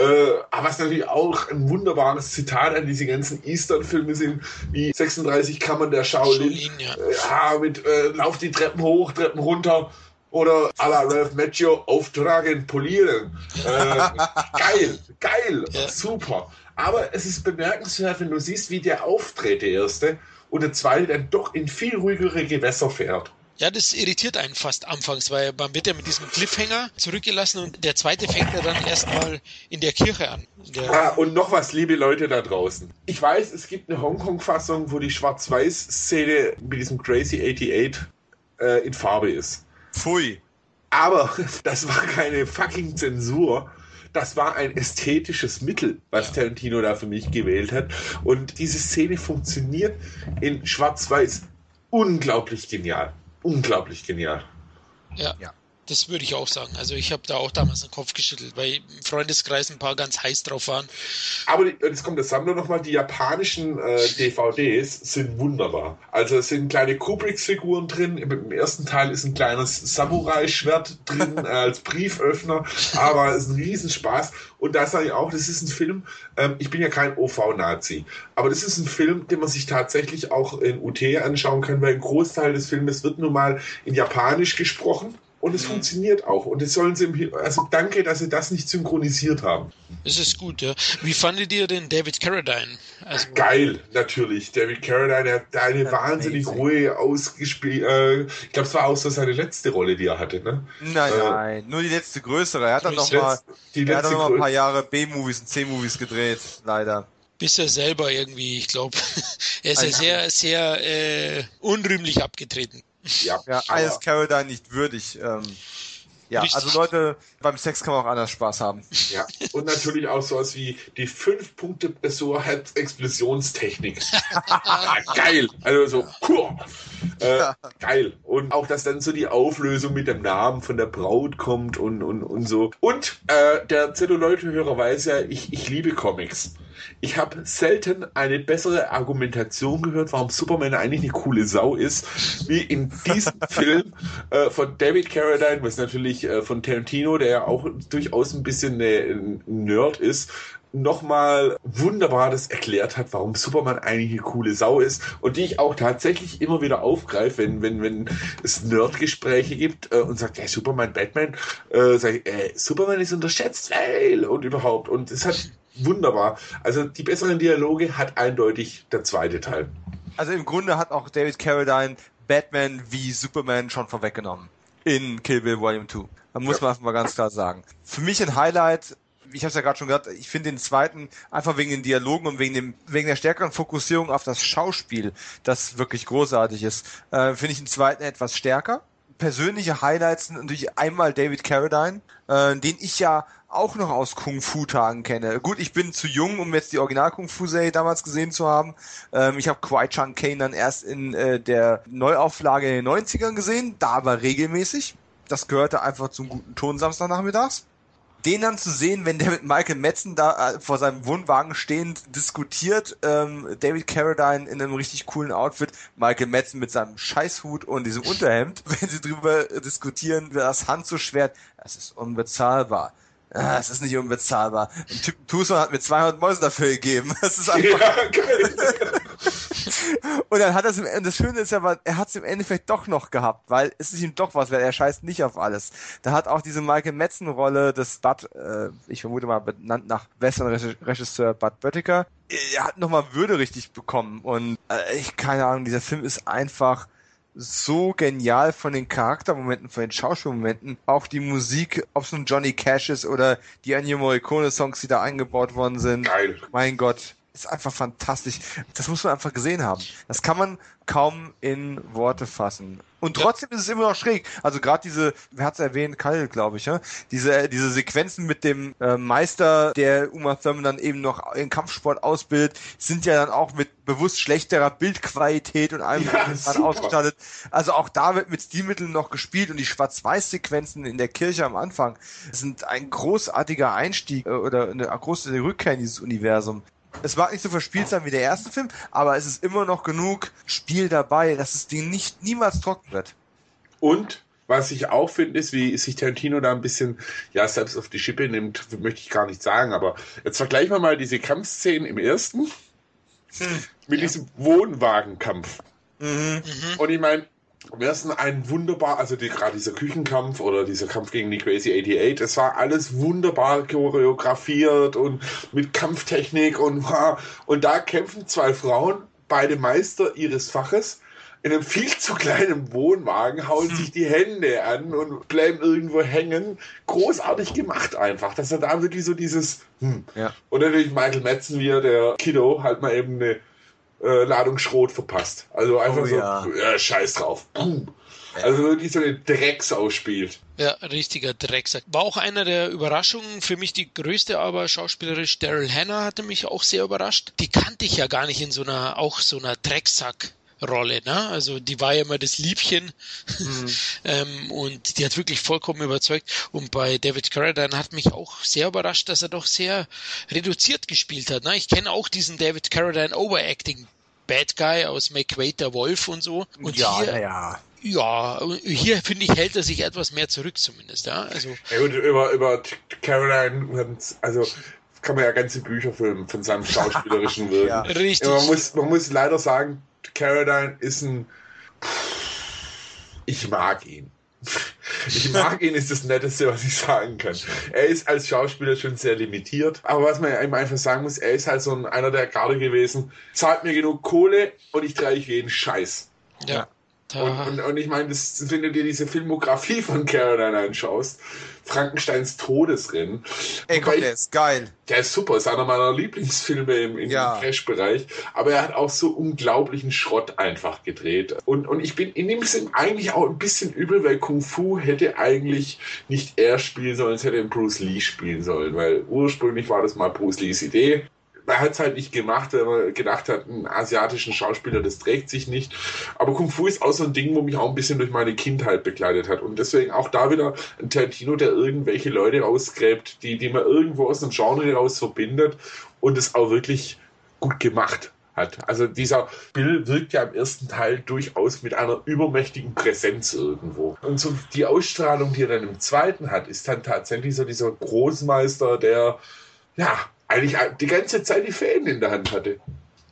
Äh, aber es natürlich auch ein wunderbares Zitat an diese ganzen Eastern-Filme sind, wie sechsunddreißig Kammern der Shaolin. Shaolin ja. Äh, ja, mit äh, Lauf die Treppen hoch, Treppen runter. Oder à la Ralph Macchio, auftragen, polieren. Äh, geil, geil, ja. super. Aber es ist bemerkenswert, wenn du siehst, wie der auftritt, der erste, und der zweite dann doch in viel ruhigere Gewässer fährt. Ja, das irritiert einen fast anfangs, weil man wird ja mit diesem Cliffhanger zurückgelassen und der zweite fängt ja dann erstmal in der Kirche an. Der ah, und noch was, liebe Leute da draußen. Ich weiß, es gibt eine Hongkong-Fassung, wo die Schwarz-Weiß-Szene mit diesem Crazy achtundachtzig äh, in Farbe ist. Pfui. Aber das war keine fucking Zensur. Das war ein ästhetisches Mittel, was Tarantino da für mich gewählt hat. Und diese Szene funktioniert in Schwarz-Weiß unglaublich genial. Unglaublich genial. Ja. ja. Das würde ich auch sagen. Also ich habe da auch damals den Kopf geschüttelt, weil im Freundeskreis ein paar ganz heiß drauf waren. Aber die, jetzt kommt das Sammler nochmal, die japanischen äh, D V Ds sind wunderbar. Also es sind kleine Kubrick-Figuren drin, im, im ersten Teil ist ein kleines Samurai-Schwert drin äh, als Brieföffner, aber es ist ein Riesenspaß. Und da sage ich auch, das ist ein Film, ähm, ich bin ja kein O V-Nazi, aber das ist ein Film, den man sich tatsächlich auch in U T anschauen kann, weil ein Großteil des Filmes wird nun mal in Japanisch gesprochen. Und es mhm. funktioniert auch. Und das sollen sie im, also danke, dass sie das nicht synchronisiert haben. Es ist gut, ja. Wie fandet ihr denn David Carradine? Also geil, natürlich. David Carradine hat da eine wahnsinnig Ruhe ausgespielt. Äh, ich glaube, es war auch so seine letzte Rolle, die er hatte, ne? Nein, äh, nein, nur die letzte größere. Er hat dann noch mal, die er hat dann noch mal ein paar Jahre B-Movies und C-Movies gedreht, leider. Bis er selber irgendwie, ich glaube, er ist ja sehr, sehr äh, unrühmlich abgetreten. Ja, ja, alles Carradine nicht würdig. Ähm, ja, richtig. Also Leute, beim Sex kann man auch anders Spaß haben. Ja, und natürlich auch sowas wie die fünf Punkte so hat Explosionstechnik. Geil, also so cool. äh, geil. Und auch, dass dann so die Auflösung mit dem Namen von der Braut kommt und, und, und so. Und äh, der Zelluloid-Hörer weiß ja, ich, ich liebe Comics. Ich habe selten eine bessere Argumentation gehört, warum Superman eigentlich eine coole Sau ist, wie in diesem Film äh, von David Carradine, was natürlich äh, von Tarantino, der ja auch durchaus ein bisschen ein Nerd ist, nochmal wunderbar das erklärt hat, warum Superman eigentlich eine coole Sau ist und die ich auch tatsächlich immer wieder aufgreife, wenn, wenn, wenn es Nerdgespräche gibt äh, und sagt, hey, Superman, Batman, äh, sage ich, äh, Superman ist unterschätzt, weil und überhaupt und es hat wunderbar. Also die besseren Dialoge hat eindeutig der zweite Teil. Also im Grunde hat auch David Carradine Batman wie Superman schon vorweggenommen in Kill Bill Volume zwei. Da muss ja. man einfach mal ganz klar sagen. Für mich ein Highlight, ich habe es ja gerade schon gesagt, ich finde den zweiten einfach wegen den Dialogen und wegen dem wegen der stärkeren Fokussierung auf das Schauspiel, das wirklich großartig ist, äh, finde ich den zweiten etwas stärker. Persönliche Highlights sind natürlich einmal David Carradine, äh, den ich ja auch noch aus Kung-Fu-Tagen kenne. Gut, ich bin zu jung, um jetzt die Original-Kung-Fu-Serie damals gesehen zu haben. Ähm, ich habe Qui-Gon Kane dann erst in äh, der Neuauflage in den neunzigern gesehen, da aber regelmäßig. Das gehörte einfach zum guten Ton Samstagnachmittags. Den dann zu sehen, wenn der mit Michael Madsen da äh, vor seinem Wohnwagen stehend diskutiert, ähm, David Carradine in einem richtig coolen Outfit, Michael Madsen mit seinem Scheißhut und diesem Unterhemd, wenn sie drüber diskutieren, das Handzugschwert, das ist unbezahlbar. Ah, es ist nicht unbezahlbar. Ein Typ Tucson hat mir zweihundert Mäuse dafür gegeben. Das ist einfach... Ja, geil. Und dann hat er es, das Schöne ist ja, er hat es im Endeffekt doch noch gehabt, weil es ist ihm doch was, weil er scheißt nicht auf alles. Da hat auch diese Michael Madsen-Rolle des Bud, äh, ich vermute mal benannt nach Western-Regisseur Bud Boetticher, er hat nochmal Würde richtig bekommen und äh, ich, keine Ahnung, dieser Film ist einfach... so genial von den Charaktermomenten, von den Schauspielmomenten, auch die Musik, ob es nun Johnny Cash ist oder die Ennio Morricone-Songs, die da eingebaut worden sind. Geil. Mein Gott, ist einfach fantastisch. Das muss man einfach gesehen haben. Das kann man kaum in Worte fassen. Und trotzdem ist es immer noch schräg. Also gerade diese, wer hat es erwähnt, Khalil, glaube ich, ja? diese diese Sequenzen mit dem äh, Meister, der Uma Thurman dann eben noch in Kampfsport ausbildet, sind ja dann auch mit bewusst schlechterer Bildqualität und allem ja, ausgestattet. Also auch da wird mit Stilmitteln noch gespielt und die Schwarz-Weiß-Sequenzen in der Kirche am Anfang sind ein großartiger Einstieg äh, oder eine große Rückkehr in dieses Universum. Es mag nicht so verspielt sein wie der erste Film, aber es ist immer noch genug Spiel dabei, dass es Ding nicht niemals trocken wird. Und was ich auch finde, ist, wie sich Tarantino da ein bisschen ja selbst auf die Schippe nimmt, möchte ich gar nicht sagen, aber jetzt vergleichen wir mal diese Kampfszenen im ersten hm. mit ja. diesem Wohnwagenkampf. Mhm. Und ich meine, im ersten ein wunderbar, also die, gerade dieser Küchenkampf oder dieser Kampf gegen die Crazy achtundachtzig, es war alles wunderbar choreografiert und mit Kampftechnik und und da kämpfen zwei Frauen, beide Meister ihres Faches, in einem viel zu kleinen Wohnwagen, hauen hm. sich die Hände an und bleiben irgendwo hängen. Großartig gemacht einfach. Das hat da wirklich so dieses hm. ja. Und natürlich Michael Madsen, wie der Kiddo, halt mal eben eine Ladung Schrot verpasst. Also einfach oh, so, ja. ja, scheiß drauf. Boom. Also wirklich so eine Drecksau spielt. Ja, richtiger Drecksack. War auch einer der Überraschungen, für mich die größte, aber schauspielerisch Daryl Hannah hatte mich auch sehr überrascht. Die kannte ich ja gar nicht in so einer, auch so einer Drecksack Rolle, ne? Also die war ja immer das Liebchen, mhm. ähm, und die hat wirklich vollkommen überzeugt. Und bei David Carradine hat mich auch sehr überrascht, dass er doch sehr reduziert gespielt hat, ne? Ich kenne auch diesen David Carradine Overacting Bad Guy aus McQuaid, der Wolf und so. Und ja, hier, ja. Ja, hier finde ich, hält er sich etwas mehr zurück zumindest. Ja, also ja, gut, über, über Carradine, also kann man ja ganze Bücher filmen von seinem schauspielerischen Willen. Ja. Richtig. Ja, man, muss, man muss leider sagen, Carradine ist ein... Ich mag ihn. Ich mag ihn, ist das Netteste, was ich sagen kann. Er ist als Schauspieler schon sehr limitiert, aber was man eben einfach sagen muss, er ist halt so ein, einer der gerade gewesen, zahlt mir genug Kohle und ich drehe euch jeden Scheiß. Ja. Und, und, und ich meine, das, wenn du dir diese Filmografie von Carradine anschaust, Frankensteins Todesrennen. Ey, komm, der ist geil. Der ist super, ist einer meiner Lieblingsfilme im, im ja. Trash-Bereich. Aber er hat auch so unglaublichen Schrott einfach gedreht. Und, und ich bin in dem Sinn eigentlich auch ein bisschen übel, weil Kung Fu hätte eigentlich nicht er spielen sollen, es hätte Bruce Lee spielen sollen, weil ursprünglich war das mal Bruce Lees Idee. Man hat es halt nicht gemacht, weil man gedacht hat, einen asiatischen Schauspieler, das trägt sich nicht. Aber Kung Fu ist auch so ein Ding, wo mich auch ein bisschen durch meine Kindheit begleitet hat. Und deswegen auch da wieder ein Tarantino, der irgendwelche Leute rausgräbt, die, die man irgendwo aus einem Genre raus verbindet und es auch wirklich gut gemacht hat. Also dieser Bill wirkt ja im ersten Teil durchaus mit einer übermächtigen Präsenz irgendwo. Und so die Ausstrahlung, die er dann im zweiten hat, ist dann tatsächlich so dieser Großmeister, der, ja, eigentlich die ganze Zeit die Fäden in der Hand hatte.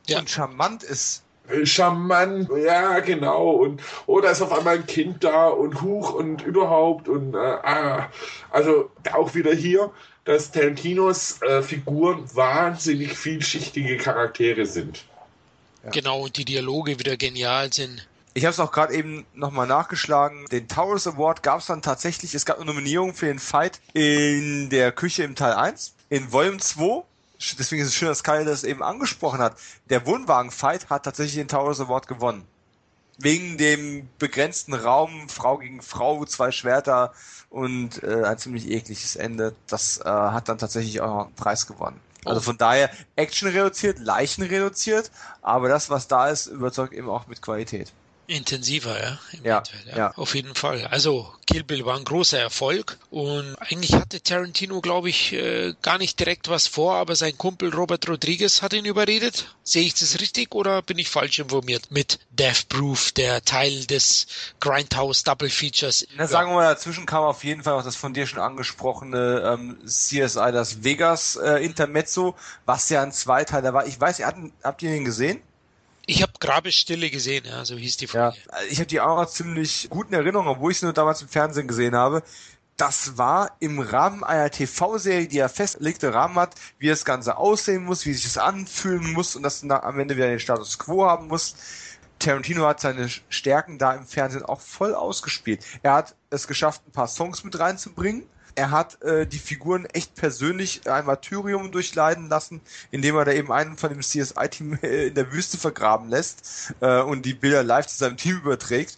Ja. Und charmant ist. Charmant, ja genau. Und oh, da ist auf einmal ein Kind da und huch und überhaupt. Und äh, ah. Also auch wieder hier, dass Tarantinos äh, Figuren wahnsinnig vielschichtige Charaktere sind. Ja. Genau, und die Dialoge wieder genial sind. Ich habe es auch gerade eben nochmal nachgeschlagen. Den Taurus Award gab es dann tatsächlich, es gab eine Nominierung für den Fight in der Küche im Teil eins. In Volume zwei, deswegen ist es schön, dass Kyle das eben angesprochen hat, der Wohnwagen-Fight hat tatsächlich den Taurus Award gewonnen. Wegen dem begrenzten Raum, Frau gegen Frau, zwei Schwerter und äh, ein ziemlich ekliges Ende. Das äh, hat dann tatsächlich auch einen Preis gewonnen. Also von daher Action reduziert, Leichen reduziert, aber das, was da ist, überzeugt eben auch mit Qualität. Intensiver, ja, im ja, Endeffekt, ja. ja. Auf jeden Fall. Also Kill Bill war ein großer Erfolg und eigentlich hatte Tarantino, glaube ich, äh, gar nicht direkt was vor, aber sein Kumpel Robert Rodriguez hat ihn überredet. Sehe ich das richtig oder bin ich falsch informiert? Mit Death Proof, der Teil des Grindhouse Double Features. Na, sagen wir mal, dazwischen kam auf jeden Fall auch das von dir schon angesprochene ähm, C S I Las Vegas äh, Intermezzo, was ja ein Zweiteiler war. Ich weiß, ihr habt, habt ihr den gesehen? Ich habe Grabesstille gesehen, ja, so hieß die Folge. Ja, ich habe die auch ziemlich gut in Erinnerung, obwohl ich sie nur damals im Fernsehen gesehen habe. Das war im Rahmen einer T V-Serie, die ja festgelegte Rahmen hat, wie das Ganze aussehen muss, wie sich das anfühlen muss und dass du am Ende wieder den Status Quo haben musst. Tarantino hat seine Stärken da im Fernsehen auch voll ausgespielt. Er hat es geschafft, ein paar Songs mit reinzubringen. Er hat äh, die Figuren echt persönlich ein Martyrium durchleiden lassen, indem er da eben einen von dem C S I-Team in der Wüste vergraben lässt äh, und die Bilder live zu seinem Team überträgt.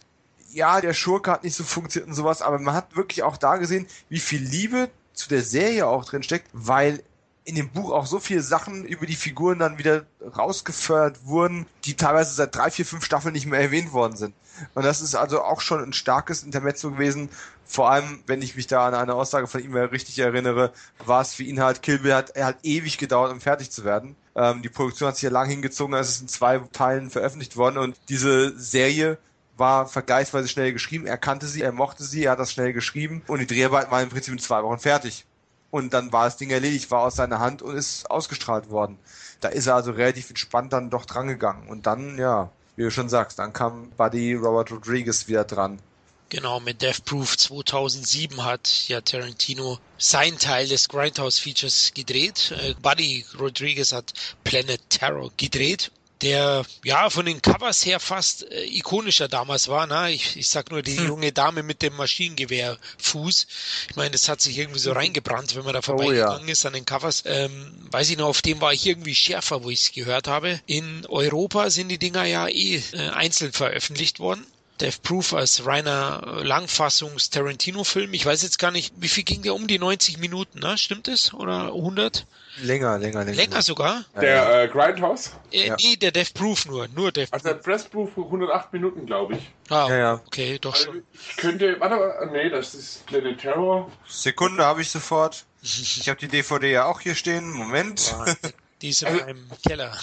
Ja, der Schurke hat nicht so funktioniert und sowas, aber man hat wirklich auch da gesehen, wie viel Liebe zu der Serie auch drin steckt, weil in dem Buch auch so viele Sachen über die Figuren dann wieder rausgefördert wurden, die teilweise seit drei, vier, fünf Staffeln nicht mehr erwähnt worden sind. Und das ist also auch schon ein starkes Intermezzo gewesen. Vor allem, wenn ich mich da an eine Aussage von ihm richtig erinnere, war es für ihn halt, Kill Bill hat, er hat ewig gedauert, um fertig zu werden. Ähm, die Produktion hat sich ja lang hingezogen, es ist in zwei Teilen veröffentlicht worden und diese Serie war vergleichsweise schnell geschrieben. Er kannte sie, er mochte sie, er hat das schnell geschrieben und die Dreharbeiten waren im Prinzip in zwei Wochen fertig. Und dann war das Ding erledigt, war aus seiner Hand und ist ausgestrahlt worden. Da ist er also relativ entspannt dann doch dran gegangen. Und dann, ja, wie du schon sagst, dann kam Buddy Robert Rodriguez wieder dran. Genau, mit Death Proof zweitausendsieben hat ja Tarantino seinen Teil des Grindhouse-Features gedreht. Buddy Rodriguez hat Planet Terror gedreht, der ja von den Covers her fast äh, ikonischer damals war. Ne? Ich, ich sag nur, die junge Dame mit dem Maschinengewehrfuß. Ich meine, das hat sich irgendwie so reingebrannt, wenn man da vorbeigegangen oh, ja. ist an den Covers. Ähm, weiß ich noch, auf dem war ich irgendwie schärfer, wo ich es gehört habe. In Europa sind die Dinger ja eh äh, einzeln veröffentlicht worden. Death Proof als reiner Langfassungs-Tarantino-Film. Ich weiß jetzt gar nicht, wie viel ging der um die neunzig Minuten, ne? Stimmt es? Oder hundert? Länger, länger, länger. Länger sogar? Der äh, Grindhouse? Äh, ja. Nee, der Death Proof nur. Nur Death Proof. Also der Death Proof hundertacht Minuten, glaube ich. Ah, ja, ja. Okay, doch also, schon. Ich könnte, warte mal, nee, das ist Planet Terror. Sekunde, habe ich sofort. Ich habe die D V D ja auch hier stehen. Moment. Wow. Die ist in also, meinem Keller.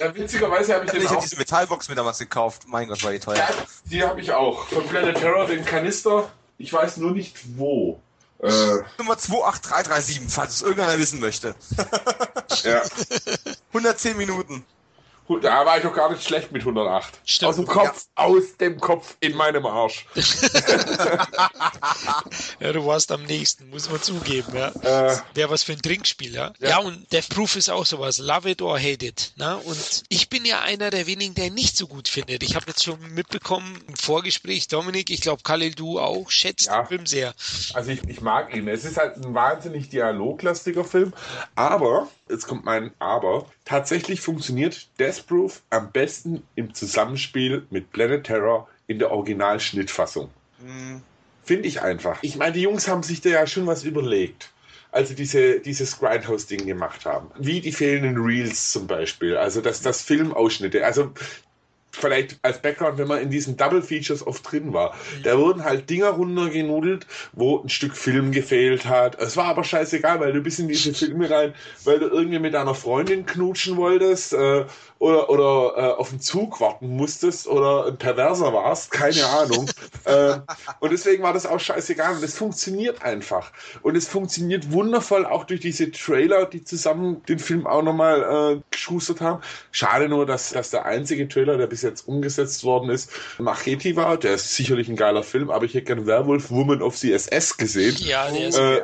Ja, witzigerweise habe ich den ich auch... Ich habe diese Metallbox mit damals gekauft. Mein Gott, war die teuer. Ja, die habe ich auch. Von Planet Terror, den Kanister. Ich weiß nur nicht, wo. Äh, Nummer zwei acht drei drei sieben, falls es irgendeiner wissen möchte. Ja. hundertzehn Minuten. Da war ich doch gar nicht schlecht mit hundertacht. Stimmt. Aus dem Kopf, ja. Aus dem Kopf, in meinem Arsch. Ja, du warst am nächsten, muss man zugeben. Ja. Äh, Wäre was für ein Trinkspiel, ja? ja? Ja, und Death Proof ist auch sowas. Love it or hate it. Na? Und ich bin ja einer der wenigen, der ihn nicht so gut findet. Ich habe jetzt schon mitbekommen, im Vorgespräch, Dominik, ich glaube, Khalil, du auch, schätzt ja. den Film sehr. Also ich, ich mag ihn. Es ist halt ein wahnsinnig dialoglastiger Film, aber... Jetzt kommt mein Aber. Tatsächlich funktioniert Death Proof am besten im Zusammenspiel mit Planet Terror in der Originalschnittfassung. Mhm. Finde ich einfach. Ich meine, die Jungs haben sich da ja schon was überlegt, als sie diese, dieses Grindhouse-Ding gemacht haben. Wie die fehlenden Reels zum Beispiel. Also, dass das Filmausschnitte, also vielleicht als Background, wenn man in diesen Double Features oft drin war, mhm. da wurden halt Dinger runtergenudelt, wo ein Stück Film gefehlt hat. Es war aber scheißegal, weil du bist in diese Filme rein, weil du irgendwie mit deiner Freundin knutschen wolltest äh, oder, oder äh, auf den Zug warten musstest oder ein Perverser warst, keine Ahnung. äh, und deswegen war das auch scheißegal. Und es funktioniert einfach. Und es funktioniert wundervoll auch durch diese Trailer, die zusammen den Film auch nochmal äh, geschustert haben. Schade nur, dass, dass der einzige Trailer, der bis jetzt umgesetzt worden ist, Machete war. Der ist sicherlich ein geiler Film, aber ich hätte gerne Werewolf Woman of the S S gesehen. Ja, der ist äh,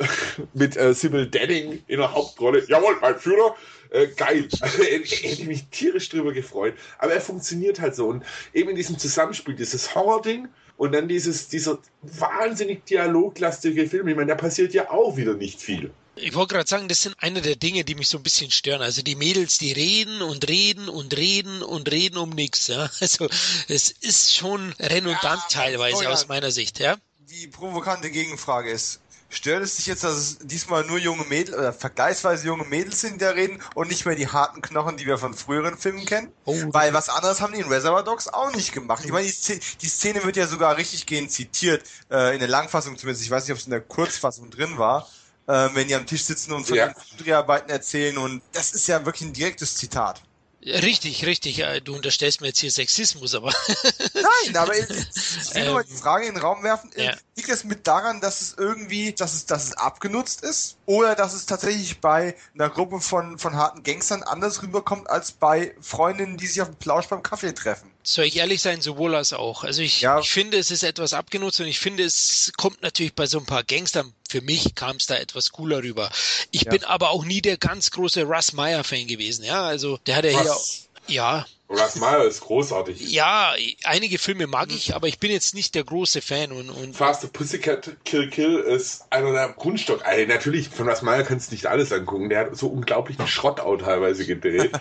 mit äh, Sybil Denning in der Hauptrolle. Jawohl, mein Führer. Äh, geil. Also, ich hätte mich tierisch drüber gefreut. Aber er funktioniert halt so. Und eben in diesem Zusammenspiel, dieses Horror-Ding und dann dieses, dieser wahnsinnig dialoglastige Film. Ich meine, da passiert ja auch wieder nicht viel. Ich wollte gerade sagen, das sind eine der Dinge, die mich so ein bisschen stören. Also die Mädels, die reden und reden und reden und reden um nichts. Ja? Also es ist schon redundant ja, teilweise Florian, aus meiner Sicht. Ja? Die provokante Gegenfrage ist, stört es dich jetzt, dass es diesmal nur junge Mädels oder vergleichsweise junge Mädels sind, die da reden und nicht mehr die harten Knochen, die wir von früheren Filmen kennen? Oh. Weil was anderes haben die in Reservoir Dogs auch nicht gemacht. Ich meine, die Szene, die Szene wird ja sogar richtig gehend zitiert, äh, in der Langfassung zumindest. Ich weiß nicht, ob es in der Kurzfassung drin war. Ähm, wenn die am Tisch sitzen und von ja. den Dreharbeiten erzählen und das ist ja wirklich ein direktes Zitat. Richtig, richtig. Du unterstellst mir jetzt hier Sexismus, aber... Nein, aber ich, ich will nur mal die Frage in den Raum werfen. Ja. Liegt das mit daran, dass es irgendwie, dass es, dass es abgenutzt ist? Oder dass es tatsächlich bei einer Gruppe von, von harten Gangstern anders rüberkommt als bei Freundinnen, die sich auf dem Plausch beim Kaffee treffen? Soll ich ehrlich sein, sowohl als auch. Also ich, ja. ich finde, es ist etwas abgenutzt und ich finde, es kommt natürlich bei so ein paar Gangstern, für mich kam es da etwas cooler rüber. Ich ja. bin aber auch nie der ganz große Russ Meyer-Fan gewesen. Ja, also der hat ja hier... Ja. Russ Meyer ist großartig. Ja, einige Filme mag ich, aber ich bin jetzt nicht der große Fan. Und, und Fast the Pussycat Kill Kill ist einer der Grundstock. Also natürlich, von Russ Meyer kannst du nicht alles angucken. Der hat so unglaublichen Schrott auch teilweise gedreht.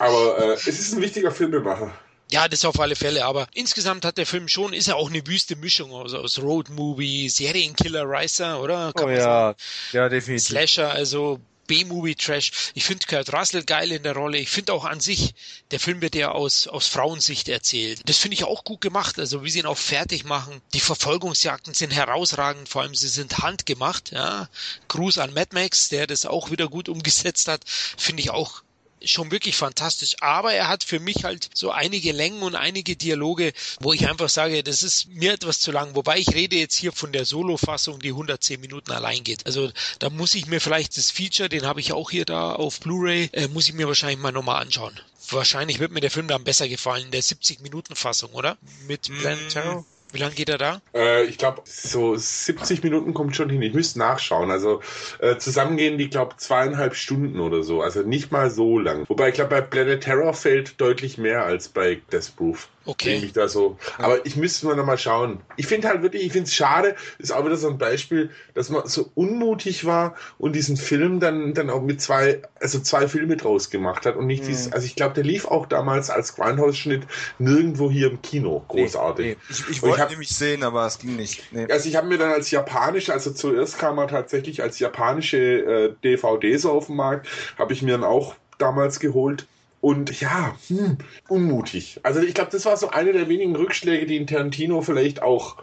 aber äh, es ist ein wichtiger Filmemacher. Ja, das auf alle Fälle, aber insgesamt hat der Film schon, ist ja auch eine wüste Mischung aus, aus Road-Movie, Serienkiller-Riser, oder? Kann oh ja, sagen? Ja, definitiv. Slasher, also B-Movie-Trash. Ich finde Kurt Russell geil in der Rolle. Ich finde auch an sich, der Film wird ja aus, aus Frauensicht erzählt. Das finde ich auch gut gemacht, also wie sie ihn auch fertig machen. Die Verfolgungsjagden sind herausragend, vor allem sie sind handgemacht. Ja. Gruß an Mad Max, der das auch wieder gut umgesetzt hat, finde ich auch schon wirklich fantastisch, aber er hat für mich halt so einige Längen und einige Dialoge, wo ich einfach sage, das ist mir etwas zu lang, wobei ich rede jetzt hier von der Solo-Fassung, die hundertzehn Minuten allein geht. Also da muss ich mir vielleicht das Feature, den habe ich auch hier da auf Blu-ray, äh, muss ich mir wahrscheinlich mal nochmal anschauen. Wahrscheinlich wird mir der Film dann besser gefallen, der siebzig Minuten Fassung, oder? Mit Planet Terror. Wie lange geht er da? Äh, ich glaube, so siebzig Minuten kommt schon hin. Ich müsste nachschauen. Also äh, zusammen gehen die, glaube ich, zweieinhalb Stunden oder so. Also nicht mal so lang. Wobei, ich glaube, bei Planet Terror fehlt deutlich mehr als bei Death Proof. Okay. Ich da so. Aber ich müsste mal nochmal schauen. Ich finde halt wirklich, ich finde es schade, ist auch wieder so ein Beispiel, dass man so unmutig war und diesen Film dann, dann auch mit zwei, also zwei Filme draus gemacht hat und nicht mhm. dieses, also ich glaube, der lief auch damals als Grindhouse-Schnitt nirgendwo hier im Kino, großartig. Nee, nee. Ich, ich wollte nämlich sehen, aber es ging nicht. Nee. Also ich habe mir dann als japanische, also zuerst kam er tatsächlich als japanische äh, D V Ds auf den Markt, habe ich mir dann auch damals geholt. Und ja, hm, unmutig. Also ich glaube, das war so eine der wenigen Rückschläge, die in Tarantino vielleicht auch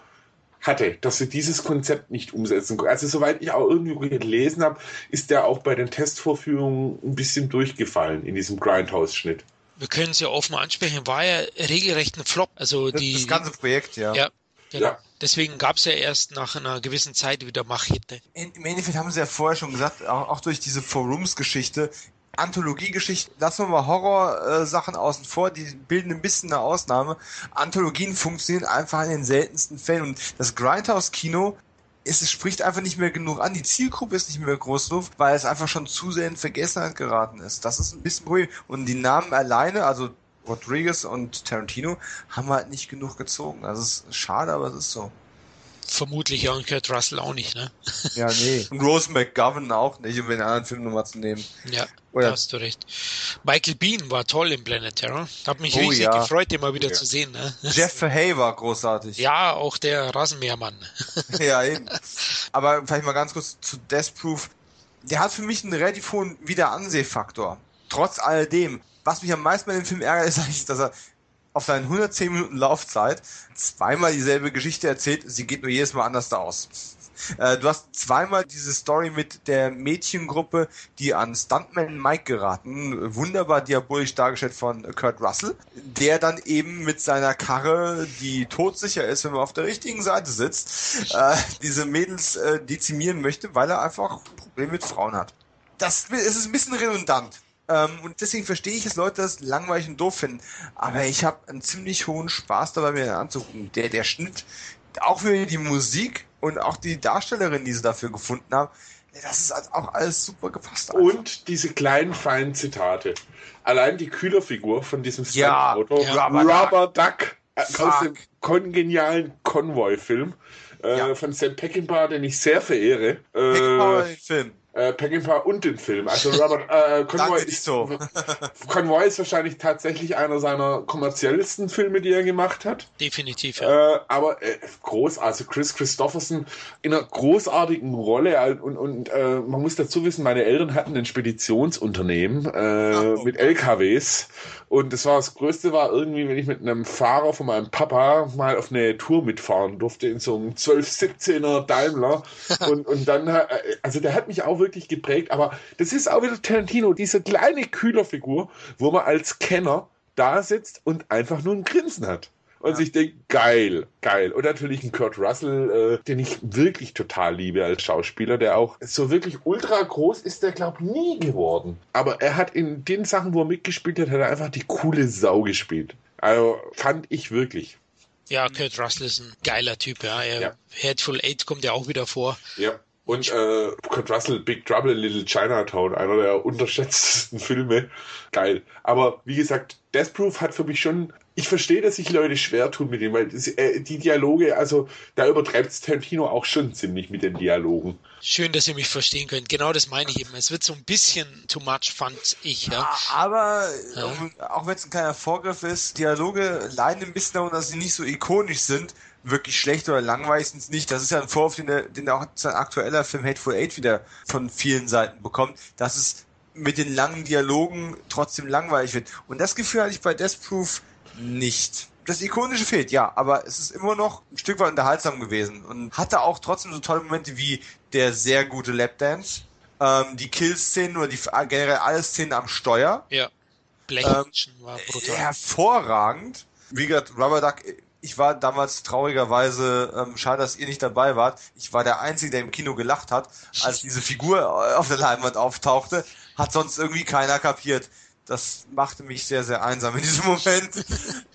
hatte, dass sie dieses Konzept nicht umsetzen konnten. Also soweit ich auch irgendwie gelesen habe, ist der auch bei den Testvorführungen ein bisschen durchgefallen in diesem Grindhouse-Schnitt. Wir können es ja offen ansprechen, war ja regelrecht ein Flop. Also die, das ganze Projekt, ja. Ja, genau. Ja. Deswegen gab es ja erst nach einer gewissen Zeit wieder Machete. Im Endeffekt haben sie ja vorher schon gesagt, auch, auch durch diese Forums-Geschichte, Anthologie-Geschichten, lassen wir mal Horror-Sachen außen vor, die bilden ein bisschen eine Ausnahme. Anthologien funktionieren einfach in den seltensten Fällen und das Grindhouse-Kino, es, es spricht einfach nicht mehr genug an, die Zielgruppe ist nicht mehr groß genug, weil es einfach schon zu sehr in Vergessenheit geraten ist. Das ist ein bisschen ruhig und die Namen alleine, also Rodriguez und Tarantino, haben halt nicht genug gezogen. Also es ist schade, aber es ist so. Vermutlich ja, und Kurt Russell auch nicht, ne? Ja, nee. Und Rose McGowan auch nicht, um den anderen Film nochmal zu nehmen. Ja, oder? Da hast du recht. Michael Biehn war toll im Planet Terror. Hab mich oh, riesig ja. gefreut, den mal wieder oh, ja. zu sehen, ne? Jeff Verhey war großartig. Ja, auch der Rasenmähermann. Ja, eben. Aber vielleicht mal ganz kurz zu Death Proof. Der hat für mich einen relativ hohen Wiederansehfaktor. Trotz alledem. Was mich am meisten bei dem Film ärgert, ist eigentlich, dass er auf seinen hundertzehn Minuten Laufzeit zweimal dieselbe Geschichte erzählt, sie geht nur jedes Mal anders aus. Äh, du hast zweimal diese Story mit der Mädchengruppe, die an Stuntman Mike geraten, wunderbar diabolisch dargestellt von Kurt Russell, der dann eben mit seiner Karre, die todsicher ist, wenn man auf der richtigen Seite sitzt, äh, diese Mädels äh, dezimieren möchte, weil er einfach ein Problem mit Frauen hat. Das ist ein bisschen redundant. Und deswegen verstehe ich, dass Leute das langweilig und doof finden. Aber ich habe einen ziemlich hohen Spaß dabei, mir anzugucken. Der, der Schnitt, auch für die Musik und auch die Darstellerin, die sie dafür gefunden haben, das ist halt auch alles super gepasst. Einfach. Und diese kleinen, feinen Zitate. Allein die Kühlerfigur von diesem Stunt-Auto, ja, ja, Rubber Duck, Duck aus dem kongenialen Convoy-Film äh, ja. von Sam Peckinpah, den ich sehr verehre. Peckinpah äh, Film. Äh, Peckinpah und den Film. Also Robert äh, Convoy, ist, so. Convoy ist wahrscheinlich tatsächlich einer seiner kommerziellsten Filme, die er gemacht hat. Definitiv, ja. Äh, aber äh, groß, also Chris Christopherson in einer großartigen Rolle und, und äh, man muss dazu wissen, meine Eltern hatten ein Speditionsunternehmen äh, Ach, okay. mit L K Ws und das war das Größte war irgendwie, wenn ich mit einem Fahrer von meinem Papa mal auf eine Tour mitfahren durfte in so einem zwölf siebzehner Daimler und, und dann, also der hat mich auch wirklich geprägt, aber das ist auch wieder Tarantino, diese kleine Kühlerfigur, wo man als Kenner da sitzt und einfach nur ein Grinsen hat. Und ja. sich denkt, geil, geil. Und natürlich ein Kurt Russell, äh, den ich wirklich total liebe als Schauspieler, der auch so wirklich ultra groß ist, der glaube ich nie geworden. Aber er hat in den Sachen, wo er mitgespielt hat, hat er einfach die coole Sau gespielt. Also fand ich wirklich. Ja, Kurt Russell ist ein geiler Typ, ja. Er, ja. Hateful Eight kommt ja auch wieder vor. Ja. Und äh, Kurt Russell, Big Trouble in Little Chinatown, einer der unterschätztesten Filme. Geil. Aber wie gesagt, Death Proof hat für mich schon... Ich verstehe, dass sich Leute schwer tun mit dem, weil die Dialoge, also da übertreibt Tarantino auch schon ziemlich mit den Dialogen. Schön, dass ihr mich verstehen könnt. Genau das meine ich eben. Es wird so ein bisschen too much, fand ich. Ja. Ja, aber ja. auch wenn es ein kleiner Vorgriff ist, Dialoge leiden ein bisschen darum, dass sie nicht so ikonisch sind. Wirklich schlecht oder langweilig sind es nicht. Das ist ja ein Vorwurf, den, der, den auch sein aktueller Film Hateful Eight wieder von vielen Seiten bekommt, dass es mit den langen Dialogen trotzdem langweilig wird. Und das Gefühl hatte ich bei Death Proof nicht. Das Ikonische fehlt, ja, aber es ist immer noch ein Stück weit unterhaltsam gewesen und hatte auch trotzdem so tolle Momente wie der sehr gute Lapdance, ähm, die Kill-Szenen oder die generell alle Szenen am Steuer. Ja, Blechmenschen ähm, war brutal. Hervorragend. Wie gesagt, Rubber Duck, ich war damals traurigerweise, ähm, schade, dass ihr nicht dabei wart, ich war der Einzige, der im Kino gelacht hat, als diese Figur auf der Leinwand auftauchte, hat sonst irgendwie keiner kapiert. Das machte mich sehr, sehr einsam in diesem Moment.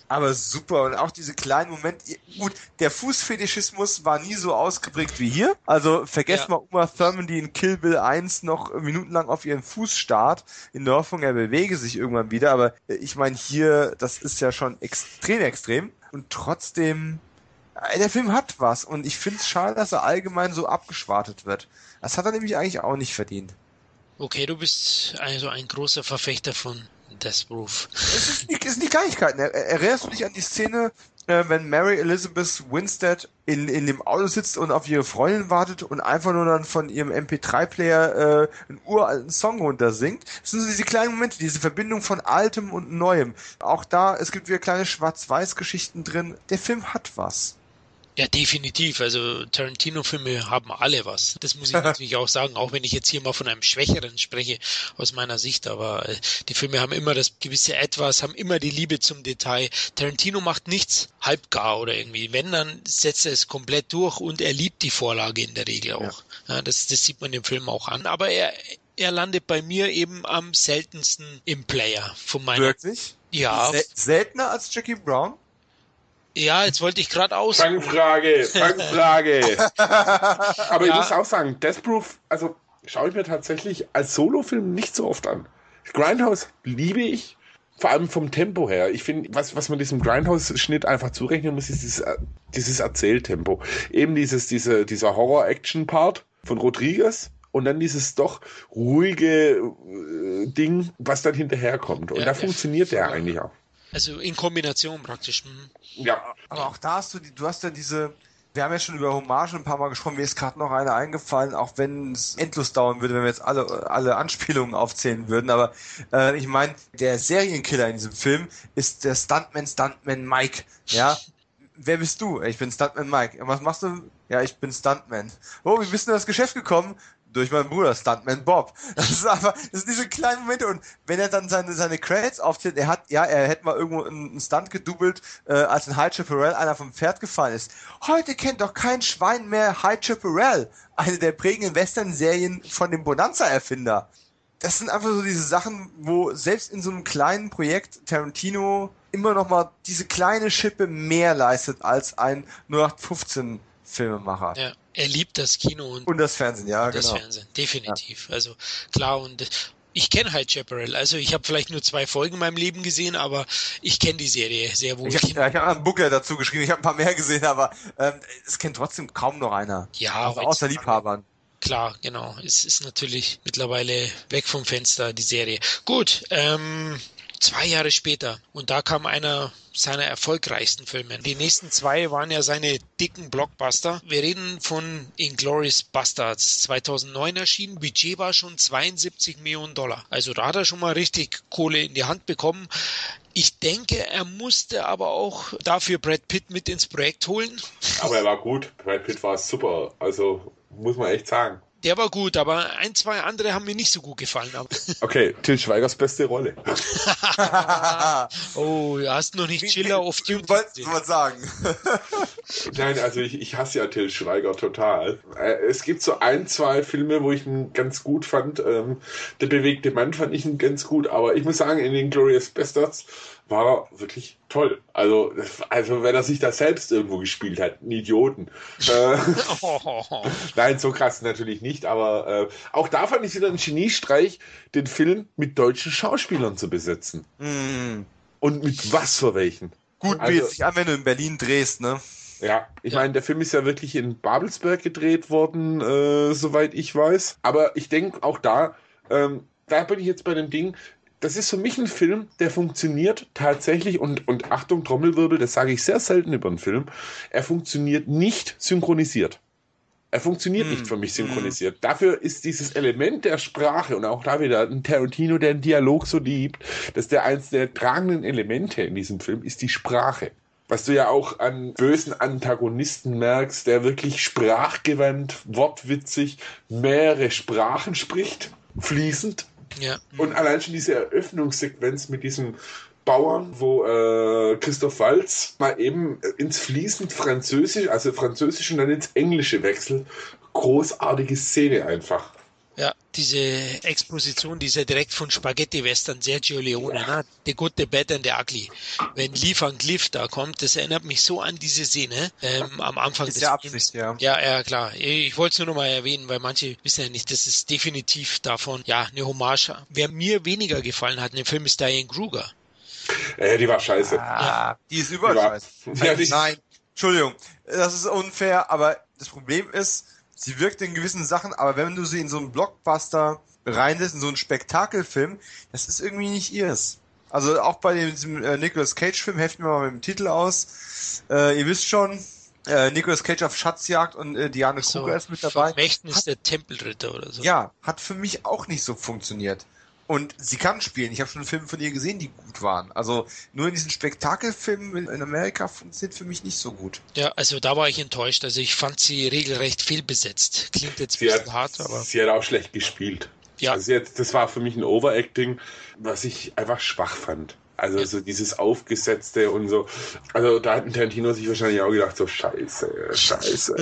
aber super. Und auch diese kleinen Momente. Gut, der Fußfetischismus war nie so ausgeprägt wie hier. Also vergesst ja. mal Uma Thurman, die in Kill Bill eins noch minutenlang auf ihren Fuß starrt, in der Hoffnung, er bewege sich irgendwann wieder. Aber ich meine, hier, das ist ja schon extrem extrem. Und trotzdem, der Film hat was. Und ich finde es schade, dass er allgemein so abgeschwartet wird. Das hat er nämlich eigentlich auch nicht verdient. Okay, du bist also ein großer Verfechter von Death Proof. Es sind die Kleinigkeiten. Erinnerst du dich an die Szene, äh, wenn Mary Elizabeth Winstead in, in dem Auto sitzt und auf ihre Freundin wartet und einfach nur dann von ihrem M P drei Player äh, einen uralten Song runtersingt? Das sind so diese kleinen Momente, diese Verbindung von Altem und Neuem. Auch da, es gibt wieder kleine Schwarz-Weiß-Geschichten drin. Der Film hat was. Ja, definitiv. Also Tarantino-Filme haben alle was. Das muss ich natürlich auch sagen, auch wenn ich jetzt hier mal von einem Schwächeren spreche, aus meiner Sicht. Aber äh, die Filme haben immer das gewisse Etwas, haben immer die Liebe zum Detail. Tarantino macht nichts halbgar oder irgendwie. Wenn, dann setzt er es komplett durch und er liebt die Vorlage in der Regel auch. Ja. Ja, das, das sieht man dem Film auch an. Aber er, er landet bei mir eben am seltensten im Player. Von meiner Wirklich? Ja. Se- seltener als Jackie Brown? Ja, jetzt wollte ich gerade aus. Fangfrage, Fangfrage. Aber ja. Ich muss auch sagen, Death Proof, also schaue ich mir tatsächlich als Solofilm nicht so oft an. Grindhouse liebe ich, vor allem vom Tempo her. Ich finde, was, was man diesem Grindhouse-Schnitt einfach zurechnen muss, ist dieses, dieses Erzähltempo. Eben dieses, diese, dieser Horror-Action-Part von Rodriguez. Und dann dieses doch ruhige äh, Ding, was dann hinterherkommt. Und ja, da ja. funktioniert der eigentlich auch. Also in Kombination praktisch. Hm. Ja. Aber auch da hast du, die, du hast ja diese, wir haben ja schon über Hommagen ein paar Mal gesprochen, mir ist gerade noch eine eingefallen, auch wenn es endlos dauern würde, wenn wir jetzt alle, alle Anspielungen aufzählen würden, aber äh, ich meine, der Serienkiller in diesem Film ist der Stuntman, Stuntman Mike, ja. Wer bist du? Ich bin Stuntman Mike. Was machst du? Ja, ich bin Stuntman. Oh, wie bist du in das Geschäft gekommen? Durch meinen Bruder, Stuntman Bob. Das ist einfach, das sind diese kleinen Momente. Und wenn er dann seine, seine Credits aufzählt, er hat, ja, er hätte mal irgendwo einen Stunt gedoubelt, äh, als in High Chaparral einer vom Pferd gefallen ist. Heute kennt doch kein Schwein mehr High Chaparral, eine der prägenden Western-Serien von dem Bonanza-Erfinder. Das sind einfach so diese Sachen, wo selbst in so einem kleinen Projekt Tarantino immer noch mal diese kleine Schippe mehr leistet als ein null acht fünfzehn Filmemacher. Ja, er liebt das Kino und, und das Fernsehen, ja, das genau. Das Fernsehen, definitiv. Ja. Also klar, und ich kenne High Chaparral. Also ich habe vielleicht nur zwei Folgen in meinem Leben gesehen, aber ich kenne die Serie sehr wohl. Ich habe ja, hab einen Booklet dazu geschrieben, ich habe ein paar mehr gesehen, aber ähm, es kennt trotzdem kaum noch einer. Ja, also außer Liebhabern. Klar, genau. Es ist natürlich mittlerweile weg vom Fenster, die Serie. Gut, ähm... zwei Jahre später. Und da kam einer seiner erfolgreichsten Filme. Die nächsten zwei waren ja seine dicken Blockbuster. Wir reden von Inglourious Bastards. zweitausendneun erschienen. Budget war schon zweiundsiebzig Millionen Dollar. Also da hat er schon mal richtig Kohle in die Hand bekommen. Ich denke, er musste aber auch dafür Brad Pitt mit ins Projekt holen. Aber er war gut. Brad Pitt war super. Also muss man echt sagen. Der war gut, aber ein, zwei andere haben mir nicht so gut gefallen. Okay, Til Schweigers beste Rolle. Oh, du hast noch nicht Chiller auf YouTube. Wolltest du was sagen? Nein, also ich, ich hasse ja Til Schweiger total. Es gibt so ein, zwei Filme, wo ich ihn ganz gut fand. Der bewegte Mann fand ich ihn ganz gut, aber ich muss sagen, in den Inglourious Bastards war er wirklich toll. Also, also wenn er sich da selbst irgendwo gespielt hat, einen Idioten. Äh, oh. Nein, so krass natürlich nicht, aber äh, auch da fand ich wieder einen Geniestreich, den Film mit deutschen Schauspielern zu besetzen. Mm. Und mit was für welchen? Gut, also, wie es sich an, wenn du in Berlin drehst, ne? Ja, ich ja. meine, der Film ist ja wirklich in Babelsberg gedreht worden, äh, soweit ich weiß. Aber ich denke auch da, ähm, da bin ich jetzt bei dem Ding, das ist für mich ein Film, der funktioniert tatsächlich und, und Achtung, Trommelwirbel, das sage ich sehr selten über einen Film, er funktioniert nicht synchronisiert. Er funktioniert mm. nicht für mich synchronisiert. Mm. Dafür ist dieses Element der Sprache und auch da wieder ein Tarantino, der den Dialog so liebt, dass der eins der tragenden Elemente in diesem Film ist die Sprache. Was du ja auch an bösen Antagonisten merkst, der wirklich sprachgewandt, wortwitzig, mehrere Sprachen spricht, fließend. Ja. Und allein schon diese Eröffnungssequenz mit diesem Bauern, wo äh, Christoph Waltz mal eben ins fließend Französisch, also Französisch und dann ins Englische wechselt. Großartige Szene einfach. Ja, diese Exposition, die ist ja direkt von Spaghetti-Western, Sergio Leone, ne? The Good, the Bad and the Ugly. Wenn Leaf and Cliff da kommt, das erinnert mich so an diese Szene ähm, am Anfang. Ist des ja Absicht, ja. Ja, ja, klar. Ich wollte es nur nochmal erwähnen, weil manche wissen ja nicht, das ist definitiv davon, ja, eine Hommage. Wer mir weniger gefallen hat in dem Film ist Diane Kruger. Äh, die war scheiße. Ah, die ist überall die war, scheiße. Ja, die Nein, Entschuldigung, das ist unfair, aber das Problem ist, sie wirkt in gewissen Sachen, aber wenn du sie in so einen Blockbuster reinlässt, in so einen Spektakelfilm, das ist irgendwie nicht ihrs. Also auch bei dem, diesem äh, Nicolas Cage-Film, heften wir mal mit dem Titel aus, äh, ihr wisst schon, äh, Nicolas Cage auf Schatzjagd und äh, Diane so, Kruger ist mit dabei. Vermächtnis hat, der Tempelritter oder so. Ja, hat für mich auch nicht so funktioniert. Und sie kann spielen. Ich habe schon Filme von ihr gesehen, die gut waren. Also nur in diesen Spektakelfilmen in Amerika funktioniert für mich nicht so gut. Ja, also da war ich enttäuscht. Also ich fand sie regelrecht fehlbesetzt. Klingt jetzt ein bisschen hart, aber... Sie hat auch schlecht gespielt. Ja. Also jetzt, das war für mich ein Overacting, was ich einfach schwach fand. Also ja. So dieses Aufgesetzte und so. Also da hat Tarantino sich wahrscheinlich auch gedacht, so scheiße, scheiße.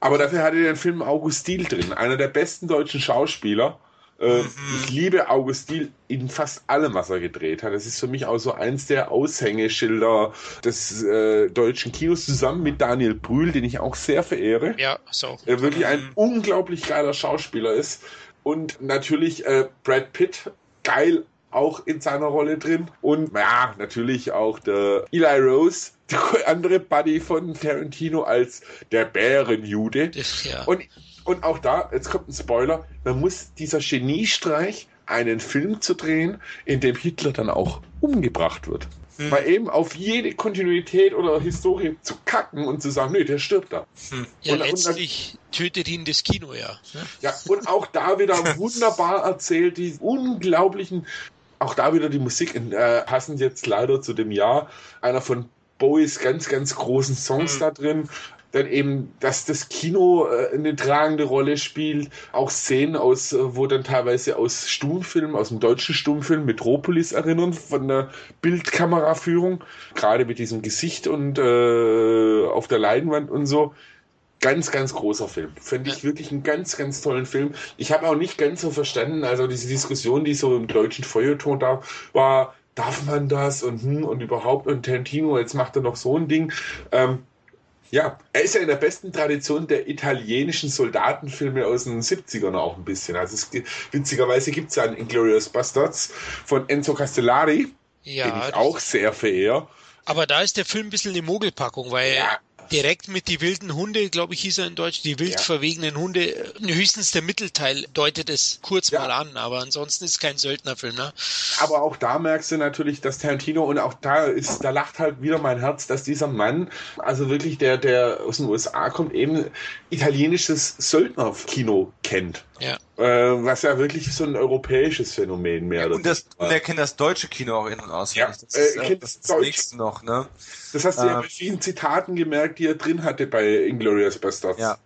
Aber dafür hatte der Film August Diehl drin. Einer der besten deutschen Schauspieler. Mhm. Ich liebe August Diehl in fast allem, was er gedreht hat. Das ist für mich auch so eins der Aushängeschilder des äh, deutschen Kinos, zusammen mit Daniel Brühl, den ich auch sehr verehre. Ja, so. Er wirklich ein unglaublich geiler Schauspieler ist. Und natürlich äh, Brad Pitt, geil auch in seiner Rolle drin. Und ja, natürlich auch der Eli Roth, der andere Buddy von Tarantino als der Bärenjude. Ja. Und Und auch da, jetzt kommt ein Spoiler, man muss dieser Geniestreich, einen Film zu drehen, in dem Hitler dann auch umgebracht wird. Hm. Weil eben auf jede Kontinuität oder Historie zu kacken und zu sagen, nö, der stirbt da. Hm. Ja, und, letztlich und dann, tötet ihn das Kino, ja. Ja, und auch da wieder wunderbar erzählt, die unglaublichen, auch da wieder die Musik, äh, passend jetzt leider zu dem Jahr, einer von Bowies ganz, ganz großen Songs hm. da drin, dann eben, dass das Kino äh, eine tragende Rolle spielt, auch Szenen aus, wo dann teilweise aus Stummfilmen, aus dem deutschen Stummfilm Metropolis erinnern, von der Bildkameraführung, gerade mit diesem Gesicht und äh, auf der Leinwand und so. Ganz, ganz großer Film. Finde ich wirklich einen ganz, ganz tollen Film. Ich habe auch nicht ganz so verstanden, also diese Diskussion, die so im deutschen Feuilleton da war, darf man das und hm, und überhaupt und Tarantino, jetzt macht er noch so ein Ding. Ähm, Ja, er ist ja in der besten Tradition der italienischen Soldatenfilme aus den siebzigern auch ein bisschen. Also es, witzigerweise gibt es ja einen Inglourious Basterds von Enzo Castellari, ja, den ich auch sehr verehre. Aber da ist der Film ein bisschen eine Mogelpackung, weil ja. direkt mit die wilden Hunde, glaube ich, hieß er in Deutsch, die wild ja. verwegenen Hunde, höchstens der Mittelteil deutet es kurz ja. mal an, aber ansonsten ist kein Söldnerfilm, ne? Aber auch da merkst du natürlich, dass Tarantino, und auch da ist, da lacht halt wieder mein Herz, dass dieser Mann, also wirklich der, der aus den U S A kommt, eben italienisches Söldnerkino kennt. Ja. Äh, was ja wirklich so ein europäisches Phänomen mehr ja, und, das, und er kennt das deutsche Kino auch in- und auswendig. Ja, das ist, äh, kennt das, das nächste noch, ne? Das hast du ähm, ja bei vielen Zitaten gemerkt, die er drin hatte bei Inglourious Basterds. Ja.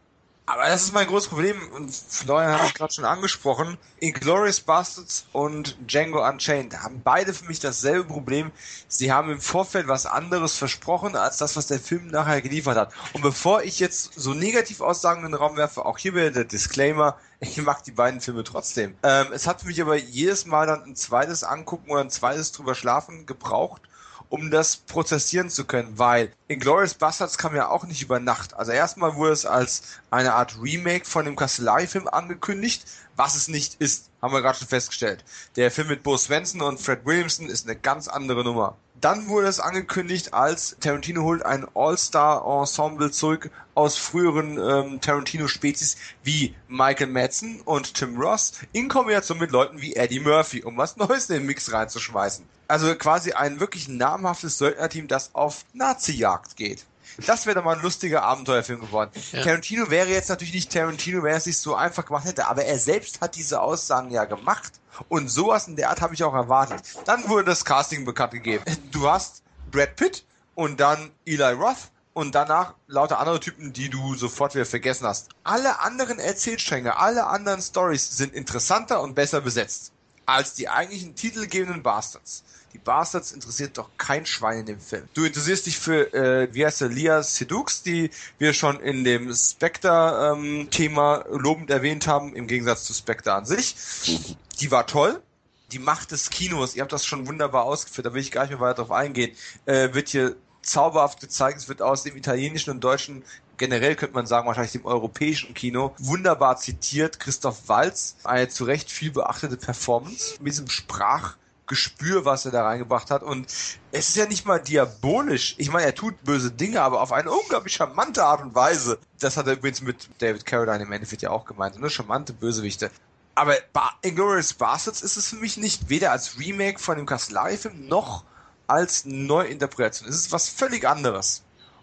Aber das ist mein großes Problem, und Florian hat es gerade schon angesprochen. Inglourious Basterds und Django Unchained haben beide für mich dasselbe Problem. Sie haben im Vorfeld was anderes versprochen, als das, was der Film nachher geliefert hat. Und bevor ich jetzt so negativ Aussagen in den Raum werfe, auch hier wieder der Disclaimer, ich mag die beiden Filme trotzdem. Ähm, es hat für mich aber jedes Mal dann ein zweites Angucken oder ein zweites drüber schlafen gebraucht, um das prozessieren zu können, weil Inglourious Basterds kam ja auch nicht über Nacht. Also erstmal wurde es als eine Art Remake von dem Castellari-Film angekündigt, was es nicht ist, haben wir gerade schon festgestellt. Der Film mit Bo Svensson und Fred Williamson ist eine ganz andere Nummer. Dann wurde es angekündigt als Tarantino holt ein All-Star-Ensemble zurück aus früheren ähm, Tarantino-Spezies wie Michael Madsen und Tim Roth in Kombination mit Leuten wie Eddie Murphy, um was Neues in den Mix reinzuschmeißen. Also quasi ein wirklich namhaftes Söldnerteam, das auf Nazi-Jagd geht. Das wäre doch mal ein lustiger Abenteuerfilm geworden. Ja. Tarantino wäre jetzt natürlich nicht Tarantino, wenn er es nicht so einfach gemacht hätte, aber er selbst hat diese Aussagen ja gemacht und sowas in der Art habe ich auch erwartet. Dann wurde das Casting bekannt gegeben. Du hast Brad Pitt und dann Eli Roth und danach lauter andere Typen, die du sofort wieder vergessen hast. Alle anderen Erzählstränge, alle anderen Storys sind interessanter und besser besetzt als die eigentlichen titelgebenden Bastards. Die Bastards interessiert doch kein Schwein in dem Film. Du interessierst dich für, äh, wie heißt der, Lia Sedux, die wir schon in dem Spectre-Thema ähm, lobend erwähnt haben, im Gegensatz zu Spectre an sich. Die war toll. Die Macht des Kinos, ihr habt das schon wunderbar ausgeführt, da will ich gar nicht mehr weiter drauf eingehen, äh, wird hier zauberhaft gezeigt. Es wird aus dem italienischen und deutschen, generell könnte man sagen, wahrscheinlich dem europäischen Kino, wunderbar zitiert. Christoph Waltz, eine zu Recht viel beachtete Performance mit diesem Sprachgespür, was er da reingebracht hat. Und es ist ja nicht mal diabolisch. Ich meine, er tut böse Dinge, aber auf eine unglaublich charmante Art und Weise. Das hat er übrigens mit David Carradine im Endeffekt ja auch gemeint. Ne? Charmante Bösewichte. Aber ba- Inglourious Basterds ist es für mich nicht, weder als Remake von dem Castellari-Film noch als Neuinterpretation. Es ist was völlig anderes.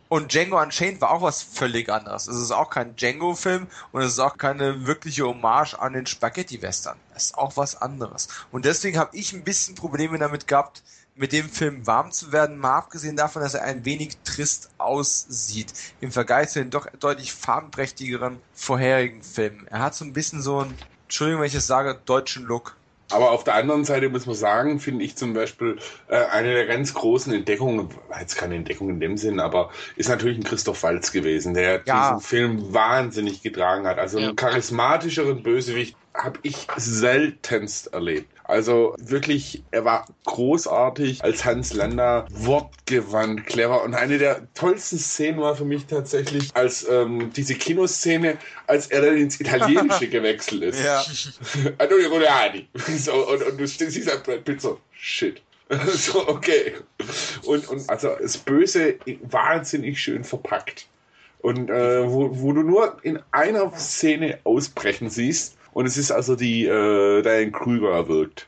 Und Django Unchained war auch was völlig anderes. Es ist auch kein Django-Film und es ist auch keine wirkliche Hommage an den Spaghetti-Western. Es ist auch was anderes. Und deswegen habe ich ein bisschen Probleme damit gehabt, mit dem Film warm zu werden, mal abgesehen davon, dass er ein wenig trist aussieht im Vergleich zu den doch deutlich farbenprächtigeren vorherigen Filmen. Er hat so ein bisschen so einen, Entschuldigung, wenn ich es sage, deutschen Look. Aber auf der anderen Seite muss man sagen, finde ich zum Beispiel äh, eine der ganz großen Entdeckungen, jetzt keine Entdeckung in dem Sinn, aber ist natürlich ein Christoph Waltz gewesen, der ja. diesen Film wahnsinnig getragen hat. Also ja. einen charismatischeren Bösewicht habe ich seltenst erlebt. Also wirklich, er war großartig als Hans Landa, wortgewandt, clever. Und eine der tollsten Szenen war für mich tatsächlich als ähm, diese Kinoszene, als er dann ins Italienische gewechselt ist. Ja. so, und, und du siehst halt Brad Pitt so, shit. so, okay. Und, und also das Böse wahnsinnig schön verpackt. Und äh, wo, wo du nur in einer Szene ausbrechen siehst, und es ist also die äh, Diane Kruger erwirkt.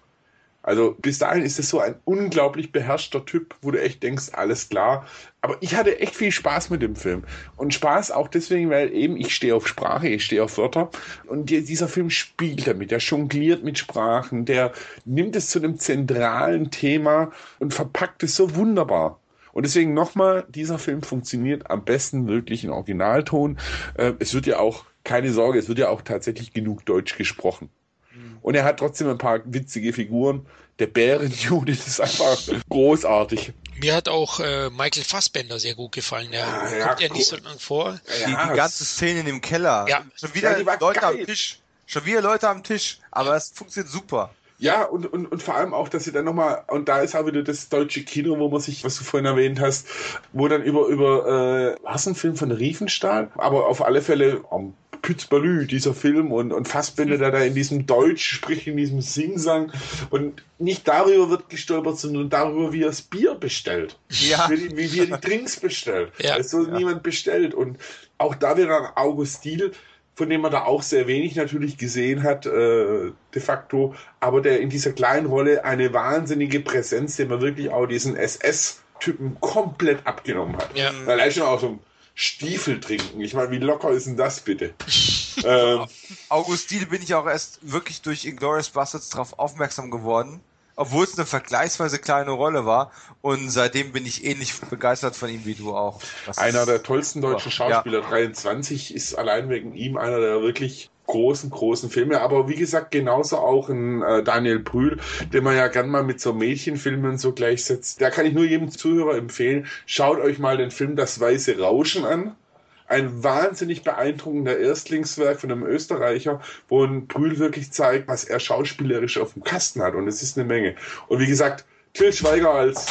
Also bis dahin ist es so ein unglaublich beherrschter Typ, wo du echt denkst, alles klar. Aber ich hatte echt viel Spaß mit dem Film. Und Spaß auch deswegen, weil eben ich stehe auf Sprache, ich stehe auf Wörter. Und die, dieser Film spielt damit, der jongliert mit Sprachen, der nimmt es zu einem zentralen Thema und verpackt es so wunderbar. Und deswegen nochmal, dieser Film funktioniert am besten wirklich in Originalton. Äh, es wird ja auch Keine Sorge, es wird ja auch tatsächlich genug Deutsch gesprochen. Mhm. Und er hat trotzdem ein paar witzige Figuren. Der Bären-Unit ist einfach großartig. Mir hat auch äh, Michael Fassbender sehr gut gefallen. Der ja, ja, kommt ja nicht so lang vor. Ja, die, die ganze Szene in dem Keller. Ja. Schon wieder ja, Leute geil. am Tisch. Schon wieder Leute am Tisch. Aber es funktioniert super. Ja, und, und, und vor allem auch, dass sie dann nochmal, und da ist auch wieder das deutsche Kino, wo man sich, was du vorhin erwähnt hast, wo dann über, über äh, war es ein Film von Riefenstahl? Aber auf alle Fälle, um, Pützbalü, dieser Film, und, und Fassbender, der da in diesem Deutsch, sprich in diesem Singsang, und nicht darüber wird gestolpert, sondern darüber, wie er das Bier bestellt. Ja. Wie, wie er die Drinks bestellt. Ja. Das soll ja. niemand bestellt. Und auch da wieder August Diehl, von dem man da auch sehr wenig natürlich gesehen hat, äh, de facto, aber der in dieser kleinen Rolle eine wahnsinnige Präsenz, den man wirklich auch diesen S S-Typen komplett abgenommen hat. Ja. Allein schon auch so ein Stiefel trinken. Ich meine, wie locker ist denn das bitte? ähm, August Diehl bin ich auch erst wirklich durch Inglourious Basterds drauf aufmerksam geworden, obwohl es eine vergleichsweise kleine Rolle war, und seitdem bin ich ähnlich begeistert von ihm wie du auch. Das einer der tollsten deutschen super. Schauspieler, ja. dreiundzwanzig, ist allein wegen ihm einer der wirklich großen, großen Filme, aber wie gesagt, genauso auch in äh, Daniel Brühl, den man ja gern mal mit so Mädchenfilmen so gleichsetzt. Da kann ich nur jedem Zuhörer empfehlen, schaut euch mal den Film Das Weiße Rauschen an. Ein wahnsinnig beeindruckender Erstlingswerk von einem Österreicher, wo ein Brühl wirklich zeigt, was er schauspielerisch auf dem Kasten hat, und es ist eine Menge. Und wie gesagt, Till Schweiger als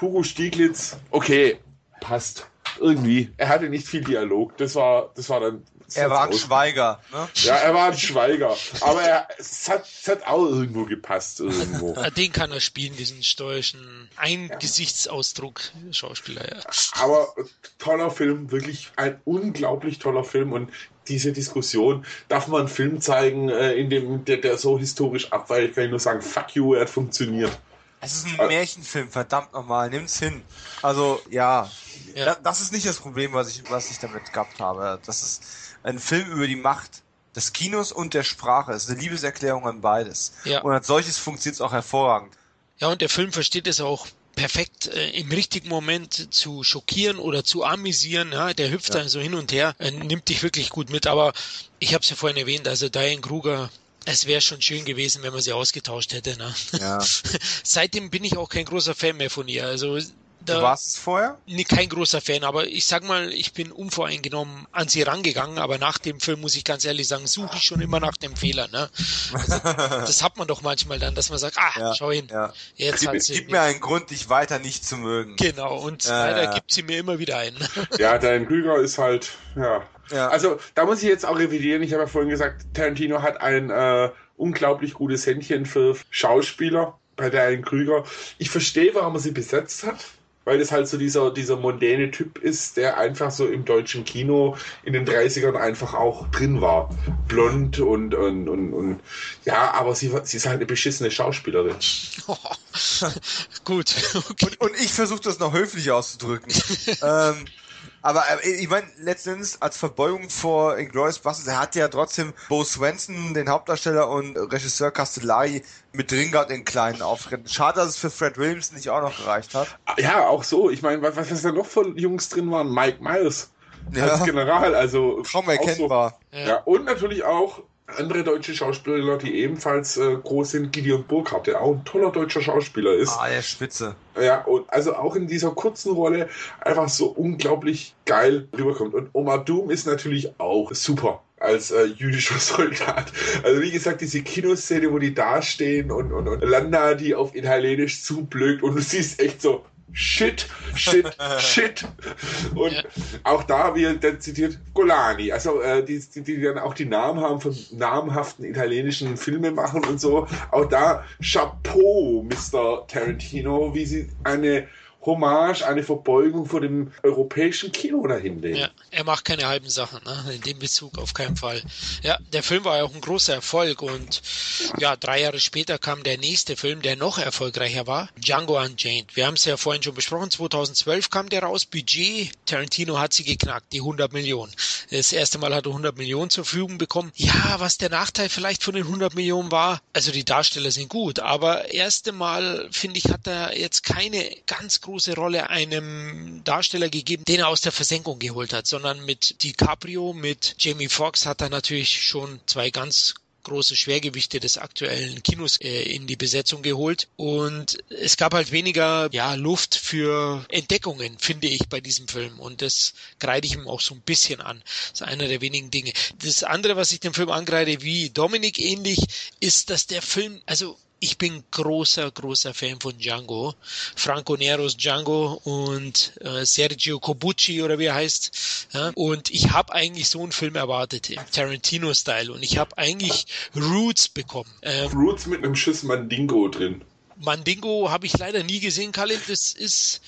Hugo Stieglitz, okay, passt. Irgendwie. Er hatte nicht viel Dialog, das war, das war dann... Er war ein Schweiger, ne? Ja, er war ein Schweiger. Aber er, es, hat, es hat auch irgendwo gepasst. Irgendwo. Den kann er spielen, diesen steuerischen Eingesichtsausdruck-Schauspieler. Ja. Aber toller Film, wirklich ein unglaublich toller Film. Und diese Diskussion, darf man einen Film zeigen, in dem der, der so historisch abweicht, kann ich nur sagen, fuck you, er hat funktioniert. Es ist ein also, Märchenfilm, verdammt nochmal, nimm's hin. Also, ja, ja. Das ist nicht das Problem, was ich, was ich damit gehabt habe. Das ist ein Film über die Macht des Kinos und der Sprache. Es ist eine Liebeserklärung an beides. Ja. Und als solches funktioniert es auch hervorragend. Ja, und der Film versteht es auch perfekt, äh, im richtigen Moment zu schockieren oder zu amüsieren. Ja? Der hüpft ja. dann so hin und her, äh, nimmt dich wirklich gut mit. Aber ich habe es ja vorhin erwähnt, also Diane Kruger Es wäre schon schön gewesen, wenn man sie ausgetauscht hätte. Ne? Ja. Seitdem bin ich auch kein großer Fan mehr von ihr. Also, da, du warst es vorher? Nee, kein großer Fan, aber ich sag mal, ich bin unvoreingenommen an sie rangegangen, aber nach dem Film, muss ich ganz ehrlich sagen, suche ich schon immer nach dem Fehler. Ne? Also, das hat man doch manchmal dann, dass man sagt, ah, ja, schau hin. Ja. Jetzt gib, hat sie gib mir einen Grund, dich weiter nicht zu mögen. Genau, und ja, leider ja. gibt sie mir immer wieder einen. Ja, dein Krüger ist halt, ja... Ja. Also, da muss ich jetzt auch revidieren. Ich habe ja vorhin gesagt, Tarantino hat ein äh, unglaublich gutes Händchen für Schauspieler bei Diane Kruger. Ich verstehe, warum er sie besetzt hat, weil das halt so dieser, dieser mondäne Typ ist, der einfach so im deutschen Kino in den dreißigern einfach auch drin war. Blond und, und, und, und ja, aber sie, sie ist halt eine beschissene Schauspielerin. Oh, gut. Okay. Und, und ich versuche das noch höflich auszudrücken. ähm, Aber ich meine, letztendlich als Verbeugung vor Inglourious Basterds, er hat ja trotzdem Bo Swenson, den Hauptdarsteller, und Regisseur Castellari mit drin gehabt in kleinen Auftritten. Schade, dass es für Fred Williamson nicht auch noch gereicht hat. Ja, auch so. Ich meine, was, was da noch von Jungs drin waren? Mike Myers ja. als General, also kaum erkennbar. So. Ja. Ja, und natürlich auch andere deutsche Schauspieler, die ebenfalls äh, groß sind, Gideon Burkhardt, der auch ein toller deutscher Schauspieler ist. Ah, der Spitze. Ja, und also auch in dieser kurzen Rolle einfach so unglaublich geil rüberkommt. Und Omar Doom ist natürlich auch super als äh, jüdischer Soldat. Also wie gesagt, diese Kinoszene, wo die dastehen und, und, und Landa, die auf Italienisch zublökt und du siehst echt so, Shit, shit, shit. Und ja. auch da, wie er dann zitiert, Golani. Also äh, die, die, die dann auch die Namen haben von namhaften italienischen Filmen machen und so. Auch da, Chapeau, Mister Tarantino, wie sie eine Hommage, eine Verbeugung vor dem europäischen Kino dahinlegen. Ja, er macht keine halben Sachen, ne? In dem Bezug auf keinen Fall. Ja, der Film war ja auch ein großer Erfolg und ja, drei Jahre später kam der nächste Film, der noch erfolgreicher war, Django Unchained. Wir haben es ja vorhin schon besprochen, zweitausendzwölf kam der raus, Budget, Tarantino hat sie geknackt, die hundert Millionen. Das erste Mal hat er hundert Millionen zur Verfügung bekommen. Ja, was der Nachteil vielleicht von den hundert Millionen war, also die Darsteller sind gut, aber erste Mal, finde ich, hat er jetzt keine ganz große große Rolle einem Darsteller gegeben, den er aus der Versenkung geholt hat, sondern mit DiCaprio, mit Jamie Foxx hat er natürlich schon zwei ganz große Schwergewichte des aktuellen Kinos äh, in die Besetzung geholt und es gab halt weniger ja, Luft für Entdeckungen, finde ich, bei diesem Film und das greide ich ihm auch so ein bisschen an. Das ist einer der wenigen Dinge. Das andere, was ich dem Film angreide, wie Dominik ähnlich, ist, dass der Film, also ich bin großer, großer Fan von Django. Franco Neros Django und äh, Sergio Corbucci oder wie er heißt. Ja? Und ich habe eigentlich so einen Film erwartet, im Tarantino-Style. Und ich habe eigentlich Roots bekommen. Ähm, Roots mit einem Schuss Mandingo drin. Mandingo habe ich leider nie gesehen, Khalil. Das ist...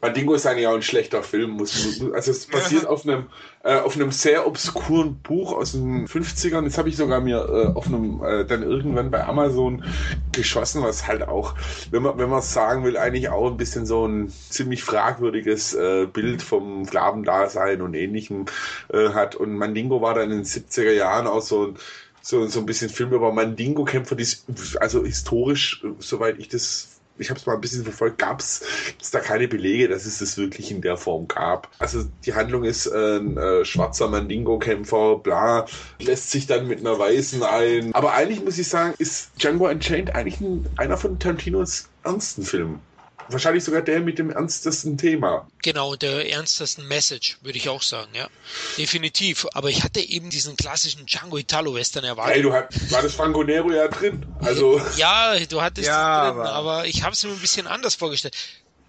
Mandingo ist eigentlich auch ein schlechter Film. Also es basiert auf einem äh, auf einem sehr obskuren Buch aus den fünfzigern. Das habe ich sogar mir äh, auf einem äh, dann irgendwann bei Amazon geschossen, was halt auch, wenn man wenn man es sagen will, eigentlich auch ein bisschen so ein ziemlich fragwürdiges äh, Bild vom Sklavendasein und Ähnlichem äh, hat. Und Mandingo war dann in den siebziger Jahren auch so ein So, so ein bisschen Film über Mandingo-Kämpfer, die, also historisch, soweit ich das, ich habe es mal ein bisschen verfolgt, gab es da keine Belege, dass es das wirklich in der Form gab. Also die Handlung ist äh, ein äh, schwarzer Mandingo-Kämpfer, bla, lässt sich dann mit einer Weißen ein. Aber eigentlich muss ich sagen, ist Django Unchained eigentlich ein, einer von Tarantinos ernsten Filmen. Wahrscheinlich sogar der mit dem ernstesten Thema. Genau, der ernstesten Message, würde ich auch sagen, ja. Definitiv. Aber ich hatte eben diesen klassischen Django Italo-Western erwartet. Hey, du hast, war das Franco Nero ja drin? Also ja, du hattest ja, drin, aber, aber ich habe es mir ein bisschen anders vorgestellt.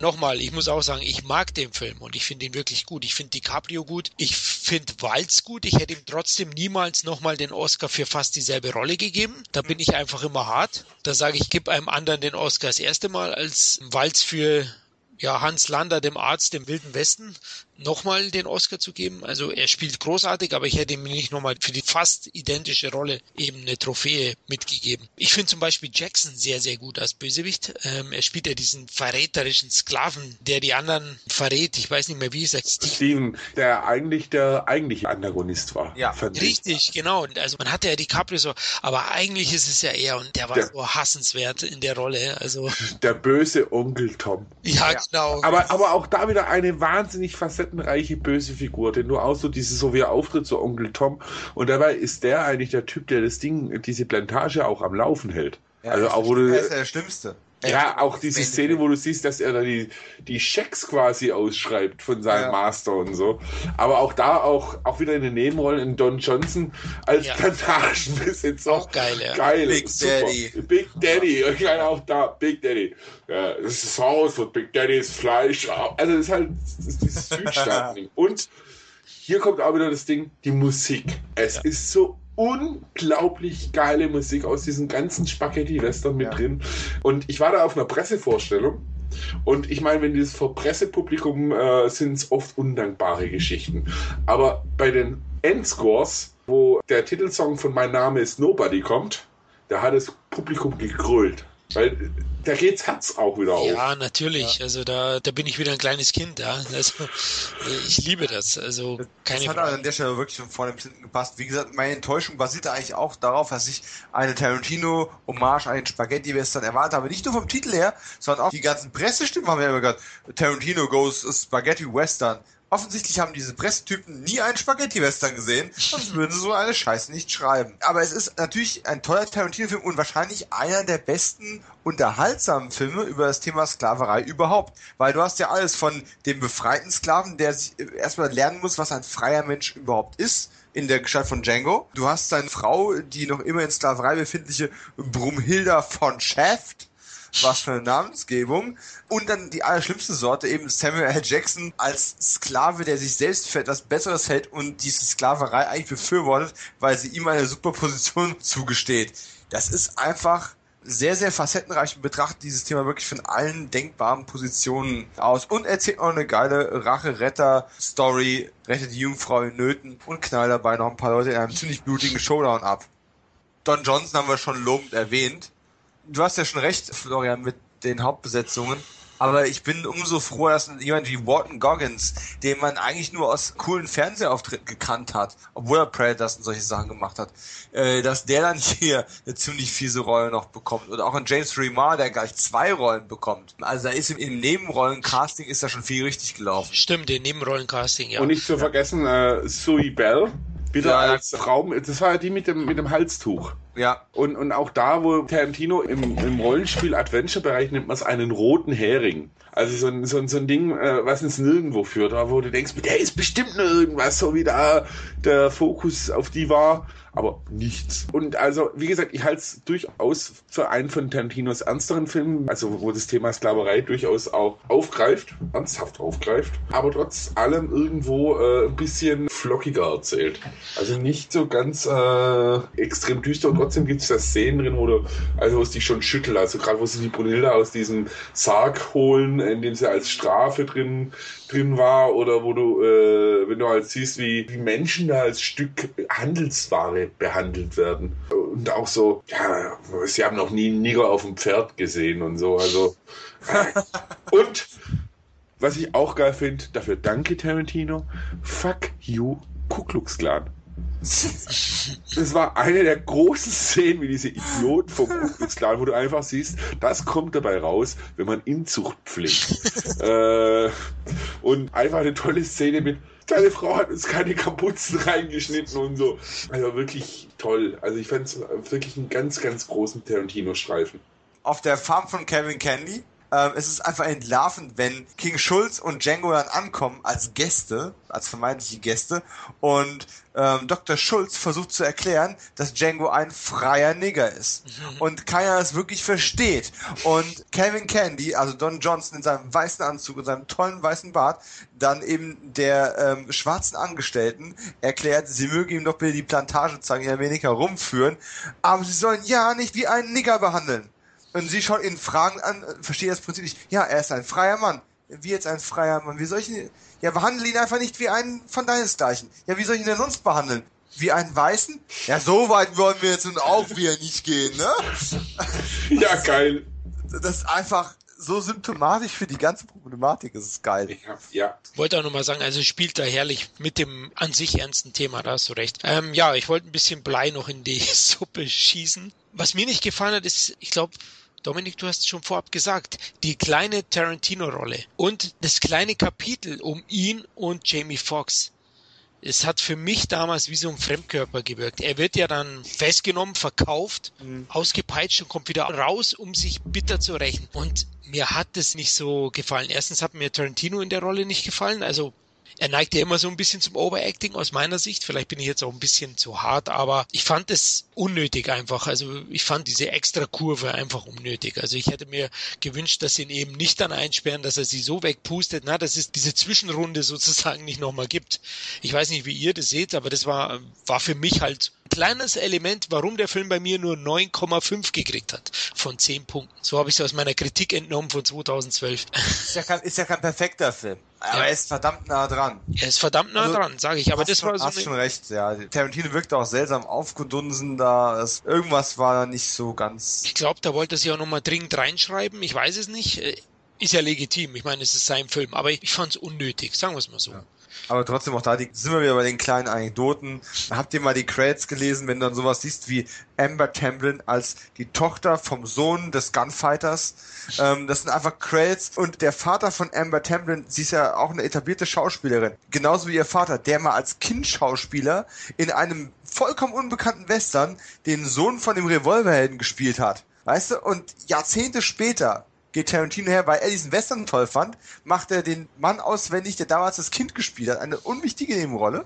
Nochmal, ich muss auch sagen, ich mag den Film und ich finde ihn wirklich gut. Ich finde DiCaprio gut, ich finde Waltz gut. Ich hätte ihm trotzdem niemals nochmal den Oscar für fast dieselbe Rolle gegeben. Da bin ich einfach immer hart. Da sage ich, ich gebe einem anderen den Oscar das erste Mal als Waltz für ja, Hans Lander, dem Arzt im Wilden Westen, nochmal den Oscar zu geben. Also er spielt großartig, aber ich hätte ihm nicht nochmal für die fast identische Rolle eben eine Trophäe mitgegeben. Ich finde zum Beispiel Jackson sehr, sehr gut als Bösewicht. Ähm, er spielt ja diesen verräterischen Sklaven, der die anderen verrät. Ich weiß nicht mehr, wie es heißt. Steven, der eigentlich der eigentliche Antagonist war. Ja, richtig, genau. Also man hatte ja DiCaprio so, aber eigentlich ist es ja er und der war der, so hassenswert in der Rolle. Also der böse Onkel Tom. Ja, ja. genau. Aber, aber auch da wieder eine wahnsinnig facettenreiche böse Figur, denn nur auch so dieses, so wie er auftritt, so Onkel Tom, und dabei ist der eigentlich der Typ, der das Ding, diese Plantage auch am Laufen hält. Ja, also auch, wo du, der ist der Schlimmste. Ja, auch diese Szene, wo du siehst, dass er da die, die Schecks quasi ausschreibt von seinem ja. Master und so. Aber auch da auch, auch wieder in den Nebenrollen in Don Johnson als ja. Plantagenbesitzer. Auch geil, ja. Geil, Big super. Daddy. Big Daddy. Und okay, auch da, Big Daddy. Ja, das ist das Haus und Big Daddy ist Fleisch. Also das ist halt das ist dieses Südstaaten-Ding. Und hier kommt auch wieder das Ding, die Musik. Es ja. ist so unglaublich geile Musik aus diesen ganzen Spaghetti-Western mit ja. drin. Und ich war da auf einer Pressevorstellung. Und ich meine, wenn das vor Pressepublikum äh, sind es oft undankbare Geschichten. Aber bei den Endscores, wo der Titelsong von Mein Name ist Nobody kommt, da hat das Publikum gegrölt. Weil da geht's Herz auch wieder auf. Ja, natürlich. Ja. Also da, da bin ich wieder ein kleines Kind. Ja. Also, ich liebe das. Also das, keine das hat Frage. An der Stelle wirklich von vorne bis hinten gepasst. Wie gesagt, meine Enttäuschung basierte eigentlich auch darauf, dass ich eine Tarantino-Hommage an den Spaghetti-Western erwartet habe. Nicht nur vom Titel her, sondern auch die ganzen Pressestimmen haben ja immer gesagt, Tarantino goes Spaghetti-Western. Offensichtlich haben diese Pressetypen nie einen Spaghetti-Western gesehen, sonst würden sie so eine Scheiße nicht schreiben. Aber es ist natürlich ein toller Tarantino-Film und wahrscheinlich einer der besten unterhaltsamen Filme über das Thema Sklaverei überhaupt. Weil du hast ja alles von dem befreiten Sklaven, der sich erstmal lernen muss, was ein freier Mensch überhaupt ist, in der Gestalt von Django. Du hast seine Frau, die noch immer in Sklaverei befindliche Brumhilda von Schaft. Was für eine Namensgebung. Und dann die allerschlimmste Sorte, eben Samuel L. Jackson als Sklave, der sich selbst für etwas Besseres hält und diese Sklaverei eigentlich befürwortet, weil sie ihm eine super Position zugesteht. Das ist einfach sehr, sehr facettenreich und betrachtet dieses Thema wirklich von allen denkbaren Positionen aus. Und erzählt noch eine geile Rache-Retter-Story, rettet die Jungfrau in Nöten und knallt dabei noch ein paar Leute in einem ziemlich blutigen Showdown ab. Don Johnson haben wir schon lobend erwähnt. Du hast ja schon recht, Florian, mit den Hauptbesetzungen. Aber ich bin umso froher, dass jemand wie Walton Goggins, den man eigentlich nur aus coolen Fernsehauftritten gekannt hat, obwohl er Predators und solche Sachen gemacht hat, dass der dann hier eine ziemlich fiese Rolle noch bekommt. Oder auch ein James Remar, der gleich zwei Rollen bekommt. Also da ist im, im Nebenrollencasting ist da schon viel richtig gelaufen. Stimmt, im Nebenrollencasting, ja. Und nicht zu ja. vergessen, äh, Zoe Bell. Wieder ja, als Raum, das war ja die mit dem, mit dem Halstuch. Ja. Und, und auch da, wo Tarantino im, im Rollenspiel-Adventure-Bereich nennt man es einen roten Hering. Also so ein, so ein, so ein Ding, was ins Nirgendwo führt, wo du denkst, der ist bestimmt nur irgendwas, so wie da der Fokus auf die war. Aber nichts. Und also, wie gesagt, ich halte es durchaus für einen von Tarantinos ernsteren Filmen, also wo das Thema Sklaverei durchaus auch aufgreift, ernsthaft aufgreift, aber trotz allem irgendwo äh, ein bisschen flockiger erzählt. Also nicht so ganz äh, extrem düster, und trotzdem gibt es da Szenen drin, wo du, also wo es dich schon schüttelt, also gerade wo sie die Brunhilde aus diesem Sarg holen, in dem sie als Strafe drin drin war, oder wo du, äh, wenn du halt siehst, wie, wie Menschen da als Stück Handelsware behandelt werden. Und auch so, ja, sie haben noch nie einen Nigger auf dem Pferd gesehen und so. Also äh. Und was ich auch geil finde, dafür danke Tarantino, fuck you, Ku Klux Klan. Das war eine der großen Szenen, wie diese Idioten vom Ku Klux Klan, wo du einfach siehst, das kommt dabei raus, wenn man Inzucht pflegt. äh, und einfach eine tolle Szene mit, deine Frau hat uns keine Kapuzen reingeschnitten und so. Also wirklich toll. Also ich fand es wirklich einen ganz, ganz großen Tarantino-Streifen. Auf der Farm von Kevin Candy. Ähm, es ist einfach entlarvend, wenn King Schulz und Django dann ankommen als Gäste, als vermeintliche Gäste, und ähm, Doktor Schulz versucht zu erklären, dass Django ein freier Nigger ist und keiner das wirklich versteht. Und Calvin Candy, also Don Johnson in seinem weißen Anzug und seinem tollen weißen Bart, dann eben der ähm, schwarzen Angestellten erklärt, sie möge ihm doch bitte die Plantage zeigen, in Amerika rumführen, aber sie sollen ja nicht wie einen Nigger behandeln. Und sie schaut ihn Fragen an, versteht das Prinzip nicht. Ja, er ist ein freier Mann. Wie jetzt ein freier Mann? Wie soll ich ihn? Ja, behandle ihn einfach nicht wie einen von deinesgleichen. Ja, wie soll ich ihn denn sonst behandeln? Wie einen Weißen? Ja, so weit wollen wir jetzt nun auch wieder nicht gehen, ne? Ja, also, geil. Das ist einfach so symptomatisch für die ganze Problematik. Das ist geil. Ich hab, ja. wollte auch nochmal sagen, also spielt da herrlich mit dem an sich ernsten Thema, da hast du recht. Ähm, ja, ich wollte ein bisschen Blei noch in die Suppe schießen. Was mir nicht gefallen hat, ist, ich glaube, Dominik, du hast es schon vorab gesagt, die kleine Tarantino-Rolle und das kleine Kapitel um ihn und Jamie Foxx. Es hat für mich damals wie so ein Fremdkörper gewirkt. Er wird ja dann festgenommen, verkauft, mhm. ausgepeitscht und kommt wieder raus, um sich bitter zu rächen. Und mir hat das nicht so gefallen. Erstens hat mir Tarantino in der Rolle nicht gefallen. Also er neigt ja immer so ein bisschen zum Overacting aus meiner Sicht. Vielleicht bin ich jetzt auch ein bisschen zu hart, aber ich fand es unnötig einfach. Also ich fand diese extra Kurve einfach unnötig. Also ich hätte mir gewünscht, dass sie ihn eben nicht dann einsperren, dass er sie so wegpustet, na, dass es diese Zwischenrunde sozusagen nicht nochmal gibt. Ich weiß nicht, wie ihr das seht, aber das war, war für mich halt ein kleines Element, warum der Film bei mir nur neun Komma fünf gekriegt hat von zehn Punkten. So habe ich es aus meiner Kritik entnommen von zweitausendzwölf. Ist ja kein, ist ja kein perfekter Film. Aber ja. Er ist verdammt nah dran. Er ist verdammt nah also, dran, sage ich. Aber das schon, war so. Du hast schon recht, ja. Tarantino wirkte auch seltsam aufgedunsen, da es, irgendwas war nicht so ganz. Ich glaube, da wollte er sich auch nochmal dringend reinschreiben. Ich weiß es nicht. Ist ja legitim. Ich meine, es ist sein Film. Aber ich, ich fand es unnötig, sagen wir es mal so. Ja. Aber trotzdem auch da die, sind wir wieder bei den kleinen Anekdoten. Habt ihr mal die Credits gelesen, wenn du dann sowas siehst wie Amber Tamblyn als die Tochter vom Sohn des Gunfighters? Ähm, das sind einfach Credits. Und der Vater von Amber Tamblyn, sie ist ja auch eine etablierte Schauspielerin. Genauso wie ihr Vater, der mal als Kindschauspieler in einem vollkommen unbekannten Western den Sohn von dem Revolverhelden gespielt hat. Weißt du? Und Jahrzehnte später geht Tarantino her, weil er diesen Western toll fand, macht er den Mann auswendig, der damals das Kind gespielt hat, eine unwichtige Nebenrolle,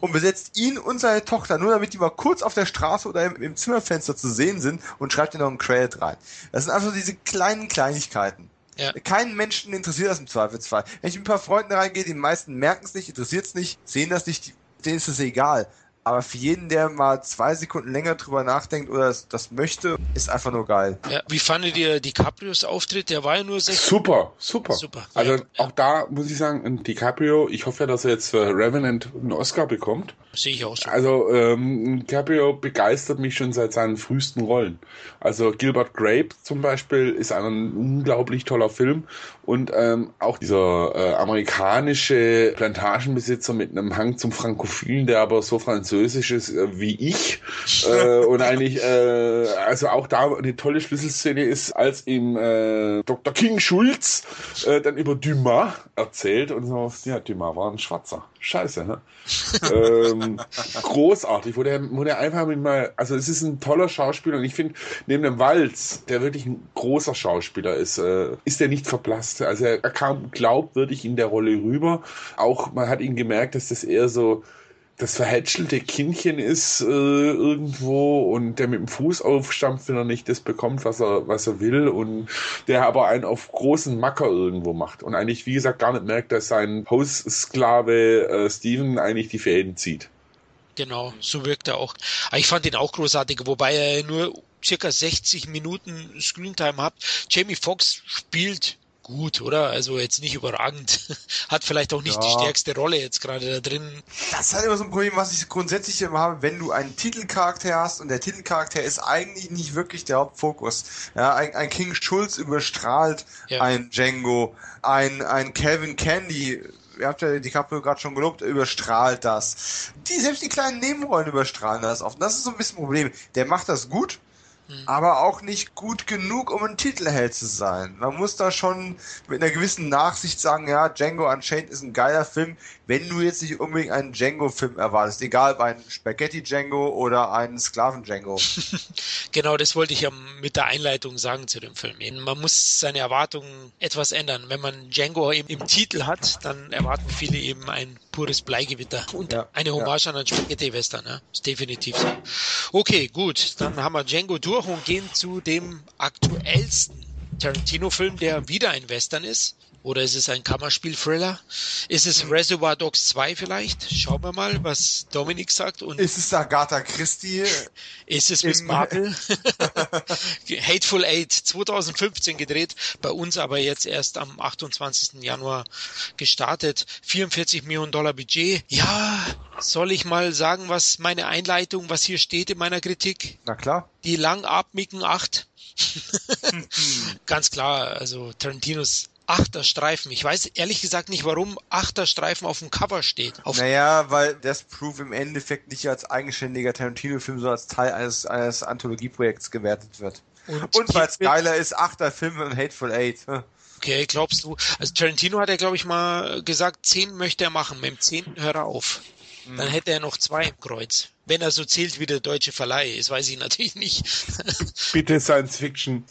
und besetzt ihn und seine Tochter, nur damit die mal kurz auf der Straße oder im, im Zimmerfenster zu sehen sind, und schreibt ihnen noch einen Credit rein. Das sind einfach diese kleinen Kleinigkeiten. Ja. Keinen Menschen interessiert das im Zweifelsfall. Wenn ich mit ein paar Freunden reingehe, die meisten merken es nicht, interessiert es nicht, sehen das nicht, denen ist es egal. Aber für jeden, der mal zwei Sekunden länger drüber nachdenkt oder das, das möchte, ist einfach nur geil. Ja, wie fandet ihr DiCaprios Auftritt? Der war ja nur sechs. Super, super, super. Also ja, auch da muss ich sagen, DiCaprio, ich hoffe ja, dass er jetzt für Revenant einen Oscar bekommt. Sehe ich auch so. Also ähm, DiCaprio begeistert mich schon seit seinen frühesten Rollen. Also Gilbert Grape zum Beispiel ist ein unglaublich toller Film. Und ähm, auch dieser äh, amerikanische Plantagenbesitzer mit einem Hang zum Frankophilen, der aber so französisch ist wie ich äh, und eigentlich äh, also auch da eine tolle Schlüsselszene ist, als ihm äh, Doktor King Schulz äh, dann über Dumas erzählt und so, ja, Dumas war ein Schwarzer. Scheiße, ne? ähm, großartig, wo der, wo der einfach mit mal, also es ist ein toller Schauspieler, und ich finde, neben dem Walz, der wirklich ein großer Schauspieler ist, äh, ist der nicht verblasst. Also er, er kam glaubwürdig in der Rolle rüber. Auch man hat ihn gemerkt, dass das eher so das verhätschelte Kindchen ist äh, irgendwo, und der mit dem Fuß aufstampft, wenn er nicht das bekommt, was er, was er will, und der aber einen auf großen Macker irgendwo macht und eigentlich, wie gesagt, gar nicht merkt, dass sein Haussklave äh, Steven eigentlich die Fäden zieht. Genau, so wirkt er auch. Aber ich fand ihn auch großartig, wobei er nur circa sechzig Minuten Screentime hat. Jamie Foxx spielt gut, oder? Also jetzt nicht überragend. Hat vielleicht auch nicht ja. die stärkste Rolle jetzt gerade da drin. Das ist halt immer so ein Problem, was ich grundsätzlich immer habe, wenn du einen Titelcharakter hast und der Titelcharakter ist eigentlich nicht wirklich der Hauptfokus. Ja, ein, ein King Schulz überstrahlt ja. ein Django, ein, ein Calvin Candy, ihr habt ja DiCaprio gerade schon gelobt, überstrahlt das. Die, selbst die kleinen Nebenrollen überstrahlen das oft. Das ist so ein bisschen ein Problem. Der macht das gut, aber auch nicht gut genug, um ein Titelheld zu sein. Man muss da schon mit einer gewissen Nachsicht sagen, ja, Django Unchained ist ein geiler Film, wenn du jetzt nicht unbedingt einen Django-Film erwartest. Egal, ob einen Spaghetti-Django oder einen Sklaven-Django. Genau, das wollte ich ja mit der Einleitung sagen zu dem Film. Man muss seine Erwartungen etwas ändern. Wenn man Django eben im Titel hat, dann erwarten viele eben ein pures Bleigewitter. Und ja, eine Hommage ja. an einen Spaghetti-Western. Ja? Ist definitiv so. Okay, gut. Dann haben wir Django durch und gehen zu dem aktuellsten Tarantino-Film, der wieder ein Western ist. Oder ist es ein Kammerspiel-Thriller? Ist es Reservoir Dogs zwei vielleicht? Schauen wir mal, was Dominik sagt. Und ist es Agatha Christie? Ist es Miss Marple? Hateful Eight, zweitausendfünfzehn gedreht, bei uns aber jetzt erst am achtundzwanzigsten Januar gestartet. vierundvierzig Millionen Dollar Budget. Ja, soll ich mal sagen, was meine Einleitung, was hier steht in meiner Kritik? Na klar. Die langatmigen acht. Ganz klar, also Tarantinos Achterstreifen. Ich weiß ehrlich gesagt nicht, warum Achterstreifen auf dem Cover steht. Auf naja, weil Death Proof im Endeffekt nicht als eigenständiger Tarantino-Film, sondern als Teil eines, eines Anthologie-Projekts gewertet wird. Und, und weil es geiler ist, Achterfilme und Hateful Eight. Okay, glaubst du? Also Tarantino hat ja, glaube ich, mal gesagt, zehn möchte er machen. Mit dem zehnten hört er auf. Hm. Dann hätte er noch zwei im Kreuz. Wenn er so zählt wie der deutsche Verleih, das weiß ich natürlich nicht. Bitte Science Fiction.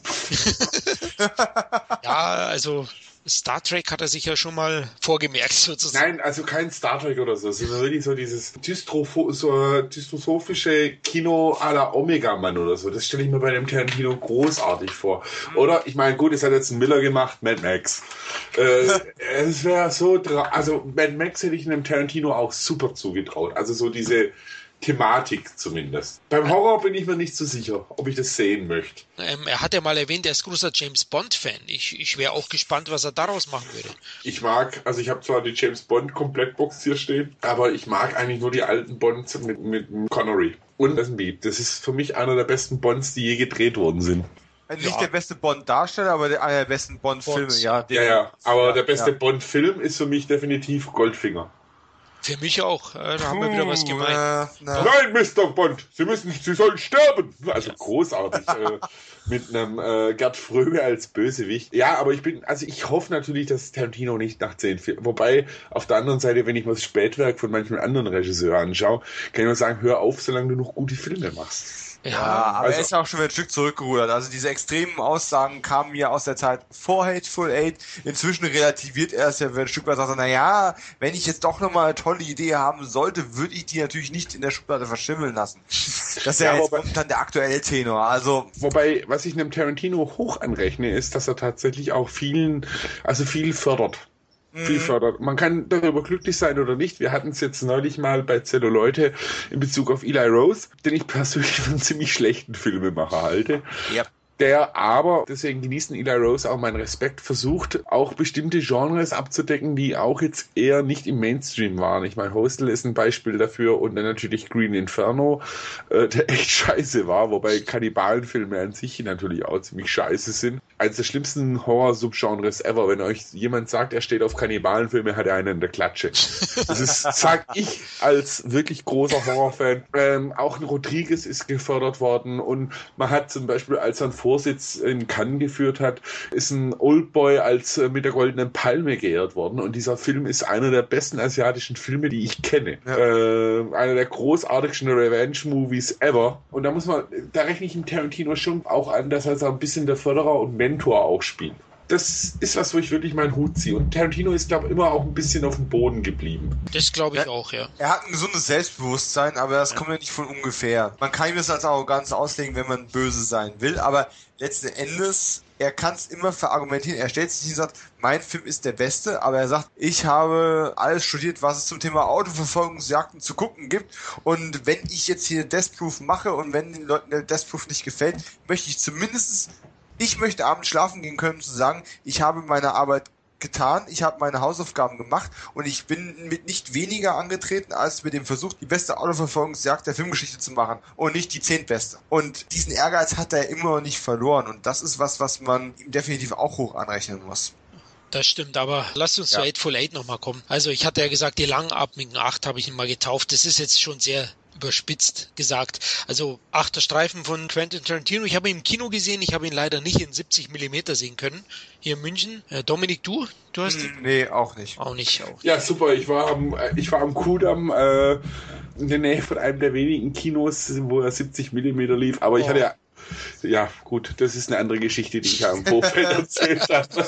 Ja, also Star Trek hat er sich ja schon mal vorgemerkt sozusagen. Nein, also kein Star Trek oder so, sondern wirklich so dieses dystropho- so dystrosophische Kino à la Omega-Mann oder so. Das stelle ich mir bei dem Tarantino großartig vor. Oder? Ich meine, gut, es hat jetzt ein Miller gemacht, Mad Max. Es äh, wäre so, dra- also Mad Max hätte ich einem Tarantino auch super zugetraut. Also so diese Thematik zumindest. Beim Horror bin ich mir nicht so sicher, ob ich das sehen möchte. Ähm, er hat ja mal erwähnt, er ist großer James-Bond-Fan. Ich, ich wäre auch gespannt, was er daraus machen würde. Ich mag, also ich habe zwar die James-Bond-Komplettbox hier stehen, aber ich mag eigentlich nur die alten Bonds mit, mit Connery und Lazenby. Das ist für mich einer der besten Bonds, die je gedreht worden sind. Nicht ja. Der beste Bond-Darsteller, aber der, einer der besten Bond-Filme. Ja, ja, ja, aber ja, der beste ja. Bond-Film ist für mich definitiv Goldfinger. Für mich auch. Da Puh, haben wir wieder was gemeint. Äh, Nein, Mister Bond, Sie müssen, Sie sollen sterben. Also großartig. äh, mit einem äh, Gerd Fröbe als Bösewicht. Ja, aber ich bin, also ich hoffe natürlich, dass Tarantino nicht nach zehn filmt. Wobei, auf der anderen Seite, wenn ich mir das Spätwerk von manchen anderen Regisseuren anschaue, kann ich nur sagen, hör auf, solange du noch gute Filme machst. Ja, ja, aber also, er ist ja auch schon wieder ein Stück zurückgerudert. Also diese extremen Aussagen kamen ja aus der Zeit vor Hateful Eight. Inzwischen relativiert er es ja wieder ein Stück weit. Sagt er, naja, wenn ich jetzt doch nochmal eine tolle Idee haben sollte, würde ich die natürlich nicht in der Schublade verschimmeln lassen. Das ist ja, ja jetzt momentan der aktuelle Tenor. Also, wobei, was ich einem Tarantino hoch anrechne, ist, dass er tatsächlich auch vielen, also viel fördert. Viel fördert. Man kann darüber glücklich sein oder nicht. Wir hatten es jetzt neulich mal bei Zelluleute in Bezug auf Eli Roth, den ich persönlich für einen ziemlich schlechten Filmemacher halte. Ja. Der aber, deswegen genießen Eli Roth auch meinen Respekt, versucht auch bestimmte Genres abzudecken, die auch jetzt eher nicht im Mainstream waren. Ich meine, Hostel ist ein Beispiel dafür und dann natürlich Green Inferno, äh, der echt scheiße war, wobei Kannibalenfilme an sich natürlich auch ziemlich scheiße sind. Eines der schlimmsten Horror-Subgenres ever. Wenn euch jemand sagt, er steht auf Kannibalenfilme, hat er einen in der Klatsche. Das ist, sag ich, als wirklich großer Horrorfan. Ähm, auch ein Rodriguez ist gefördert worden und man hat zum Beispiel als ein Vorsitz in Cannes geführt hat, ist ein Oldboy als äh, mit der Goldenen Palme geehrt worden und dieser Film ist einer der besten asiatischen Filme, die ich kenne. Ja. Äh, einer der großartigsten Revenge-Movies ever und da muss man, da rechne ich dem Tarantino schon auch an, dass er so ein bisschen der Förderer und Mentor auch spielt. Das ist was, wo ich wirklich meinen Hut ziehe. Und Tarantino ist, glaube ich, immer auch ein bisschen auf dem Boden geblieben. Das glaube ich er, auch, ja. Er hat ein gesundes Selbstbewusstsein, aber das ja. kommt ja nicht von ungefähr. Man kann ihm das als Arroganz auslegen, wenn man böse sein will, aber letzten Endes, er kann es immer verargumentieren. Er stellt sich hin und sagt, mein Film ist der beste, aber er sagt, ich habe alles studiert, was es zum Thema Autoverfolgungsjagden zu gucken gibt und wenn ich jetzt hier Death Proof mache und wenn den Leuten der Death Proof nicht gefällt, möchte ich zumindest... Ich möchte abends schlafen gehen können, zu sagen, ich habe meine Arbeit getan, ich habe meine Hausaufgaben gemacht und ich bin mit nicht weniger angetreten, als mit dem Versuch, die beste Autoverfolgungsjagd der Filmgeschichte zu machen und nicht die zehntbeste. Und diesen Ehrgeiz hat er immer noch nicht verloren und das ist was, was man ihm definitiv auch hoch anrechnen muss. Das stimmt, aber lasst uns ja. zu Hateful Eight nochmal kommen. Also ich hatte ja gesagt, die langatmigen Acht habe ich ihn mal getauft. Das ist jetzt schon sehr... überspitzt gesagt. Also achter Streifen von Quentin Tarantino. Ich habe ihn im Kino gesehen, ich habe ihn leider nicht in siebzig Millimeter sehen können. Hier in München. Äh, Dominik, du? Du hast ihn? Nee, auch nicht. Auch nicht. Auch nicht. Ja, super. Ich war am, ich war am Kudamm äh, in der Nähe von einem der wenigen Kinos, wo er siebzig Millimeter lief. Aber oh. ich hatte ja Ja, gut, das ist eine andere Geschichte, die ich ja im Vorfeld erzählt habe.